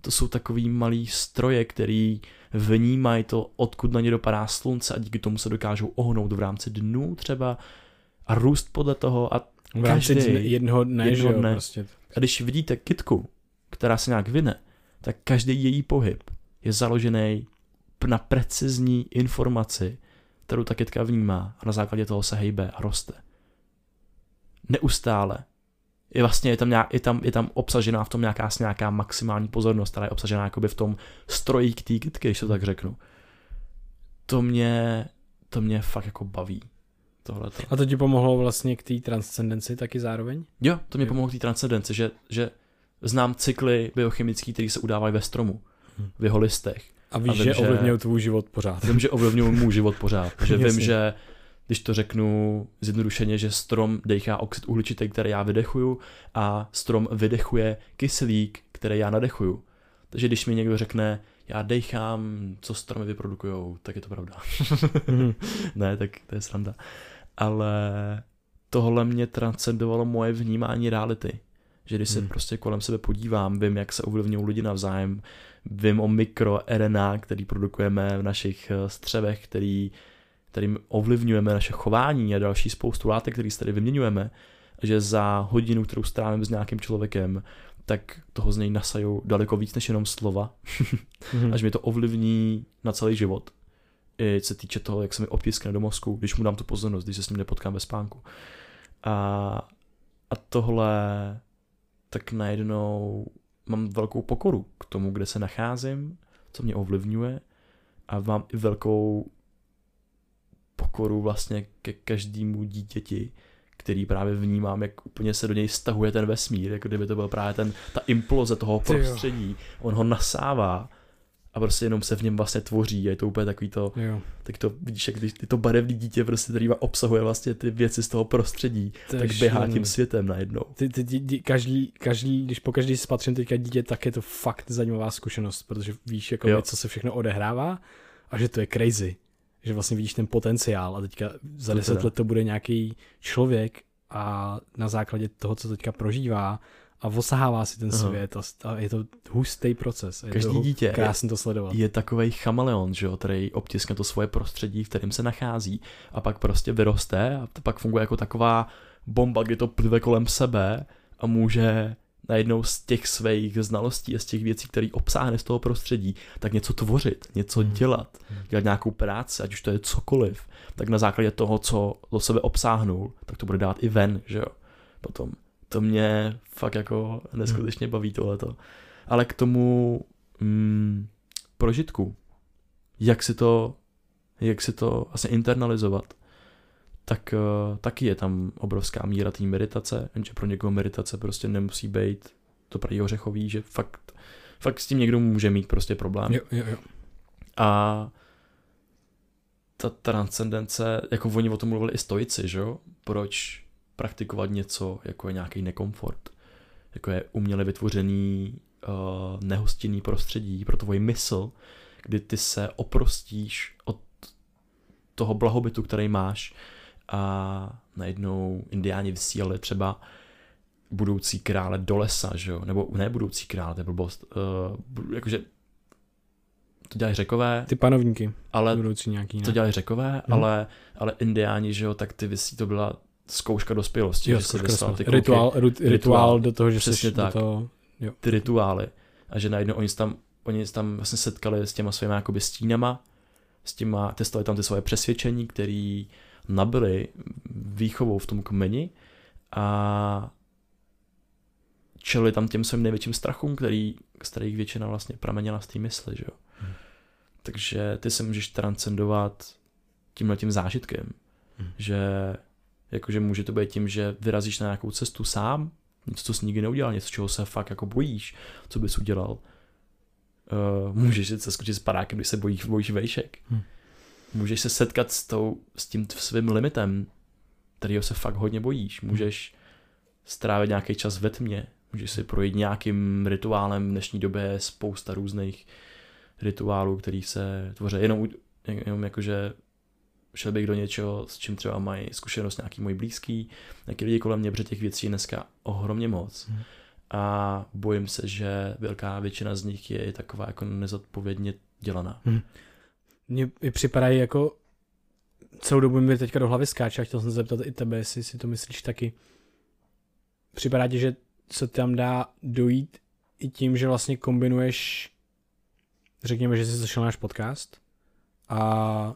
To jsou takový malý stroje, který vnímají to, odkud na ně dopadá slunce a díky tomu se dokážou ohnout v rámci dnů třeba a růst podle toho a v rámci každý jednoho dne, jednoho dne. Jo, prostě. A když vidíte kytku, která se nějak vyne, tak každý její pohyb je založený na precizní informaci, kterou ta kytka vnímá a na základě toho se hejbe a roste. Neustále. Je vlastně je tam, nějak, je tam, je tam obsažená v tom nějaká, nějaká maximální pozornost, která je obsažená jakoby v tom stroji k té kytky, když to tak řeknu. To mě, to mě fakt jako baví. Tohleto. A to ti pomohlo vlastně k té transcendenci taky zároveň? Jo, to mě jo. pomohlo k té transcendenci, že, že znám cykly biochemické, které se udávají ve stromu, v jeho listech. A víš, a vím, že ovlivňují tvůj život pořád. Vím, že ovlivňují můj život pořád. Že vím, že když to řeknu zjednodušeně, že strom dechá oxid uhličitý, který já vydechuju, a strom vydechuje kyslík, který já nadechuju. Takže když mi někdo řekne, já dechám, co stromy vyprodukujou, tak je to pravda. Mm. Ne, tak to je sranda. Ale tohle mě transcendovalo moje vnímání reality. Že když se hmm. prostě kolem sebe podívám, vím, jak se ovlivňují lidi navzájem, vím o mikro R N A, který produkujeme v našich střevech, který, kterým ovlivňujeme naše chování a další spoustu látek, který se tady vyměňujeme, že za hodinu, kterou strávím s nějakým člověkem, tak toho z něj nasaju daleko víc než jenom slova, hmm. až mi to ovlivní na celý život. I se týče toho, jak se mi otiskne do mozku, když mu dám tu pozornost, když se s ním nepotkám ve spánku. A, a tohle tak najednou mám velkou pokoru k tomu, kde se nacházím, co mě ovlivňuje, a mám i velkou pokoru vlastně ke každému dítěti, který právě vnímám, jak úplně se do něj stahuje ten vesmír, jako kdyby to byl právě ten, ta imploze toho prostředí, on ho nasává a prostě jenom se v něm vlastně tvoří a je to úplně takový to, jo. tak to vidíš, jak když to barevný dítě prostě, který obsahuje vlastně ty věci z toho prostředí, Tež, tak běhá tím světem najednou. Ty, ty, ty, ty, každý, každý, když po každý spatřím teďka dítě, tak je to fakt zajímavá zkušenost, protože víš, jako věc, co se všechno odehrává a že to je crazy, že vlastně vidíš ten potenciál a teďka za to deset teda. let to bude nějaký člověk a na základě toho, co teďka prožívá, a osahává si ten svět a je to hustý proces. Je Každý to dítě krásně to sledovat. Je, je takovej chameleon, že jo, který obtiskne to svoje prostředí, v kterém se nachází a pak prostě vyroste a pak funguje jako taková bomba, kdy to plive kolem sebe a může najednou z těch svých znalostí a z těch věcí, které obsáhne z toho prostředí, tak něco tvořit, něco hmm. dělat, dělat nějakou práci, ať už to je cokoliv, tak na základě toho, co do sebe obsáhnul, tak to bude dát i ven, že jo, potom. To mě fakt jako neskutečně baví tohleto. Ale k tomu mm, prožitku, jak si to, jak si to vlastně internalizovat, tak uh, taky je tam obrovská míra té meditace, jenže pro někoho meditace prostě nemusí být to pravý ořechový, že fakt, fakt s tím někdo může mít prostě problém. Jo, jo, jo. A ta transcendence, jako oni o tom mluvili i stoici, že jo? Proč praktikovat něco, jako je nějaký nekomfort, jako je uměle vytvořený uh, nehostinný prostředí pro tvoji mysl, kdy ty se oprostíš od toho blahobytu, který máš, a najednou indiáni vysílali třeba budoucí krále do lesa, že jo? Nebo ne budoucí krále, to je blbost, uh, jakože to dělají Řekové. Ty panovníky. Ale budoucí nějaký, ne? To dělají Řekové, hmm. ale, ale indiáni, že jo, tak ty vysí, to byla zkouška dospělosti, jo, že se vyslal ty kouky, rituál, rituál, rituál do toho, že se do toho... Jo. Ty rituály. A že najednou oni tam Oni se tam vlastně setkali s těma svýma jakoby stínama, s těma, testovali tam ty svoje přesvědčení, které nabyli výchovou v tom kmeni a čelili tam těm svým největším strachům, který, z kterých většina vlastně pramenila z té mysli, že jo. Hmm. Takže ty se můžeš transcendovat tímhletím zážitkem, hmm. že jakože může to být tím, že vyrazíš na nějakou cestu sám, něco, co jsi nikdy neudělal, něco, čeho se fakt jako bojíš, co bys udělal. Uh, můžeš se skočit s padákem, když se bojíš, bojíš vejšek. Hmm. Můžeš se setkat s, tou, s tím svým limitem, kterýho se fakt hodně bojíš. Můžeš strávit nějaký čas ve tmě, můžeš si projít nějakým rituálem. V dnešní době je spousta různých rituálů, který se tvoří. Jenom, jenom jakože šel bych do něčeho, s čím třeba mají zkušenost nějaký moji blízký, nějaký lidi kolem mě, protože těch věcí je dneska ohromně moc. Hmm. A bojím se, že velká většina z nich je taková jako nezodpovědně dělaná. Hmm. Mně připadají jako celou dobu mi teďka do hlavy skáče a chtěl jsem zeptat i tebe, jestli si to myslíš taky. Připadá ti, že se tam dá dojít i tím, že vlastně kombinuješ, řekněme, že jsi zašel náš podcast a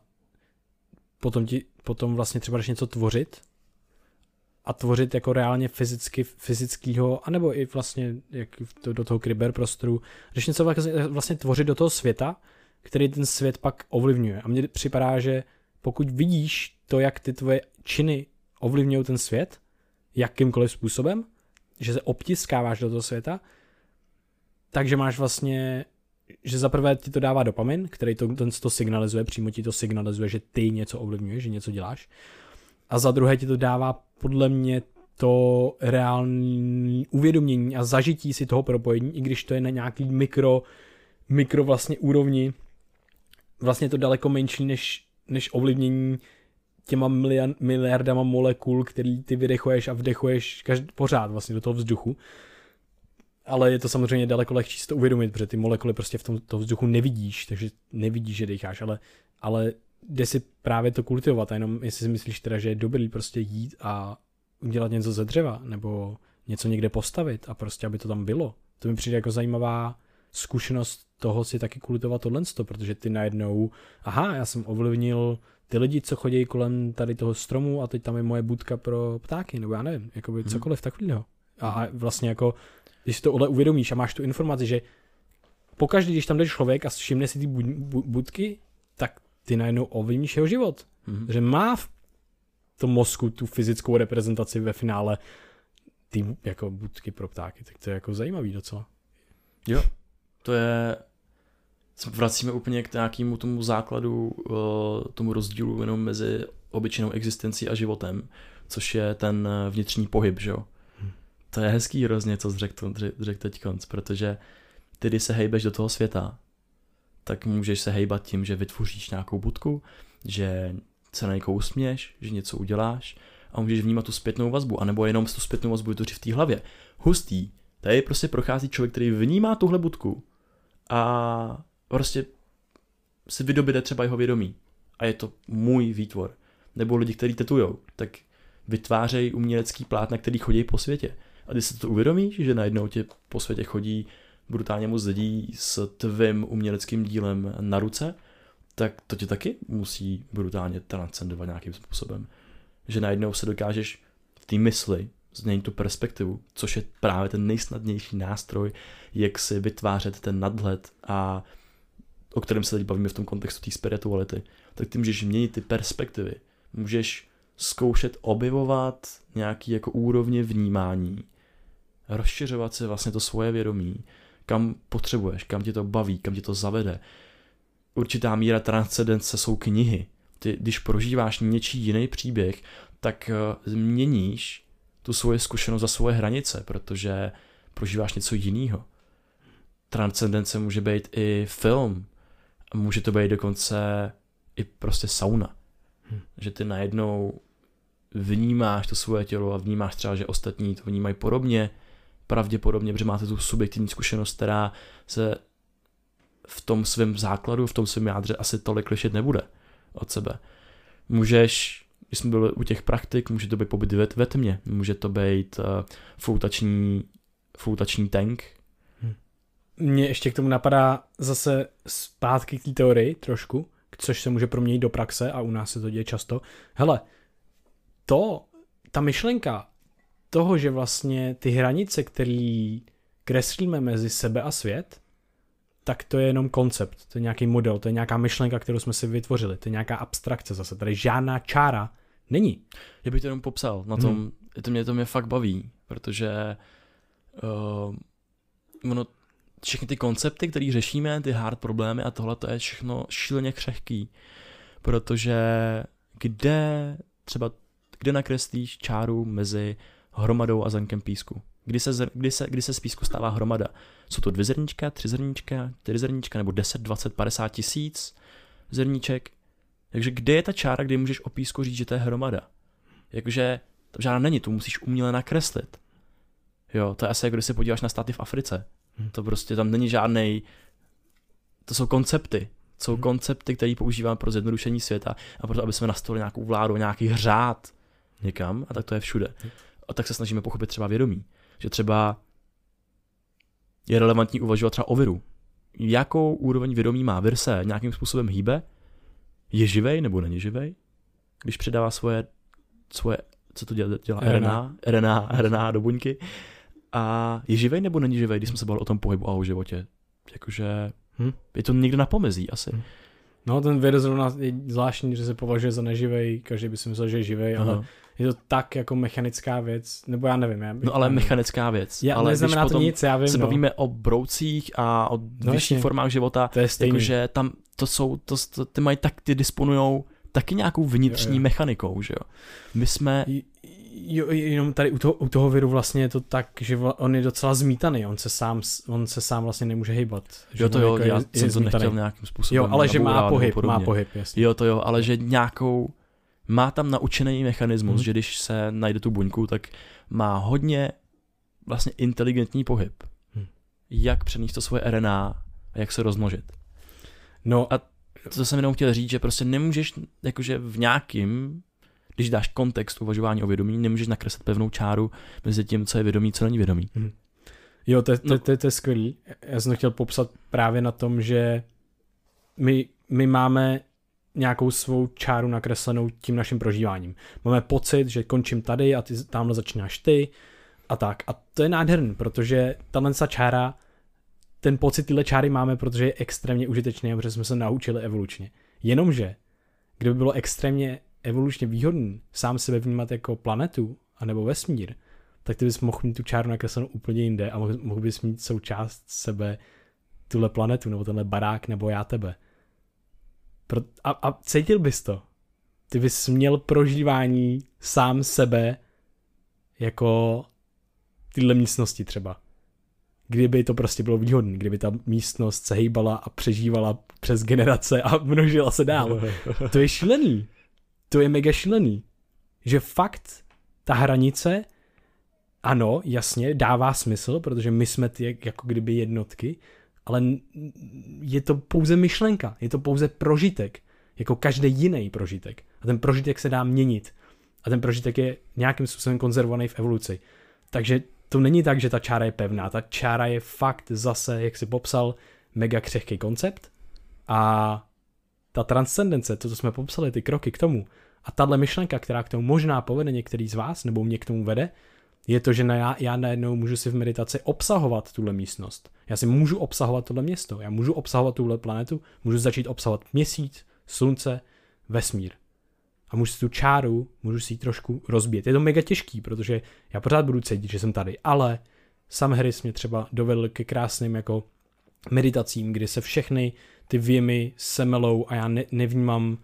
potom, ti, potom vlastně třeba dáš něco tvořit a tvořit jako reálně fyzicky, fyzickýho, anebo i vlastně jak to, do toho kyberprostoru, dáš něco vlastně tvořit do toho světa, který ten svět pak ovlivňuje. A mně připadá, že pokud vidíš to, jak ty tvoje činy ovlivňují ten svět, jakýmkoliv způsobem, že se obtiskáváš do toho světa, takže máš vlastně, že zaprvé ti to dává dopamin, který to, ten to signalizuje, přímo ti to signalizuje, že ty něco ovlivňuješ, že něco děláš. A za druhé ti to dává podle mě to reální uvědomění a zažití si toho propojení, i když to je na nějaký mikro, mikro vlastně úrovni, vlastně to daleko menší než, než ovlivnění těma miliard, miliardama molekul, který ty vydechuješ a vdechuješ každý, pořád vlastně do toho vzduchu. Ale je to samozřejmě daleko lehčí si to uvědomit, protože ty molekuly prostě v tom toho vzduchu nevidíš, takže nevidíš, že decháš, ale, ale jde si právě to kultivovat a jenom jestli si myslíš teda, že je dobrý prostě jít a udělat něco ze dřeva, nebo něco někde postavit a prostě, aby to tam bylo. To mi přijde jako zajímavá zkušenost toho si taky kultivovat tohlensto, protože ty najednou, aha, já jsem ovlivnil ty lidi, co chodí kolem tady toho stromu a teď tam je moje budka pro ptáky, nebo já nevím, jakoby cokoliv takového. A vlastně jako, když si to uvědomíš a máš tu informaci, že pokaždý, když tam jde člověk a všimne si ty budky, tak ty najednou ovlivníš jeho život. Mm-hmm. Že má v tom mozku tu fyzickou reprezentaci ve finále ty jako budky pro ptáky, tak to je jako zajímavý docela. Jo, to je, vracíme úplně k nějakému tomu základu, tomu rozdílu jenom mezi obyčejnou existencí a životem, což je ten vnitřní pohyb, že jo. Hmm. To je hezký hrozně, co jsi řekl, řekl teď konc, protože ty, když se hejbeš do toho světa, tak můžeš se hejbat tím, že vytvoříš nějakou budku, že se na někoho usměješ, že něco uděláš a můžeš vnímat tu zpětnou vazbu, anebo jenom tu zpětnou vazbu vytvoří v té hlavě. Hustý. Tady prostě prochází člověk, který vnímá tuhle budku a prostě si vydobíde třeba jeho vědomí. A je to můj výtvor. Nebo lidi, kteří tetujou, tak vytvářejí umělecký plátna, který chodí po světě. A když se to uvědomíš, že najednou tě po světě chodí brutálně moc lidí s tvým uměleckým dílem na ruce, tak to tě taky musí brutálně transcendovat nějakým způsobem. Že najednou se dokážeš v té mysli změnit tu perspektivu, což je právě ten nejsnadnější nástroj, jak si vytvářet ten nadhled, a o kterém se teď bavíme v tom kontextu té spirituality, tak ty můžeš měnit ty perspektivy. Můžeš zkoušet objevovat nějaký jako úrovně vnímání, rozšiřovat si vlastně to svoje vědomí, kam potřebuješ, kam tě to baví, kam tě to zavede. Určitá míra transcendence jsou knihy. Ty, když prožíváš něčí jiný příběh, tak změníš tu svoji zkušenost za svoje hranice, protože prožíváš něco jiného. Transcendence může být i film, může to být dokonce i prostě sauna. Hmm. Že ty najednou vnímáš to svoje tělo a vnímáš třeba, že ostatní to vnímají podobně, pravděpodobně, protože máte tu subjektivní zkušenost, která se v tom svém základu, v tom svém jádře asi tolik lišit nebude od sebe. Můžeš, když jsme byli u těch praktik, může to být pobyt ve, ve tmě, může to být uh, flotační tank, mě ještě k tomu napadá zase zpátky k té teorii trošku, což se může proměnit do praxe a u nás se to děje často. Hele, to, ta myšlenka toho, že vlastně ty hranice, které kreslíme mezi sebe a svět, tak to je jenom koncept, to je nějaký model, to je nějaká myšlenka, kterou jsme si vytvořili, to je nějaká abstrakce zase, tady žádná čára není. Já bych to jenom popsal, na tom, hmm. to, mě, to mě fakt baví, protože uh, ono, všechny ty koncepty, které řešíme, ty hard problémy a tohle, to je všechno šíleně křehký, protože kde třeba, kde nakreslíš čáru mezi hromadou a zrnkem písku? Kdy se, kdy, se, kdy se z písku stává hromada? Jsou to dvě zrníčka, tři zrníčka, čtyři zrníčka, nebo deset, dvacet, padesát tisíc zrníček? Takže kde je ta čára, kdy můžeš o písku říct, že to je hromada? Jakože to žádná není, tu musíš uměle nakreslit. Jo, to je asi jako když se podíváš na státy v Africe. To prostě tam není žádnej, to jsou koncepty. Jsou koncepty, které používám pro zjednodušení světa a proto, aby jsme nastavili nějakou vládu, nějaký řád někam, a tak to je všude. A tak se snažíme pochopit třeba vědomí. Že třeba je relevantní uvažovat třeba o viru. Jakou úroveň vědomí má? Vir se nějakým způsobem hýbe? Je živej nebo není živej? Když předává svoje, svoje co to dělá? dělá R N A. R N A, R N A do buňky. A je živej nebo není živej, když jsme se bavili o tom pohybu a o životě? Jakože hm? je to někde na pomezí asi. Hm. No, ten vir zrovna je zvláštní, že se považuje za neživej, každý by si myslel, že je živej, ano. Ale je to tak jako mechanická věc, nebo já nevím. Já bych no ale nevím. mechanická věc. Já, ale neznamená to nic, já vím. Se no. bavíme o broucích a o no vyšších formách života, to je jakože tam to jsou, to, to, ty mají tak, ty disponujou taky nějakou vnitřní jo, jo. mechanikou, že jo. My jsme... Jo, jenom tady u toho, u toho viru vlastně je to tak, že on je docela zmítaný, on se sám, on se sám vlastně nemůže hýbat. Jo to jo, jako já je, jsem je to nechtěl nějakým způsobem. Jo, ale že má pohyb, má pohyb, jasně. Jo to jo, ale že nějakou, má tam naučený mechanismus, hmm. že když se najde tu buňku, tak má hodně vlastně inteligentní pohyb. Hmm. Jak přenést to svoje R N A a jak se rozmnožit. No a to jsem jenom chtěl říct, že prostě nemůžeš jakože v nějakým, když dáš kontext uvažování o vědomí, nemůžeš nakreslit pevnou čáru mezi tím, co je vědomí, co není vědomí. Hmm. Jo, to, to, no. to, to, to je skvělý. Já jsem chtěl popsat právě na tom, že my, my máme nějakou svou čáru nakreslenou tím naším prožíváním. Máme pocit, že končím tady a ty tamhle začínáš ty a tak. A to je nádherný, protože tahle čára, ten pocit tyhle čáry máme, protože je extrémně užitečný, protože jsme se naučili evolučně. Jenomže, kdyby bylo extrémně evolučně výhodný sám sebe vnímat jako planetu anebo vesmír, tak ty bys mohl mít tu čáru nakreslenou úplně jinde a mohl, mohl bys mít součást sebe tuhle planetu nebo tenhle barák nebo já tebe. Pro, a, a cítil bys to. Ty bys měl prožívání sám sebe jako tyhle místnosti třeba. Kdyby to prostě bylo výhodné, kdyby ta místnost se hejbala a přežívala přes generace a množila se dál. To je šílený. To je mega šílený, že fakt ta hranice, ano, jasně, dává smysl, protože my jsme ty jako kdyby jednotky, ale je to pouze myšlenka, je to pouze prožitek, jako každý jiný prožitek. A ten prožitek se dá měnit. A ten prožitek je nějakým způsobem konzervovaný v evoluci. Takže to není tak, že ta čára je pevná, ta čára je fakt zase, jak jsi popsal, mega křehký koncept a ta transcendence, to, co jsme popsali, ty kroky k tomu a tahle myšlenka, která k tomu možná povede některý z vás, nebo mě k tomu vede, je to, že na já, já najednou můžu si v meditaci obsahovat tuhle místnost. Já si můžu obsahovat tohle město, já můžu obsahovat tuhle planetu, můžu začít obsahovat měsíc, slunce, vesmír. A můžu si tu čáru, můžu si ji trošku rozbít. Je to mega těžký, protože já pořád budu cítit, že jsem tady, ale sam Harris mě třeba dovedl ke krásným jako meditacím, kdy se všechny ty vjemy semelou a já ne, nevnímám,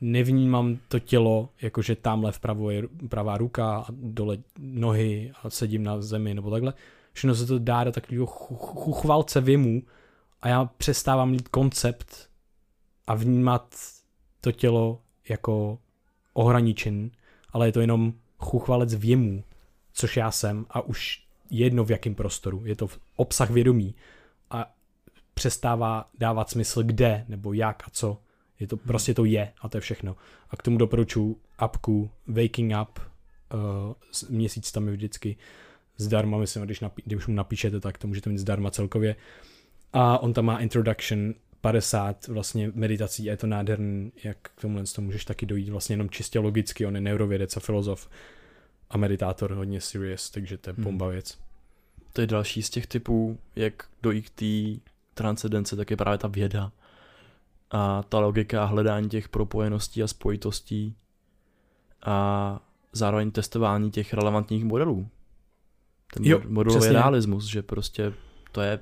nevnímám to tělo, jakože tamhle vpravo je pravá ruka a dole nohy a sedím na zemi nebo takhle. Všechno se to dá do takového chuchvalce vjemů a já přestávám mít koncept a vnímat to tělo jako ohraničen, ale je to jenom chuchvalec vjemů, což já jsem a už jedno v jakém prostoru. Je to obsah vědomí a přestává dávat smysl kde, nebo jak a co. Je to, prostě to je a to je všechno. A k tomu doporučuji apku Waking Up, uh, měsíc tam je vždycky zdarma, myslím, když, napí, když mu napíšete, tak to můžete mít zdarma celkově. A on tam má introduction padesát vlastně meditací a je to nádherný, jak k tomuhle tomu můžeš taky dojít vlastně jenom čistě logicky. On je neurovědec a filozof a meditátor hodně serious, takže to je bomba věc. To je další z těch typů, jak dojít k té transcendenci, tak je právě ta věda a ta logika a hledání těch propojeností a spojitostí a zároveň testování těch relevantních modelů. Ten jo, modelový přesně. Realismus, že prostě to je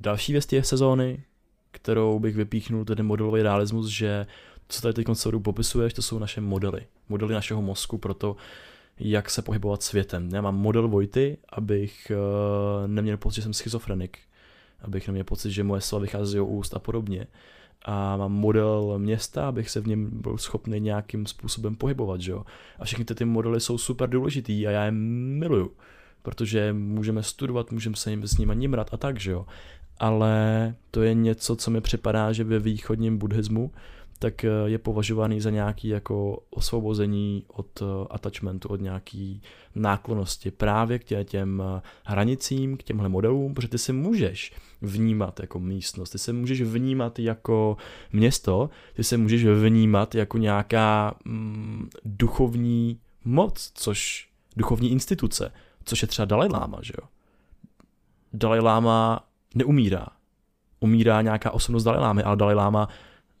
další věc té sezóny, kterou bych vypíchnul, tedy modelový realismus, že co tady teď konceptu popisuješ, to jsou naše modely. Modely našeho mozku pro to, jak se pohybovat světem. Já mám model Vojty, abych neměl pocit, že jsem schizofrenik, abych neměl pocit, že moje slova vychází z úst a podobně. A mám model města, abych se v něm byl schopný nějakým způsobem pohybovat, že jo. A všechny ty, ty modely jsou super důležitý a já je miluju, protože můžeme studovat, můžeme se s nimi nimrat a tak, že jo. Ale to je něco, co mi připadá, že ve východním buddhismu tak je považovaný za nějaké jako osvobození od attachmentu, od nějaké náklonnosti právě k těm hranicím, k těmhle modelům, protože ty si můžeš vnímat jako místnost, ty se můžeš vnímat jako město, ty se můžeš vnímat jako nějaká mm, duchovní moc, což duchovní instituce, což je třeba Dalajláma, že jo. Dalajláma neumírá. Umírá nějaká osobnost Dalajlámy, ale Dalajláma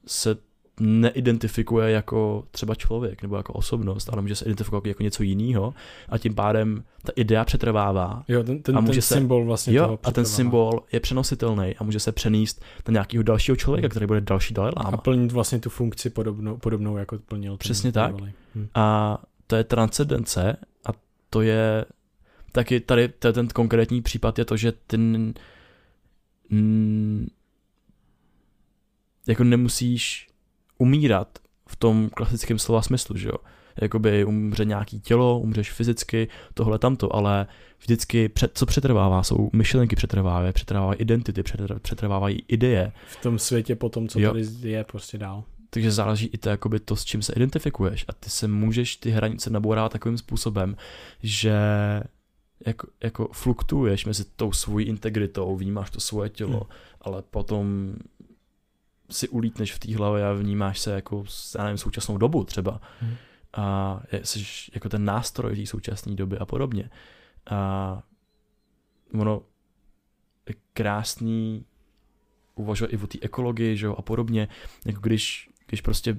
se neidentifikuje jako třeba člověk nebo jako osobnost, ale může se identifikovat jako něco jiného a tím pádem ta idea přetrvává. Jo, ten, ten, a může ten se, symbol vlastně jo, toho přetrvává. A ten symbol je přenositelný a může se přenést na nějakého dalšího člověka, který bude další Dalajláma. A plnit vlastně tu funkci podobnou, podobnou jako plnil. Přesně tak. Hm. A to je transcendence a to je taky tady ten konkrétní případ je to, že ten mm, jako nemusíš umírat v tom klasickém slova smyslu, že jo. Jakoby umře nějaký tělo, umřeš fyzicky, tohle tamto, ale vždycky, před, co přetrvává, jsou myšlenky přetrvávají, přetrvávají identity, přetrvávají ideje. V tom světě potom, co jo. Tady je prostě dál. Takže záleží i to, jakoby to, s čím se identifikuješ a ty se můžeš ty hranice nabourávat takovým způsobem, že jako, jako fluktuješ mezi tou svojí integritou, vnímáš to svoje tělo, hmm. ale potom si ulítneš v té hlavě a vnímáš se jako, já nevím, současnou dobu třeba. Hmm. A jsi jako ten nástroj té současné doby a podobně. A ono je krásný uvažovat i o té ekologii, že jo, a podobně. Jako když, když prostě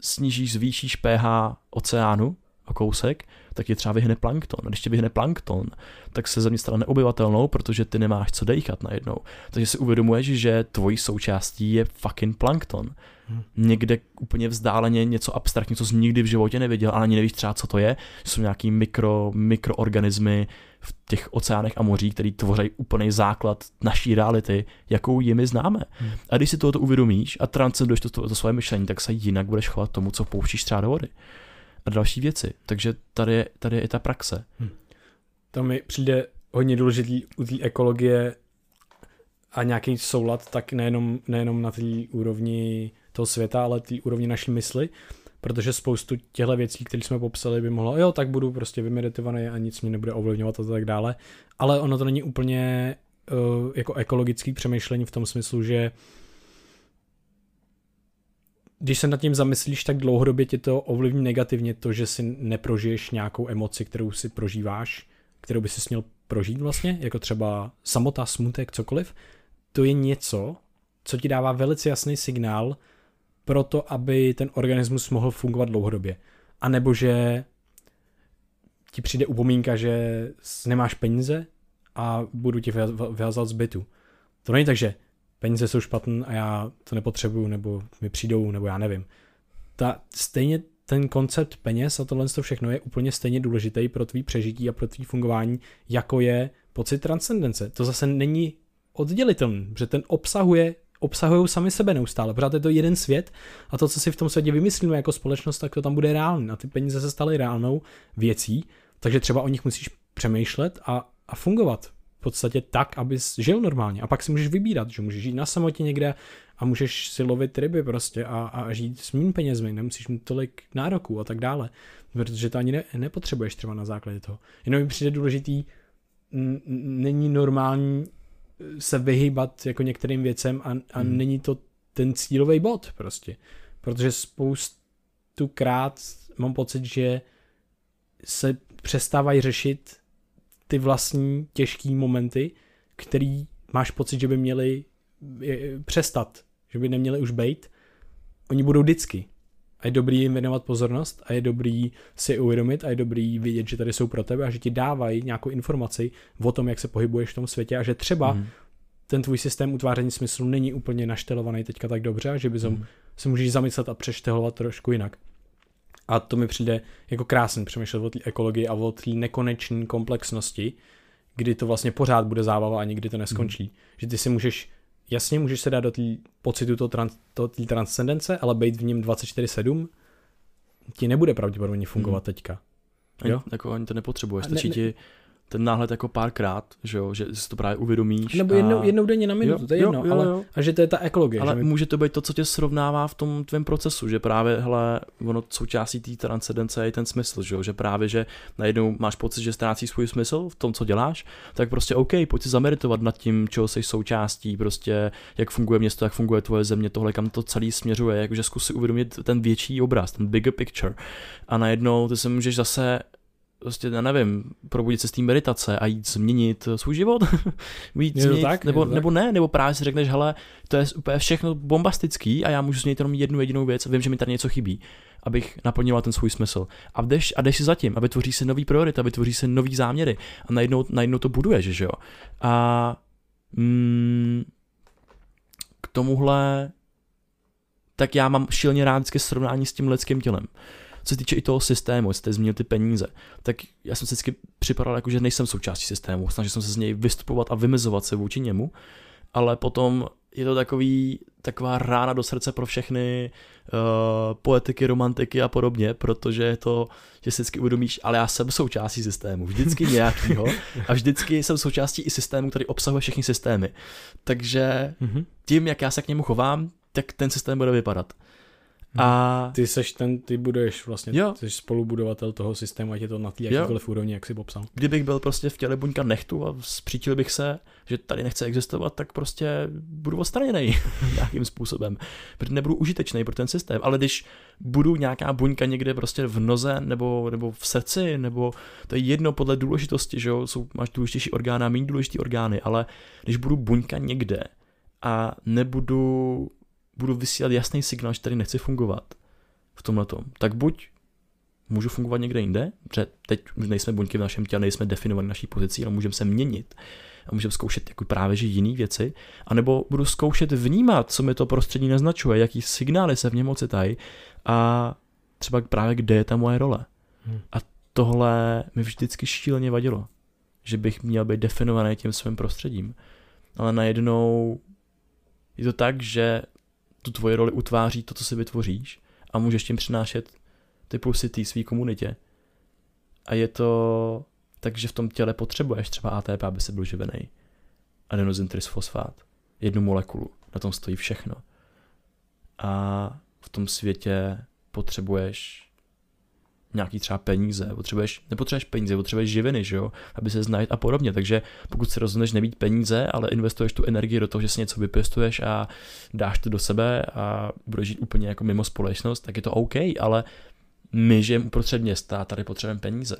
snížíš, zvýšíš pH oceánu o kousek, tak je třeba vyhne plankton. A když tě vyhne plankton, tak se země stane neobyvatelnou, protože ty nemáš co dejchat najednou. Takže si uvědomuješ, že tvojí součástí je fucking plankton. Hmm. Někde úplně vzdáleně něco abstraktního, co jsi nikdy v životě neviděl, ale ani nevíš třeba, co to je. Jsou nějaký mikro, mikroorganismy v těch oceánech a mořích, které tvoří úplný základ naší reality, jakou jimi známe. Hmm. A když si tohoto uvědomíš a transcenduješ to, to, to svoje myšlení, tak se jinak budeš chovat tomu, co pouštíš třeba do vody. A další věci. Takže tady je, tady je i ta praxe. Hmm. To mi přijde hodně důležitý u té ekologie a nějaký soulad tak nejenom, nejenom na té úrovni toho světa, ale té úrovni naší mysli, protože spoustu těchto věcí, které jsme popsali, by mohlo, jo, tak budu prostě vymeditovaný a nic mě nebude ovlivňovat a tak dále. Ale ono to není úplně uh, jako ekologické přemýšlení v tom smyslu, že když se nad tím zamyslíš, tak dlouhodobě tě to ovlivní negativně to, že si neprožiješ nějakou emoci, kterou si prožíváš, kterou by si měl prožít vlastně, jako třeba samota, smutek, cokoliv. To je něco, co ti dává velice jasný signál pro to, aby ten organismus mohl fungovat dlouhodobě. A nebo že ti přijde upomínka, že nemáš peníze a budu ti vyhazovat z bytu. To není tak, že peníze jsou špatný a já to nepotřebuju, nebo mi přijdou, nebo já nevím. Ta, stejně ten koncept peněz a tohle všechno je úplně stejně důležitý pro tvý přežití a pro tvý fungování, jako je pocit transcendence. To zase není oddělitelný, protože ten obsahuje, obsahujou sami sebe neustále, protože je to jeden svět a to, co si v tom světě vymyslíme jako společnost, tak to tam bude reálný a ty peníze se staly reálnou věcí, takže třeba o nich musíš přemýšlet a, a fungovat. V podstatě tak, abys žil normálně. A pak si můžeš vybírat, že můžeš žít na samotě někde a můžeš si lovit ryby prostě a, a žít s mým penězmi, nemusíš mít tolik nároků a tak dále, protože to ani ne, nepotřebuješ třeba na základě toho. Jenom mi přijde důležitý, n- není normální se vyhýbat jako některým věcem a, a hmm. není to ten cílový bod prostě. Protože spoustukrát mám pocit, že se přestávají řešit ty vlastní těžký momenty, který máš pocit, že by měli přestat, že by neměli už bejt. Oni budou vždycky. A je dobrý jim věnovat pozornost a je dobrý si uvědomit a je dobrý vědět, že tady jsou pro tebe a že ti dávají nějakou informaci o tom, jak se pohybuješ v tom světě a že třeba mm. ten tvůj systém utváření smyslu není úplně naštelovaný teďka tak dobře, že bys mm. se můžeš zamyslet a přeštelovat trošku jinak. A to mi přijde jako krásný přemýšlet o té ekologii a o té nekonečné komplexnosti, kdy to vlastně pořád bude zábava a nikdy to neskončí. Mm. Že ty si můžeš, jasně, můžeš se dát do té pocitu té trans, transcendence, ale být v něm dvacet čtyři sedm ti nebude pravděpodobně fungovat mm. teďka. Jo? Ani, jako ani to nepotřebuješ, stačí ne, ti ten náhled jako párkrát, že, jo, že si to právě uvědomíš. Nebo a... jednou, jednou denně na minutu, jo, to je jedno, jo, jo, ale, jo. A že to je ta ekologie. Ale my... může to být to, co tě srovnává v tom tvém procesu, že právě, hele, ono součástí té transcendence je ten smysl, že, jo, že právě, že najednou máš pocit, že ztrácíš svůj smysl v tom, co děláš, tak prostě OK, pojď si zameritovat nad tím, čeho jsi součástí, prostě jak funguje město, jak funguje tvoje země, tohle, kam to celý směřuje, jakože zkus si uvědomit ten větší obraz, ten bigger picture. A najednou ty se můžeš zase prostě, já nevím, probudit se s tím meditace a jít změnit svůj život. jít změnit, tak, nebo, nebo ne, nebo právě si řekneš, hele, to je úplně všechno bombastický a já můžu změnit jenom jednu jedinou věc, vím, že mi tady něco chybí, abych naplňoval ten svůj smysl. A jdeš, a jdeš si za tím, aby tvoří se nový priority, aby tvoří se nový záměry a najednou, najednou to buduješ, že jo. A mm, k tomuhle, tak já mám šíleně rád vždycky srovnání s tím lidským tělem. Co se týče i toho systému, jestli jste zmínil ty peníze, tak já jsem si vždycky připadal, jako, že nejsem součástí systému, snažil jsem se z něj vystupovat a vymezovat se vůči němu, ale potom je to takový, taková rána do srdce pro všechny uh, poetiky, romantiky a podobně, protože je to, že si vždycky uvědomíš, ale já jsem součástí systému, vždycky nějakýho a vždycky jsem součástí i systému, který obsahuje všechny systémy. Takže tím, jak já se k němu chovám, tak ten systém bude vypadat. A ty seš ten, ty budeš vlastně, jo. Ty jsi spolubudovatel toho systému, ať je to na té jakýkoliv úrovni, jak jsi popsal. Kdybych byl prostě v těle buňka nechtu a spřítil bych se, že tady nechce existovat, tak prostě budu odstraněnej nějakým způsobem. Protože nebudu užitečný pro ten systém, ale když budu nějaká buňka někde prostě v noze nebo, nebo v srdci, nebo to je jedno podle důležitosti, že jo, jsou, máš důležitější orgány a méně důležitý orgány, ale když budu buňka někde a nebudu... budu vysílat jasný signál, že tady nechci fungovat v tomhletom, tak buď můžu fungovat někde jinde, protože teď nejsme buňky v našem těle, nejsme definovaní naší pozicí, ale můžeme se měnit a můžeme zkoušet jako právě že jiný věci, anebo budu zkoušet vnímat, co mi to prostředí naznačuje, jaký signály se v něm ocitají a třeba právě kde je ta moje role. Hmm. A tohle mi vždycky šíleně vadilo, že bych měl být definovaný tím svým prostředím. Ale najednou je to tak, že tu tvoji roli utváří to, co si vytvoříš a můžeš tím přinášet ty plusy té svý komunitě. A je to tak, že v tom těle potřebuješ třeba A T P, aby si byl živenej. Adenozin trifosfát. Jednu molekulu. Na tom stojí všechno. A v tom světě potřebuješ nějaký třeba peníze. Potřebuješ, nepotřebuješ peníze, potřebuješ živiny, že jo? Aby se znajít a podobně. Takže pokud se rozhodneš nebýt peníze, ale investuješ tu energii do toho, že si něco vypěstuješ a dáš to do sebe a budeš žít úplně jako mimo společnost, tak je to OK, ale my žijeme uprostřed města, tady potřebujeme peníze.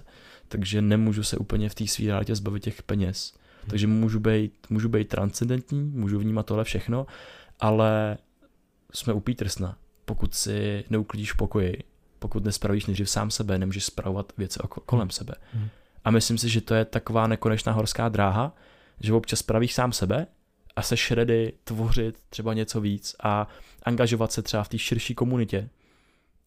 Takže nemůžu se úplně v té své realitě zbavit těch peněz. Takže můžu být, můžu být transcendentní, můžu vnímat tohle všechno, ale jsme u Petersna, pokud si neuklidíš pokoji. Pokud nespravíš nejdřív sám sebe, nemůžeš spravovat věci kolem sebe. Hmm. A myslím si, že to je taková nekonečná horská dráha, že občas spravíš sám sebe a seš ready tvořit třeba něco víc a angažovat se třeba v té širší komunitě.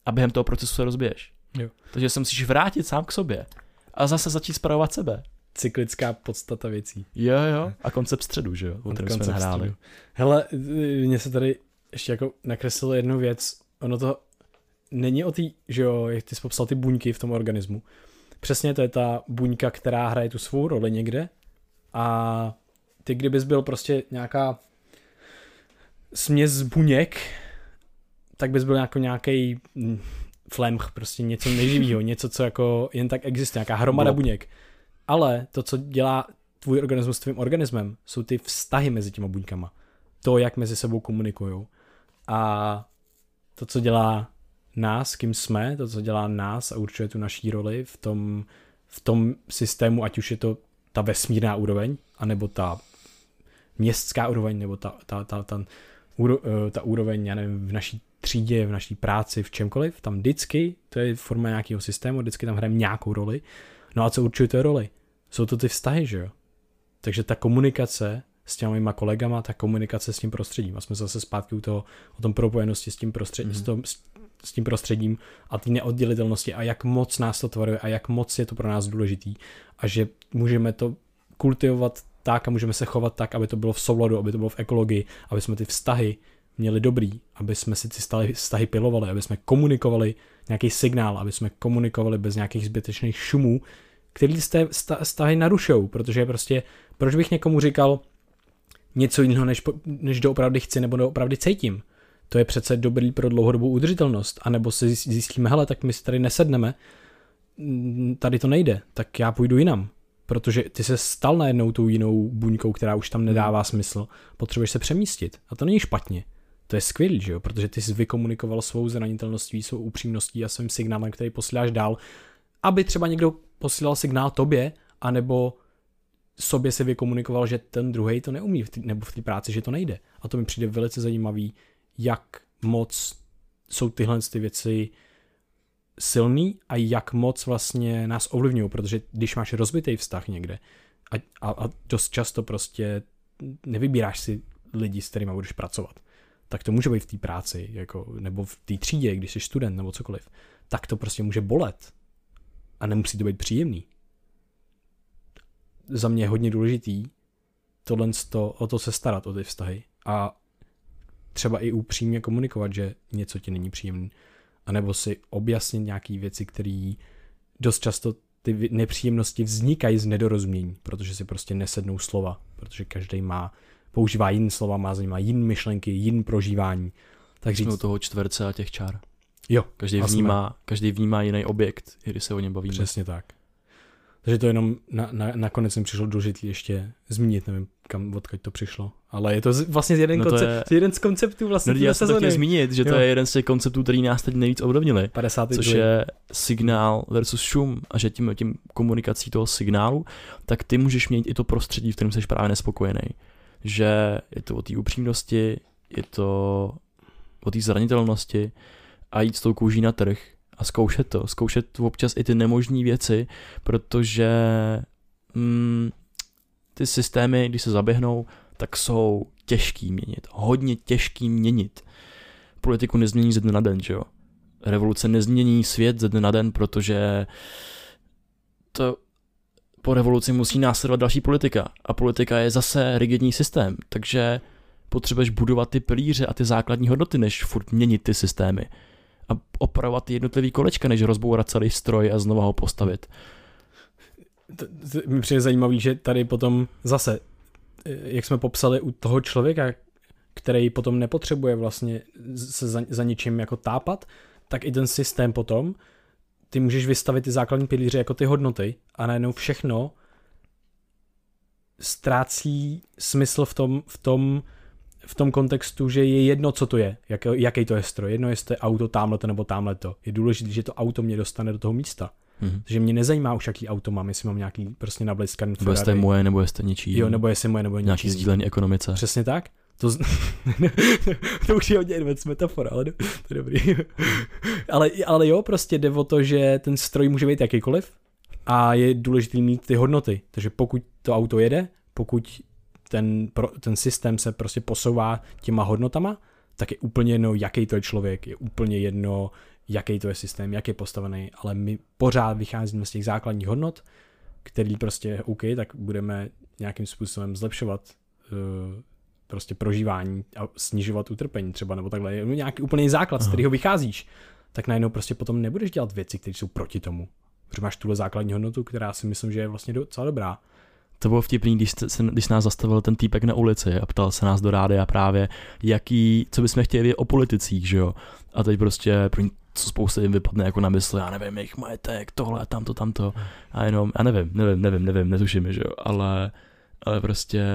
A během toho procesu se rozbiješ. Jo. Takže se musíš vrátit sám k sobě a zase začít spravovat sebe. Cyklická podstata věcí. Jo, jo. A koncept středu, že jo? O kterém jsme hráli. Hele, mně se tady ještě jako nakreslilo jednu věc. Ono to není o té, že jo, jak ty jsi popsal ty buňky v tom organismu. Přesně to je ta buňka, která hraje tu svou roli někde a ty kdybys byl prostě nějaká směs buněk, tak bys byl jako nějaký flemch, prostě něco neživýho, něco, co jako jen tak existuje, nějaká hromada buněk. Ale to, co dělá tvůj organismus s tvým organismem, jsou ty vztahy mezi těma buňkama. To, jak mezi sebou komunikují. A to, co dělá nás, kým jsme, to, co dělá nás a určuje tu naší roli v tom, v tom systému, ať už je to ta vesmírná úroveň, anebo ta městská úroveň, nebo ta, ta, ta, ta, ta úroveň, já nevím, v naší třídě, v naší práci, v čemkoliv, tam vždycky, to je forma nějakého systému, vždycky tam hrajeme nějakou roli. No a co určuje té roli? Jsou to ty vztahy, že jo? Takže ta komunikace s těmi mýma kolegama, ta komunikace s tím prostředím. A jsme zase zpátky u toho, o tom propojenosti s tím, prostřed, mm-hmm. s, tom, s, s tím prostředím a ty neoddělitelnosti a jak moc nás to tvaruje a jak moc je to pro nás důležitý. A že můžeme to kultivovat tak a můžeme se chovat tak, aby to bylo v souladu, aby to bylo v ekologii, aby jsme ty vztahy měli dobrý, aby jsme si ty vztahy pilovali, aby jsme komunikovali nějaký signál, aby jsme komunikovali bez nějakých zbytečných šumů, který ty vztahy narušou, protože prostě, proč bych někomu říkal něco jiného, než, než doopravdy chci nebo doopravdy cítím. To je přece dobrý pro dlouhodobou udržitelnost, anebo si zjistíme, hele, tak my si tady nesedneme, tady to nejde, tak já půjdu jinam, protože ty se stal najednou tou jinou buňkou, která už tam nedává smysl, potřebuješ se přemístit a to není špatně. To je skvělý, že jo, protože ty jsi vykomunikoval svou zranitelností, svou upřímností a svým signálem, který posíláš dál, aby třeba někdo posílal signál tobě, anebo sobě si vykomunikoval, že ten druhej to neumí v tý, nebo v té práci, že to nejde. A to mi přijde velice zajímavý, jak moc jsou tyhle ty věci silný a jak moc vlastně nás ovlivňují, protože když máš rozbitý vztah někde a, a, a dost často prostě nevybíráš si lidi, s kterými budeš pracovat, tak to může být v té práci, jako, nebo v té třídě, když jsi student nebo cokoliv, tak to prostě může bolet a nemusí to být příjemný. Za mě je hodně důležitý tohle to, o to se starat, o ty vztahy a třeba i upřímně komunikovat, že něco ti není příjemný, anebo si objasnit nějaké věci, které dost často ty nepříjemnosti vznikají z nedorozumění, protože si prostě nesednou slova, protože každý má používá jiné slova, má zajímá jiné myšlenky, jiné prožívání. Tak říct... Jsme u toho čtverce a těch čár. Jo. Každý vnímá, každý vnímá jiný objekt, když se o něm bavíme. Přesně tak. Takže to jenom na, na, nakonec mi přišlo důležitý ještě zmínit, nevím, kam, odkud to přišlo. Ale je to z, vlastně jeden, no to koncept, je... jeden z konceptů vlastně. No, já jsem to chtěl zmínit, že jo. To je jeden z těch konceptů, který nás teď nejvíc ovlivnili. Což je signál versus šum a že tím, tím komunikací toho signálu, tak ty můžeš měnit i to prostředí, v kterém jsi právě nespokojený. Že je to o té upřímnosti, je to o té zranitelnosti a jít s tou kůží na trh a zkoušet to, zkoušet občas i ty nemožné věci, protože mm, ty systémy, když se zaběhnou, tak jsou těžký měnit, hodně těžký měnit. Politiku nezmění ze dne na den, že jo? Revoluce nezmění svět ze dne na den, protože to... Po revoluci musí následovat další politika a politika je zase rigidní systém, takže potřebuješ budovat ty pilíře a ty základní hodnoty, než furt měnit ty systémy a opravovat ty jednotlivý kolečka, než rozbourat celý stroj a znova ho postavit. To, to mi přijde zajímavý, že tady potom zase, jak jsme popsali u toho člověka, který potom nepotřebuje vlastně se za, za ničím jako tápat, tak i ten systém potom, ty můžeš vystavit ty základní pilíře jako ty hodnoty a najednou všechno ztrácí smysl v tom, v tom, v tom kontextu, že je jedno, co to je, jak, jaký to je stroj, jedno jestli je auto támhleto nebo támhleto. Je důležité, že to auto mě dostane do toho místa. Mm-hmm. Takže mě nezajímá už, jaký auto mám, jestli mám nějaký prostě nablejskaný Ferrari. Nebo jestli je moje, nebo jestli je něčí. Jo, nebo jestli je moje, nebo je nějaký sdílený ekonomice. Přesně tak. To, z... to už je hodně invec metafora, ale to je dobrý. ale, ale jo, prostě jde o to, že ten stroj může být jakýkoliv a je důležitý mít ty hodnoty. Takže pokud to auto jede, pokud ten, pro, ten systém se prostě posouvá těma hodnotama, tak je úplně jedno, jaký to je člověk, je úplně jedno, jaký to je systém, jak je postavený, ale my pořád vycházíme z těch základních hodnot, který prostě OK, tak budeme nějakým způsobem zlepšovat uh, prostě prožívání a snižovat utrpení třeba, nebo takhle, je nějaký úplný základ, aha, z kterého vycházíš, tak najednou prostě potom nebudeš dělat věci, které jsou proti tomu. Protože máš tuhle základní hodnotu, která si myslím, že je vlastně docela dobrá. To bylo vtipný, když, se, když nás zastavil ten týpek na ulici a ptal se nás do rádia právě, jaký, co bychom chtěli vědět o politicích, že jo? A teď prostě pro co spousta jim vypadne jako na mysl, já nevím, jejich majetek, tohle, tamto, tamto, a jenom, já nevím, nevím, nevím, nevím, netuším, že jo, ale ale prostě,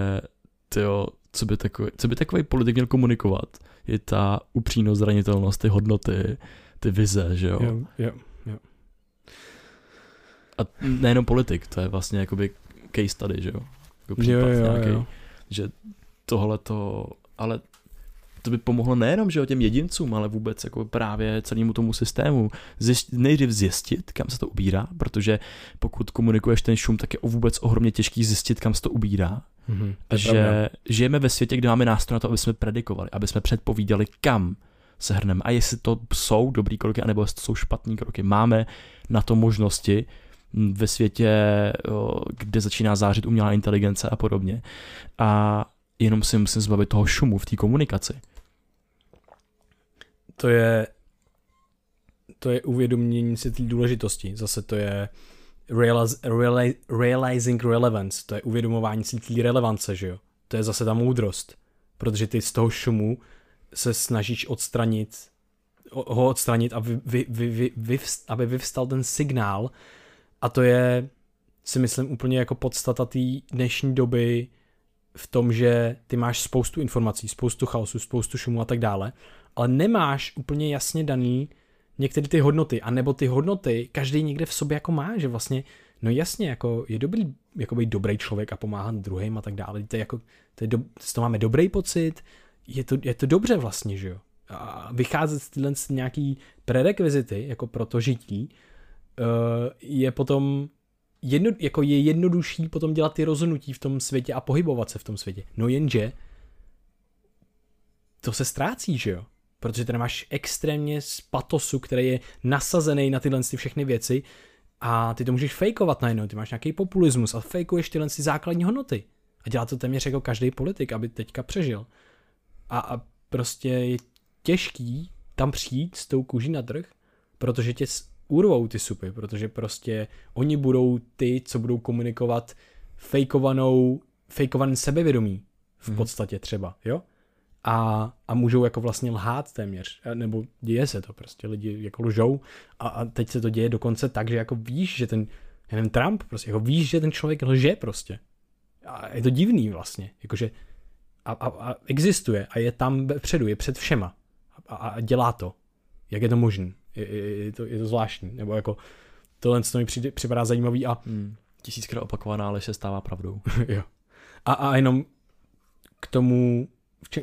tyjo, co by takový, co by takový politik měl komunikovat, je ta upřímnost, zranitelnost, ty hodnoty, ty vize, že jo? Yeah, yeah, yeah. A nejenom politik, to je vlastně jakoby case study, že jo? Jako případ yeah, yeah, nějaký, yeah. Že tohleto, ale to by pomohlo nejenom, že jo, těm jedincům, ale vůbec jako právě celému tomu systému. Zjišť, nejdřív zjistit, kam se to ubírá, protože pokud komunikuješ ten šum, tak je vůbec ohromně těžký zjistit, kam se to ubírá. Mm-hmm, to že pravda. Žijeme ve světě, kde máme nástroj na to, aby jsme predikovali, aby jsme předpovídali, kam se hrneme. A jestli to jsou dobrý kroky, anebo jestli to jsou špatný kroky. Máme na to možnosti ve světě, kde začíná zářit umělá inteligence a podobně. A jenom si musím zbavit toho šumu v té komunikaci. To je to je uvědomění si té důležitosti. Zase to je realiz, realiz, realizing relevance. To je uvědomování si té relevance, že jo? To je zase ta moudrost. Protože ty z toho šumu se snažíš odstranit, ho odstranit, aby, vy, vy, vy, vy, aby vyvstal ten signál. A to je, si myslím, úplně jako podstata té dnešní doby v tom, že ty máš spoustu informací, spoustu chaosu, spoustu šumu a tak dále, ale nemáš úplně jasně daný některé ty hodnoty, anebo ty hodnoty každý někde v sobě jako má, že vlastně, no jasně, jako je dobrý, jako být dobrý člověk a pomáhat druhým a tak dále, to je jako, to je do, z toho máme dobrý pocit, je to, je to dobře vlastně, že jo, a vycházet z tyhle nějaký prerekvizity, jako pro to žití, je potom Jedno, jako je jednodušší potom dělat ty rozhodnutí v tom světě a pohybovat se v tom světě. No jenže to se ztrácí, že jo? Protože tady máš extrémně z patosu, který je nasazený na tyhle všechny věci a ty to můžeš fejkovat najednou. Ty máš nějaký populismus a fejkuješ tyhle základní hodnoty. A dělá to téměř jako každý politik, aby teďka přežil. A, a prostě je těžký tam přijít s tou kůží na trh, protože tě urvou ty supy, protože prostě oni budou ty, co budou komunikovat fejkovanou, fejkovaný sebevědomí v podstatě třeba, jo? A, a můžou jako vlastně lhát téměř, nebo děje se to prostě, lidi jako lžou a, a teď se to děje dokonce tak, že jako víš, že ten, nevím, Trump prostě, jako víš, že ten člověk lže prostě. A je to divný vlastně, jakože a, a, a existuje a je tam vepředu, je před všema a, a dělá to. Jak je to možné? Je, je, to, je to zvláštní, nebo jako tohle co mi přijde, připadá zajímavý a hmm. tisíckrát opakovaná, ale se stává pravdou. Jo. A, a jenom k tomu,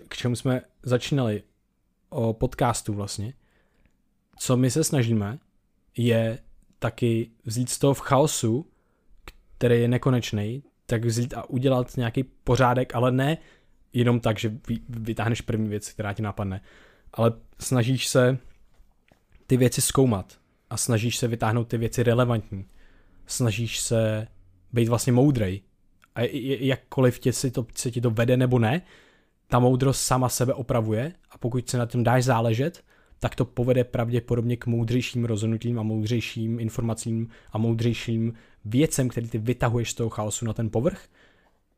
k čemu jsme začínali o podcastu vlastně, co my se snažíme, je taky vzít z toho v chaosu, který je nekonečný, tak vzít a udělat nějaký pořádek, ale ne jenom tak, že vytáhneš první věc, která ti napadne, ale snažíš se ty věci zkoumat a snažíš se vytáhnout ty věci relevantní. Snažíš se být vlastně moudrej. A jakkoliv tě si to, se ti to vede nebo ne, ta moudrost sama sebe opravuje a pokud se na tom dáš záležet, tak to povede pravděpodobně k moudřejším rozhodnutím a moudřejším informacím a moudřejším věcem, který ty vytahuješ z toho chaosu na ten povrch,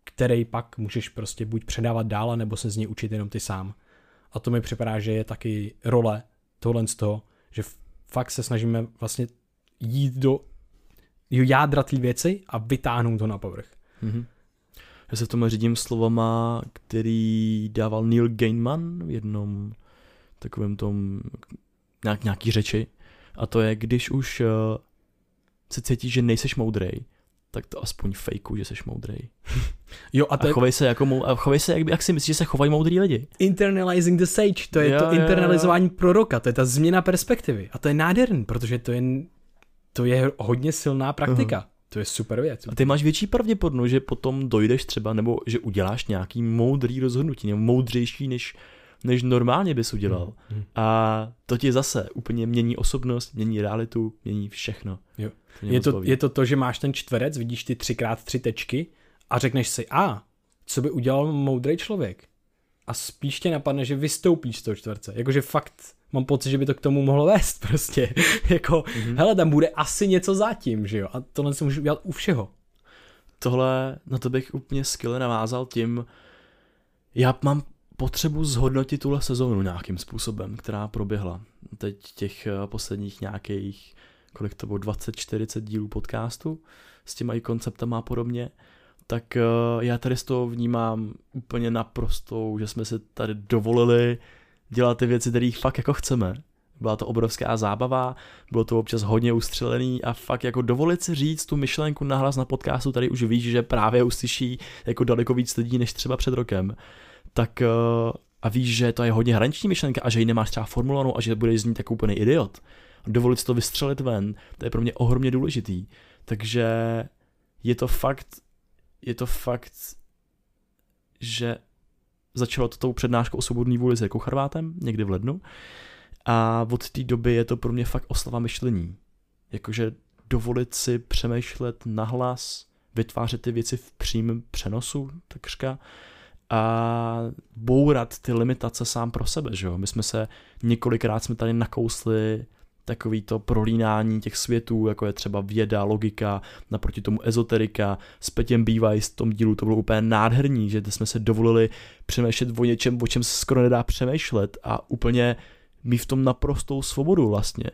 který pak můžeš prostě buď předávat dál, nebo se z něj učit jenom ty sám. A to mi připadá, že je taky role tohle z toho, že fakt se snažíme vlastně jít do jádra té věci a vytáhnout to na povrch. Mm-hmm. Já se v tom řídím slovama, který dával Neil Gaiman v jednom takovém tom nějak, nějaký řeči. A to je, když už uh, se cítíš, že nejseš moudrej, tak to aspoň fejkuj, že seš moudrej. Jo, a, to a chovej je... se jako mou... a chovej se, jak, jak si myslíš, že se chovají moudrý lidi. Internalizing the sage, to je yeah, to internalizování yeah, yeah. proroka, to je ta změna perspektivy. A to je nádherný, protože to je, to je hodně silná praktika. Uh-huh. To je super věc. A ty máš větší pravděpodobnost, že potom dojdeš třeba, nebo že uděláš nějaký moudrý rozhodnutí, nebo moudřejší, než, než normálně bys udělal. Uh-huh. A to ti zase úplně mění osobnost, mění realitu, mění všechno. Jo. Je to, je to to, že máš ten čtverec, vidíš ty třikrát tři tečky a řekneš si, a, co by udělal moudrý člověk? A spíš tě napadne, že vystoupíš z toho čtverce. Jakože fakt mám pocit, že by to k tomu mohlo vést prostě. Jako, mm-hmm. hele, tam bude asi něco zatím, že jo? A tohle si můžu udělat u všeho. Tohle, na to bych úplně skvěle navázal tím, já mám potřebu zhodnotit tuhle sezónu nějakým způsobem, která proběhla. Teď těch posledních nějakých kolik to bylo, dvacet čtyřicet dílů podcastu s těma i konceptama a podobně, tak uh, já tady z toho vnímám úplně naprostou, že jsme si tady dovolili dělat ty věci, které fakt jako chceme. Byla to obrovská zábava, bylo to občas hodně ustřelený a fakt jako dovolit si říct tu myšlenku nahlas na podcastu, tady už víš, že právě uslyší jako daleko víc lidí než třeba před rokem. Tak uh, a víš, že to je hodně hraniční myšlenka a že ji nemáš třeba formulovanou a že budeš znít jako úplný idiot. Dovolit si to vystřelit ven, to je pro mě ohromně důležitý. Takže je to fakt, je to fakt, že začalo to tou přednáškou o svobodný vůli s Jirkou Charvátem někdy v lednu a od té doby je to pro mě fakt oslava myšlení. Jakože dovolit si přemýšlet nahlas, vytvářet ty věci v přímém přenosu takřka a bourat ty limitace sám pro sebe, že jo. My jsme se několikrát jsme tady nakousli takový to prolínání těch světů, jako je třeba věda, logika, naproti tomu ezoterika, s Petěm Bývaj v tom dílu to bylo úplně nádherný, že jsme se dovolili přemýšlet o něčem, o čem se skoro nedá přemýšlet a úplně mít v tom naprostou svobodu vlastně.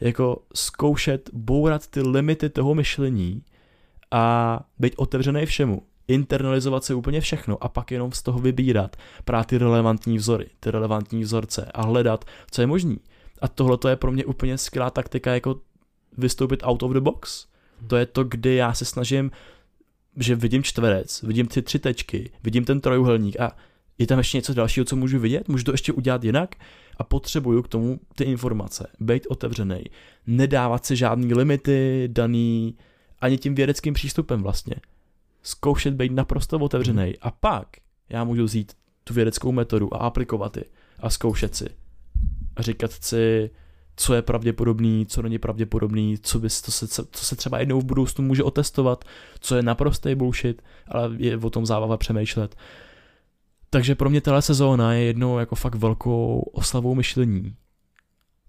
Jako zkoušet bourat ty limity toho myšlení a být otevřený všemu, internalizovat si úplně všechno a pak jenom z toho vybírat právě ty relevantní vzory, ty relevantní vzorce a hledat, co je možný. A tohle to je pro mě úplně skvělá taktika, jako vystoupit out of the box. To je to, kdy já se snažím, že vidím čtverec, vidím ty tři tečky, vidím ten trojúhelník a je tam ještě něco dalšího, co můžu vidět, můžu to ještě udělat jinak a potřebuju k tomu ty informace, být otevřený, nedávat si žádný limity daný ani tím vědeckým přístupem vlastně. Zkoušet být naprosto otevřený a pak já můžu vzít tu vědeckou metodu a aplikovat ji a zkoušet si. A říkat si, co je pravděpodobný, co není pravděpodobný, co, bys, to se, co se třeba jednou v budoucnu může otestovat, co je naprostý bullshit, ale je o tom zábava přemýšlet. Takže pro mě tahle sezóna je jednou jako fakt velkou oslavou myšlení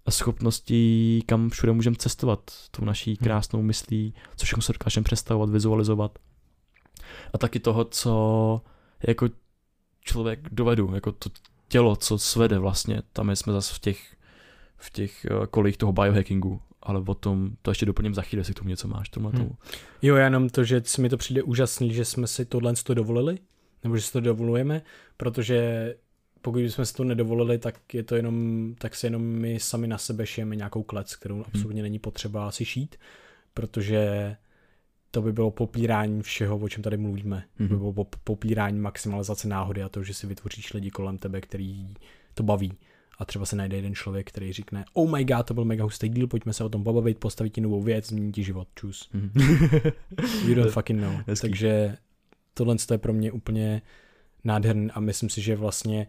a schopností, kam všude můžeme cestovat tou naší krásnou myslí, co všechno se dokážeme představovat, vizualizovat. A taky toho, co jako člověk dovedu, jako to tělo, co svede vlastně, tam jsme zase v těch, v těch kolejích toho biohackingu, ale o tom to ještě doplním za chvíli, jestli k tomu něco máš. Tomu. Hmm. Jo, já jenom to, že mi to přijde úžasný, že jsme si tohle to dovolili, nebo že si to dovolujeme, protože pokud bychom si to nedovolili, tak je to jenom, tak si jenom my sami na sebe šijeme nějakou klec, kterou hmm. absolutně není potřeba si šít, protože to by bylo popírání všeho, o čem tady mluvíme. Mm-hmm. By bylo popírání maximalizace náhody a to, že si vytvoříš lidi kolem tebe, který to baví. A třeba se najde jeden člověk, který řekne, oh my god, to byl mega hustý díl, pojďme se o tom pobavit, postavit ti novou věc, změní ti život, čus. Mm-hmm. You don't fucking know. Hezký. Takže tohle je pro mě úplně nádherný a myslím si, že vlastně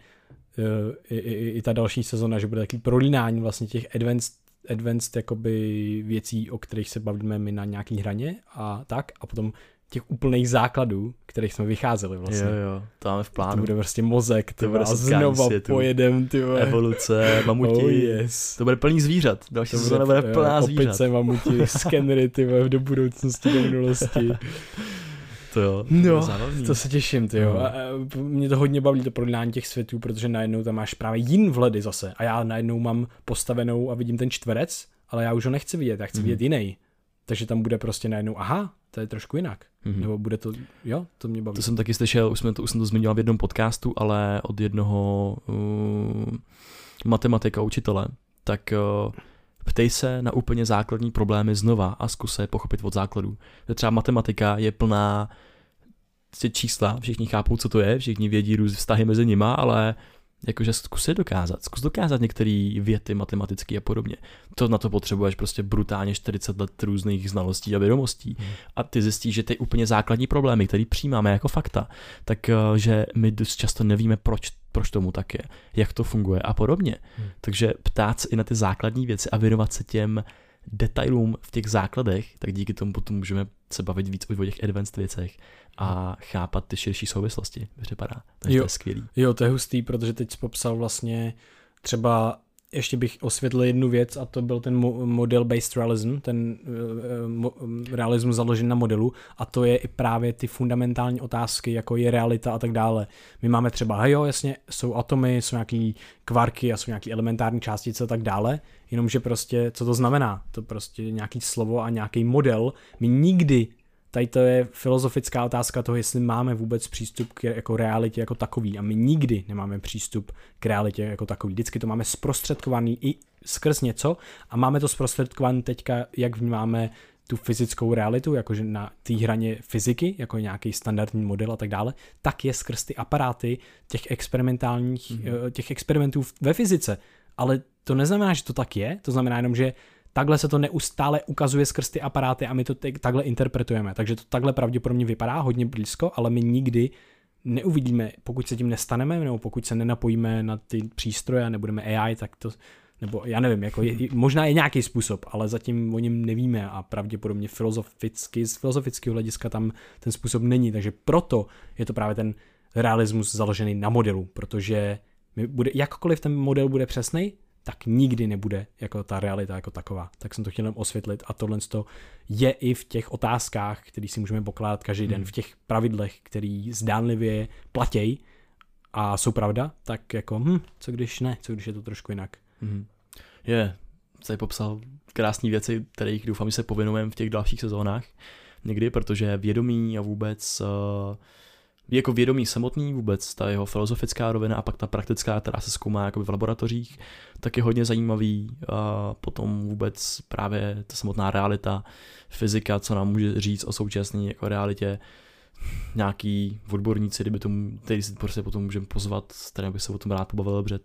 uh, i, i, i ta další sezona, že bude takový prolínání vlastně těch advanced advanced jakoby věcí, o kterých se bavíme my na nějaký hraně a tak a potom těch úplných základů, kterých jsme vycházeli vlastně. Jo, jo, to máme v plánu. To bude prostě mozek, to bude znova pojedem, ty vole. Evoluce, mamuti, oh, yes. To bude plný zvířat, další sezóna bude plná jo, zvířat. Opice, mamuti, skenery, ty vole, do budoucnosti, do minulosti. To jo, to no, to se těším, ty jo. A, a mě to hodně baví, to prodlání těch světů, protože najednou tam máš právě jin vhledy zase. A já najednou mám postavenou a vidím ten čtverec, ale já už ho nechci vidět, já chci mm. vidět jiný. Takže tam bude prostě najednou, aha, to je trošku jinak. Mm. Nebo bude to, jo, to mě baví. To jsem taky slyšel, už, to, už jsem to zmiňoval v jednom podcastu, ale od jednoho uh, matematika učitele, tak... Uh, Ptej se na úplně základní problémy znova a zkus je pochopit od základů. Třeba matematika je plná čísla, všichni chápou, co to je, všichni vědí různé vztahy mezi nima, ale jakože zkus je dokázat, zkus dokázat některé věty matematické a podobně. To na to potřebuješ prostě brutálně čtyřicet let různých znalostí a vědomostí a ty zjistíš, že ty úplně základní problémy, které přijímáme jako fakta, takže my dost často nevíme, proč proč tomu tak je, jak to funguje a podobně. Hmm. Takže ptát se i na ty základní věci a věnovat se těm detailům v těch základech, tak díky tomu potom můžeme se bavit víc o těch advanced věcech a chápat ty širší souvislosti, mi připadá. Takže to je skvělý. Jo, to je hustý, protože teď jsi popsal vlastně třeba, ještě bych osvětlil jednu věc a to byl ten model based realism, ten uh, realismus založený na modelu a to je i právě ty fundamentální otázky, jako je realita a tak dále. My máme třeba, jo, jasně, jsou atomy, jsou nějaký kvarky a jsou nějaký elementární částice a tak dále, jenomže prostě, co to znamená? To prostě nějaký slovo a nějaký model. My nikdy Tady to je filozofická otázka toho, jestli máme vůbec přístup k jako realitě jako takový. A my nikdy nemáme přístup k realitě jako takový. Vždycky to máme zprostředkovaný i skrz něco a máme to zprostředkovaný teďka, jak vnímáme tu fyzickou realitu, jakože na té hraně fyziky, jako nějaký standardní model a tak dále, tak je skrz ty aparáty těch experimentálních, mm-hmm. těch experimentů ve fyzice. Ale to neznamená, že to tak je, to znamená jenom, že takhle se to neustále ukazuje skrz ty aparáty a my to takhle interpretujeme. Takže to takhle pravděpodobně vypadá hodně blízko, ale my nikdy neuvidíme, pokud se tím nestaneme, nebo pokud se nenapojíme na ty přístroje a nebudeme A I, tak to, nebo já nevím, jako je, možná je nějaký způsob, ale zatím o něm nevíme a pravděpodobně filozoficky, z filozofického hlediska tam ten způsob není. Takže proto je to právě ten realismus založený na modelu, protože bude, jakkoliv ten model bude přesnej, tak nikdy nebude jako ta realita jako taková. Tak jsem to chtěl osvětlit a tohle je i v těch otázkách, které si můžeme pokládat každý den, v těch pravidlech, které zdánlivě platěj a jsou pravda, tak jako hm, co když ne, co když je to trošku jinak. Mm. Je, jsi popsal krásné věci, kterých doufám, že se povinujeme v těch dalších sezónách někdy, protože vědomí a vůbec uh, jako vědomí samotný, vůbec ta jeho filozofická rovina a pak ta praktická, která se zkoumá jakoby v laboratořích, tak je hodně zajímavý. A potom vůbec právě ta samotná realita, fyzika, co nám může říct o současné jako realitě, nějaký odborníci, kdyby tomu, který si prostě potom můžeme pozvat, který by se o tom rád pobavil, protože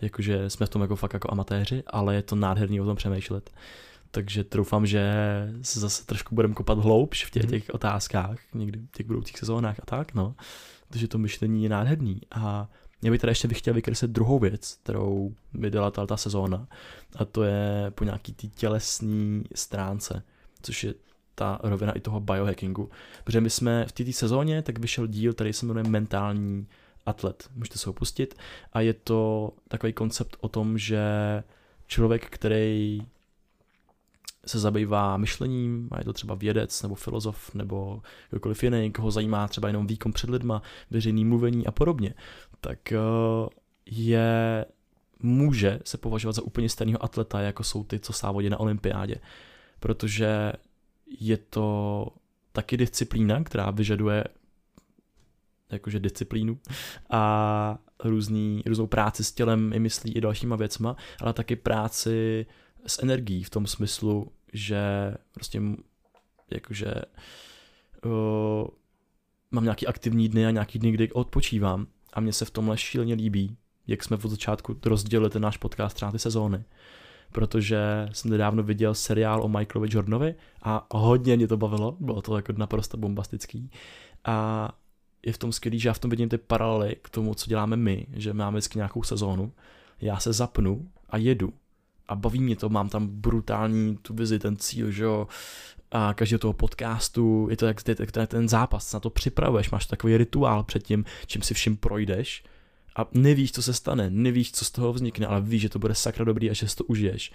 jakože jsme v tom jako fakt jako amatéři, ale je to nádherný o tom přemýšlet. Takže doufám, že se zase trošku budeme kopat hloubš v těch, těch otázkách, někdy v těch budoucích sezónách a tak, no. Takže to myšlení je nádherný. A já bych teda ještě bych chtěl vykreslit druhou věc, kterou mi dala ta sezóna, a to je po nějaký té tělesné stránce, což je ta rovina i toho biohackingu. Protože my jsme v této sezóně, tak vyšel díl, který se jmenuje Mentální atlet. Můžete se ho pustit. A je to takový koncept o tom, že člověk, který se zabývá myšlením, a je to třeba vědec nebo filozof nebo kdokoliv jiný, koho zajímá třeba jenom výkon před lidma, veřejný mluvení a podobně, tak je, může se považovat za úplně stejného atleta, jako jsou ty, co závodí na olympiádě. Protože je to taky disciplína, která vyžaduje jakože disciplínu a různý, různou práci s tělem i myslí i dalšíma věcma, ale taky práci s energií v tom smyslu, že prostě jakože uh, mám nějaký aktivní dny a nějaký dny, kdy odpočívám a mně se v tomhle šíleně líbí, jak jsme od začátku rozdělili ten náš podcast třeba ty sezóny, protože jsem nedávno viděl seriál o Michaelovi Jordanovi a hodně mě to bavilo, bylo to jako naprosto bombastický a je v tom skvělý, že já v tom vidím ty paralely k tomu, co děláme my, že máme vždycky nějakou sezónu, já se zapnu a jedu a baví mě to, mám tam brutální tu vizi, ten cíl, že jo, a každého toho podcastu, je to jak ten zápas, na to připravuješ, máš takový rituál před tím, čím si všim projdeš a nevíš, co se stane, nevíš, co z toho vznikne, ale víš, že to bude sakra dobrý a že si to užiješ.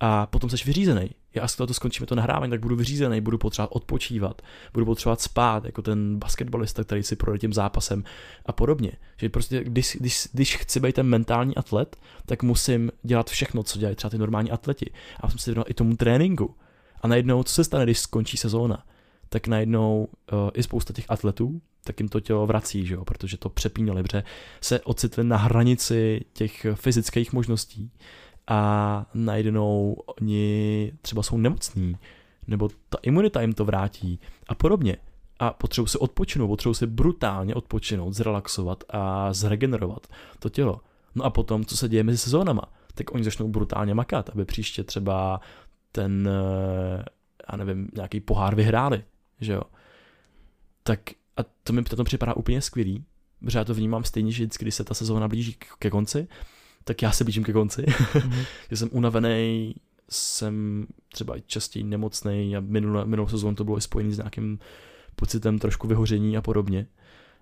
A potom seš vyřízený. Já až to skončíme to nahrávání, tak budu vyřízený, budu potřebovat odpočívat, budu potřebovat spát, jako ten basketbalista, který si projde tím zápasem a podobně. Že prostě, když, když, když chci být ten mentální atlet, tak musím dělat všechno, co dělají třeba ty normální atleti. A musím se věnovat i tomu tréninku. A najednou, co se stane, když skončí sezóna? Tak najednou uh, i spousta těch atletů, tak jim to tělo vrací, že jo? Protože to přepínali, protože se ocitli na hranici těch fyzických možností. A najednou oni třeba jsou nemocní, nebo ta imunita jim to vrátí a podobně. A potřebují se odpočinout, potřebují se brutálně odpočinout, zrelaxovat a zregenerovat to tělo. No a potom, co se děje mezi sezónama, tak oni začnou brutálně makat, aby příště třeba ten, já nevím, nějaký pohár vyhráli, že jo. Tak a to mi potom připadá úplně skvělý, protože já to vnímám stejně, že vždycky, když se ta sezóna blíží ke konci, tak já se blížím ke konci, mm-hmm. že jsem unavený, jsem třeba i častěji nemocnej a minulou, minulou sezónu to bylo i spojený s nějakým pocitem trošku vyhoření a podobně.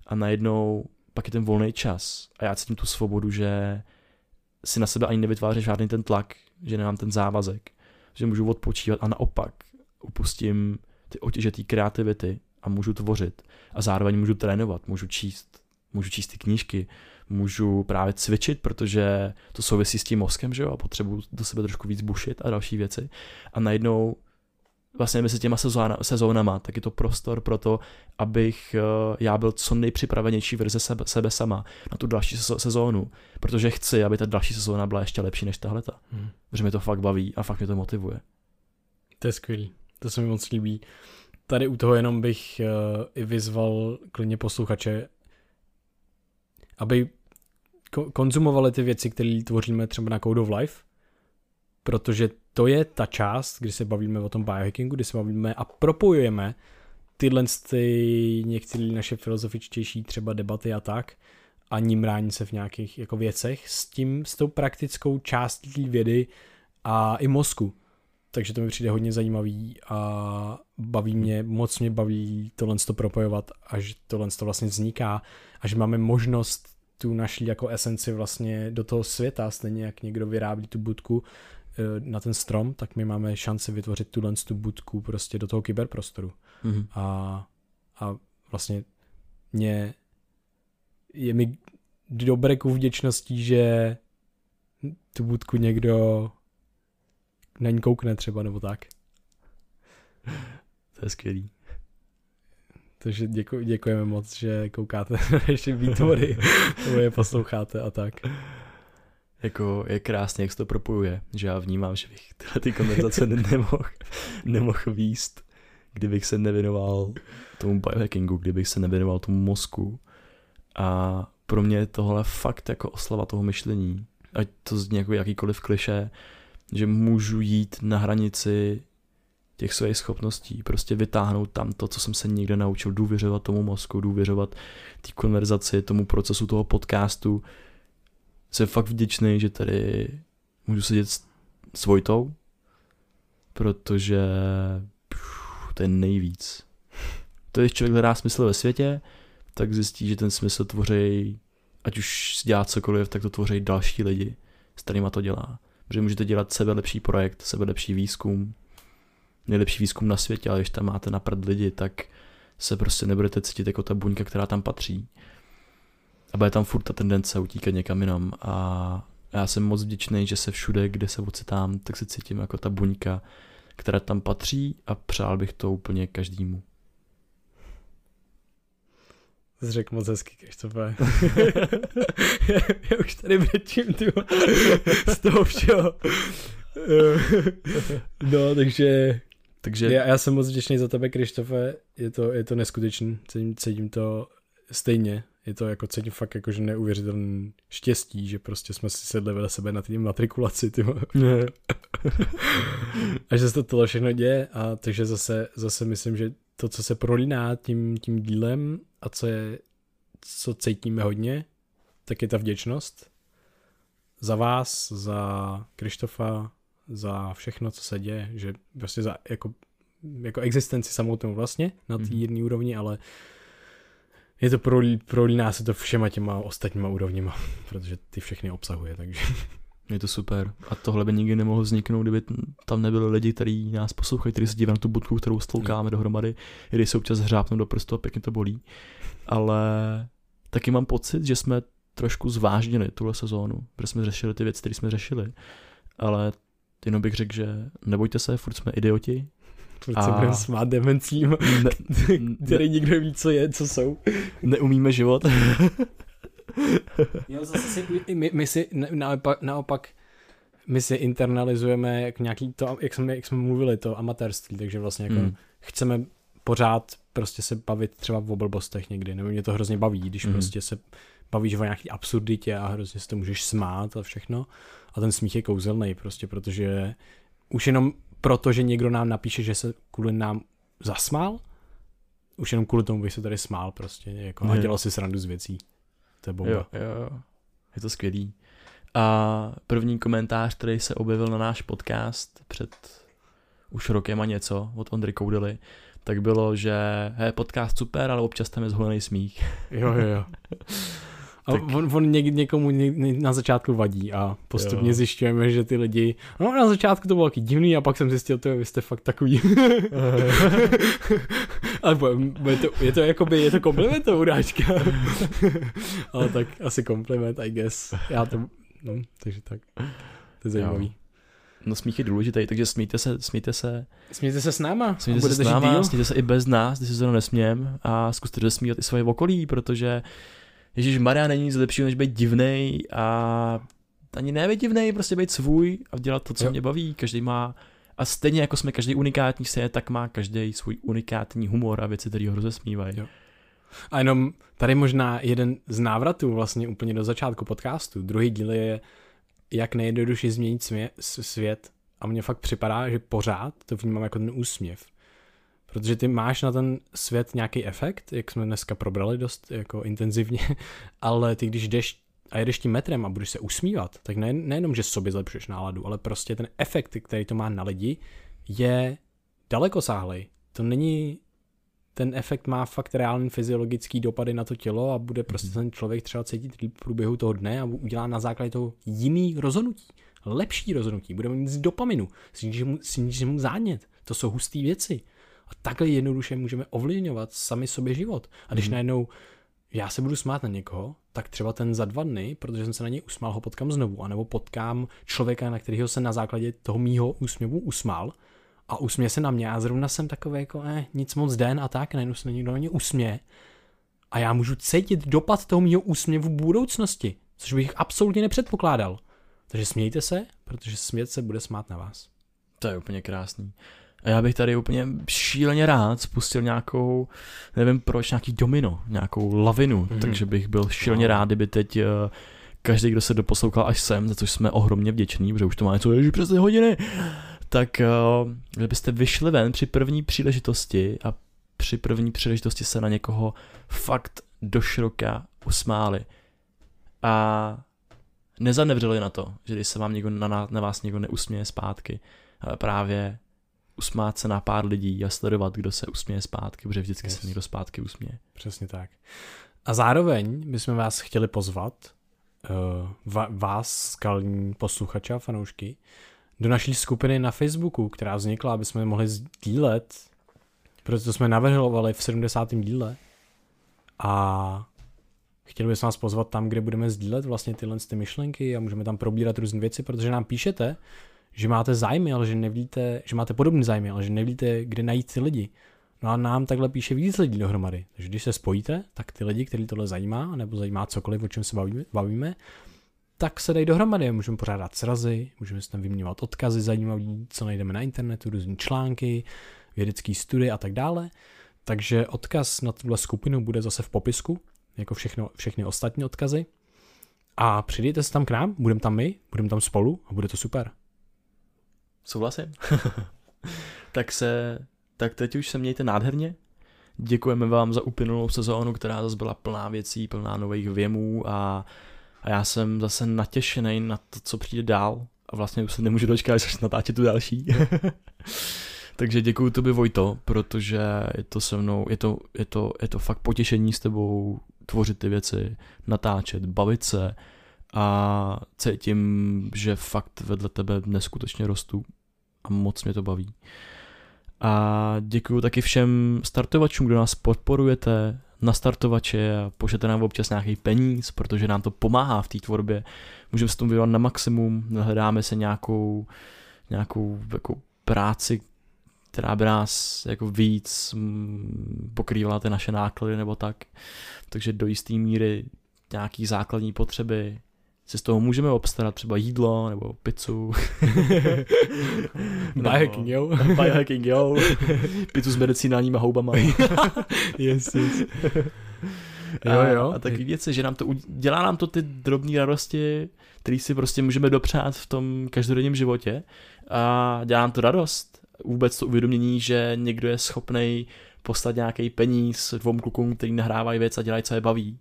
A najednou pak je ten volný čas a já cítím tu svobodu, že si na sebe ani nevytvářím žádný ten tlak, že nemám ten závazek, že můžu odpočívat a naopak upustím ty otěžitý kreativity a můžu tvořit a zároveň můžu trénovat, můžu číst, můžu číst ty knížky, můžu právě cvičit, protože to souvisí s tím mozkem, že jo, a potřebuji do sebe trošku víc bušit a další věci. A najednou vlastně mezi těma sezónama, tak je to prostor pro to, abych já byl co nejpřipravenější verze sebe, sebe sama na tu další sezónu, protože chci, aby ta další sezóna byla ještě lepší než tahleta, hmm. protože mě to fakt baví a fakt mě to motivuje. To je skvělý, to se mi moc líbí. Tady u toho jenom bych uh, i vyzval klidně posluchače, aby ko- konzumovali ty věci, které tvoříme třeba na Code of Life, protože to je ta část, kdy se bavíme o tom biohackingu, kdy se bavíme a propojujeme tyhle ty některé naše filozofičtější třeba debaty a tak a ním rání se v nějakých jako věcech s tím, s tou praktickou částí vědy a i mozku. Takže to mi přijde hodně zajímavý a baví mě, moc mě baví tohle to propojovat a že tohle to vlastně vzniká a že máme možnost tu naši jako esenci vlastně do toho světa, stejně jak někdo vyrábí tu budku na ten strom, tak my máme šanci vytvořit tuhle tu budku prostě do toho kyberprostoru. Mm-hmm. A, a vlastně mě je mi do breku vděčností, že tu budku někdo na ní koukne třeba, nebo tak. To je skvělý. Takže děku, děkujeme moc, že koukáte na naše výtvory, nebo je posloucháte a tak. Jako je krásně, jak se to propojuje, že já vnímám, že bych tyhle ty konverzace nemohl, nemohl víst, kdybych se nevěnoval tomu biohackingu, kdybych se nevěnoval tomu mozku. A pro mě je tohle fakt jako oslava toho myšlení. Ať to zní jako jakýkoliv klišé, že můžu jít na hranici těch svých schopností, prostě vytáhnout tam to, co jsem se někde naučil, důvěřovat tomu mozku, důvěřovat té konverzaci, tomu procesu toho podcastu. Jsem fakt vděčný, že tady můžu sedět s Vojtou, protože pff, to je nejvíc. To, když člověk hledá smysl ve světě, tak zjistí, že ten smysl tvoří, ať už dělá cokoliv, tak to tvoří další lidi, s kterýma to dělá. Protože můžete dělat sebe lepší projekt, sebe lepší výzkum, nejlepší výzkum na světě, ale když tam máte na prd lidi, tak se prostě nebudete cítit jako ta buňka, která tam patří. A bude tam furt ta tendence utíkat někam jinam. A já jsem moc vděčný, že se všude, kde se ocitám, tak se cítím jako ta buňka, která tam patří, a přál bych to úplně každému. Jsi řekl moc hezky, Krištofe. já, já už tady brečím, ty z toho všeho. No, takže... takže... Já, já jsem moc vděčný za tebe, Krištofe. Je to, je to neskutečný. Cítím, cítím to stejně. Je to jako cítím fakt jakože neuvěřitelné štěstí, že prostě jsme si sedli vedle sebe na té matrikulaci, ty ne. A že se to tohle všechno děje. A takže zase, zase myslím, že to, co se prolíná tím, tím dílem a co je, co cítíme hodně, tak je ta vděčnost za vás, za Krištofa, za všechno, co se děje, že prostě za jako, jako existenci samotnou vlastně na té jedné mm. úrovni, ale je to prolí, prolíná se to všema těma ostatníma úrovněma, protože ty všechny obsahuje, takže... Je to super. A tohle by nikdy nemohlo vzniknout, kdyby tam nebyli lidi, kteří nás poslouchají, kteří se dívají na tu budku, kterou stloukáme dohromady, když se občas hřápnou do prstu a pěkně to bolí. Ale taky mám pocit, že jsme trošku zvážnili tuhle sezónu, protože jsme řešili ty věci, které jsme řešili. Ale jenom bych řekl, že nebojte se, furt jsme idioti. Furt se budeme smát demencím, který nikdo ví, co je, co jsou. Neumíme život. Jo, zase si, my, my si naopak, naopak my si internalizujeme jak nějaký to, jak jsme, jak jsme mluvili, to amatérství, takže vlastně jako mm. chceme pořád prostě se bavit třeba o blbostech někdy, nebo mě to hrozně baví, když mm. prostě se bavíš o nějaký absurditě a hrozně se to můžeš smát a všechno a ten smích je kouzelný prostě, protože už jenom proto, že někdo nám napíše, že se kvůli nám zasmál, už jenom kvůli tomu bych se tady smál prostě jako, a dělal si srandu z věcí. Jo, jo, jo. Je to skvělý. A první komentář, který se objevil na náš podcast před už rokem a něco od Ondry Koudely, tak bylo, že je podcast super, ale občas tam je zholený smích. Jo, jo, jo. A tak... on, on něk, někomu něk, na začátku vadí a postupně jo. zjišťujeme, že ty lidi, no na začátku to bylo taky divný a pak jsem zjistil, že vy jste fakt takový. Ale je to, je to jakoby, je to kompliment to urážka. Ale tak asi kompliment, I guess. Já to, no, takže tak. To je zajímavý. No smích je důležitý, takže smíjte se, smíjte se. Smíjte se s náma. Smíjte se s náma, smíjte se i bez nás, když se zrovna nesměm, a zkuste dosmívat i svoje okolí, protože ježišmarja, není nic lepšího, než být divnej a ani ne divnej, prostě být svůj a dělat to, co jo. mě baví. Každý má, a stejně jako jsme každý unikátní se, tak má každý svůj unikátní humor a věci, které ho rozesmívají. Jo. A jenom tady možná jeden z návratů vlastně úplně do začátku podcastu. Druhý díl je jak nejjednodušší změnit svět, a mně fakt připadá, že pořád to vnímám jako ten úsměv. Protože ty máš na ten svět nějaký efekt, jak jsme dneska probrali dost jako intenzivně, ale ty když jdeš a jedeš tím metrem a budeš se usmívat, tak ne, nejenom, že sobě zlepšuješ náladu, ale prostě ten efekt, který to má na lidi, je dalekosáhlej. To není, ten efekt má fakt reální fyziologický dopady na to tělo a bude prostě ten člověk třeba cítit v průběhu toho dne a udělá na základě toho jiný rozhodnutí, lepší rozhodnutí, bude mít z dopaminu, sníží mu zánět, to jsou hustý věci. A takhle jednoduše můžeme ovlivňovat sami sobě život. A když hmm. najednou já se budu smát na někoho, tak třeba ten za dva dny, protože jsem se na něj usmál, ho potkám znovu, anebo potkám člověka, na kterého se na základě toho mýho úsměvu usmál a usměje se na mě a zrovna jsem takový jako eh, nic moc den a tak, najednou se někdo na mě usměje a já můžu cítit dopad toho mýho úsměvu v budoucnosti, což bych absolutně nepředpokládal. Takže smějte se, protože smět se bude smát na vás. To je úplně krásný. A já bych tady úplně šíleně rád spustil nějakou, nevím proč, nějaký domino, nějakou lavinu, mm. takže bych byl šíleně rád, kdyby teď každý, kdo se doposlouchal až sem, za což jsme ohromně vděční, protože už to máme co ježi přes ty hodiny, tak kdybyste vyšli ven při první příležitosti a při první příležitosti se na někoho fakt doširoka usmáli a nezanevřeli na to, že když se vám někdo na, na vás někdo neusměje zpátky, ale právě usmát se na pár lidí a sledovat, kdo se usměje zpátky, protože vždycky yes. se někdo zpátky usměje. Přesně tak. A zároveň bychom vás chtěli pozvat, uh, vás, skalní posluchači a fanoušky, do naší skupiny na Facebooku, která vznikla, aby jsme mohli sdílet, protože to jsme navrhovali v sedmdesátém díle. A chtěli bychom vás pozvat tam, kde budeme sdílet vlastně tyhle ty myšlenky a můžeme tam probírat různé věci, protože nám píšete, že máte zájmy, ale že nevíte, že máte podobný zájmy, ale že nevíte, kde najít ty lidi. No a nám takhle píše víc lidí dohromady. Takže když se spojíte, tak ty lidi, který tohle zajímá, nebo zajímá cokoliv, o čem se bavíme, bavíme, tak se dají dohromady. Můžeme pořádat srazy, můžeme si tam vyměňovat odkazy zajímavý, co najdeme na internetu, různý články, vědecký studie a tak dále. Takže odkaz na tuhle skupinu bude zase v popisku, jako všechno, všechny ostatní odkazy. A přidejte se tam k nám, budeme tam my, budeme tam spolu a bude to super. Souhlasím. tak se, tak teď už se mějte nádherně. Děkujeme vám za uplynulou sezónu, která zase byla plná věcí, plná nových věmů a, a já jsem zase natěšený na to, co přijde dál a vlastně už se nemůžu dočkat, až natáčet tu další. Takže děkuju tobě, Vojto, protože je to se mnou, je to, je to, je to fakt potěšení s tebou tvořit ty věci, natáčet, bavit se. A cítím, že fakt vedle tebe neskutečně rostu a moc mě to baví. A děkuju taky všem startovačům, kdo nás podporujete na startovače a pošlete nám občas nějaký peníz, protože nám to pomáhá v té tvorbě. Můžeme se tomu věnovat na maximum, hledáme se nějakou, nějakou jako práci, která by nás jako víc pokrývala ty naše náklady nebo tak. Takže do jisté míry nějaký základní potřeby si z toho můžeme obstarat, třeba jídlo nebo pizzu. Biohacking, jo. Biohacking, jo. Pizzu s medicinálníma houbama. yes, yes. A, jo, jo. A taky věci, že nám to dělá nám to ty drobné radosti, které si prostě můžeme dopřát v tom každodenním životě. A dělá nám to radost. Vůbec to uvědomění, že někdo je schopnej poslat nějaký peníz dvou klukům, který nahrávají věc a dělají, co je baví.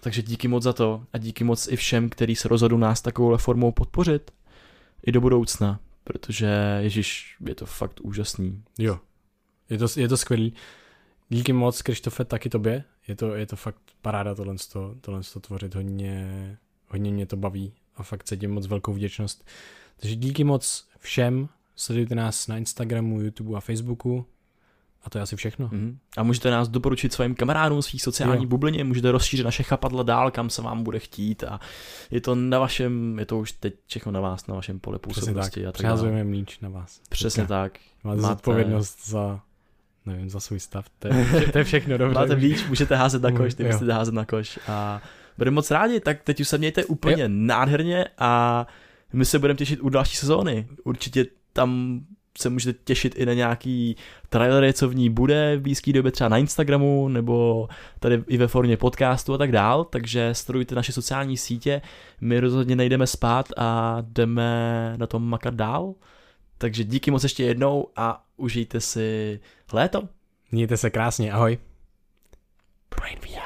Takže díky moc za to a díky moc i všem, kteří se rozhodnou nás takovouhle formou podpořit i do budoucna, protože ježiš, je to fakt úžasný. Jo, je to, je to skvělý. Díky moc, Krištofe, taky tobě. Je to, je to fakt paráda tohle, tohle tvořit, hodně, hodně mě to baví a fakt cítím moc velkou vděčnost. Takže díky moc všem, sledujte nás na Instagramu, YouTube a Facebooku A to je asi všechno. Mm. A můžete nás doporučit svým kamarádům, svých sociální jo. bublině, můžete rozšířit naše chapadla dál, kam se vám bude chtít, a je to na vašem, je to už teď všechno na vás, na vašem pole působnosti. Tak. A tak přehazujeme mlíč na vás. Přesně Teďka. tak. Máte, máte zodpovědnost za, nevím, za svůj stav, to je, to je všechno dobře. Máte mlíč, můžete házet na koš, ty musíte házet na koš a budeme moc rádi, tak teď už se mějte úplně jo. nádherně a my se budeme těšit u další sezóny. Určitě tam se můžete těšit i na nějaký trailery, co v ní bude v blízké době třeba na Instagramu nebo tady i ve formě podcastu a tak dál, takže sledujte naše sociální sítě, my rozhodně nejdeme spát a jdeme na tom makat dál, takže díky moc ještě jednou a užijte si léto. Mějte se krásně, ahoj. BrainVR.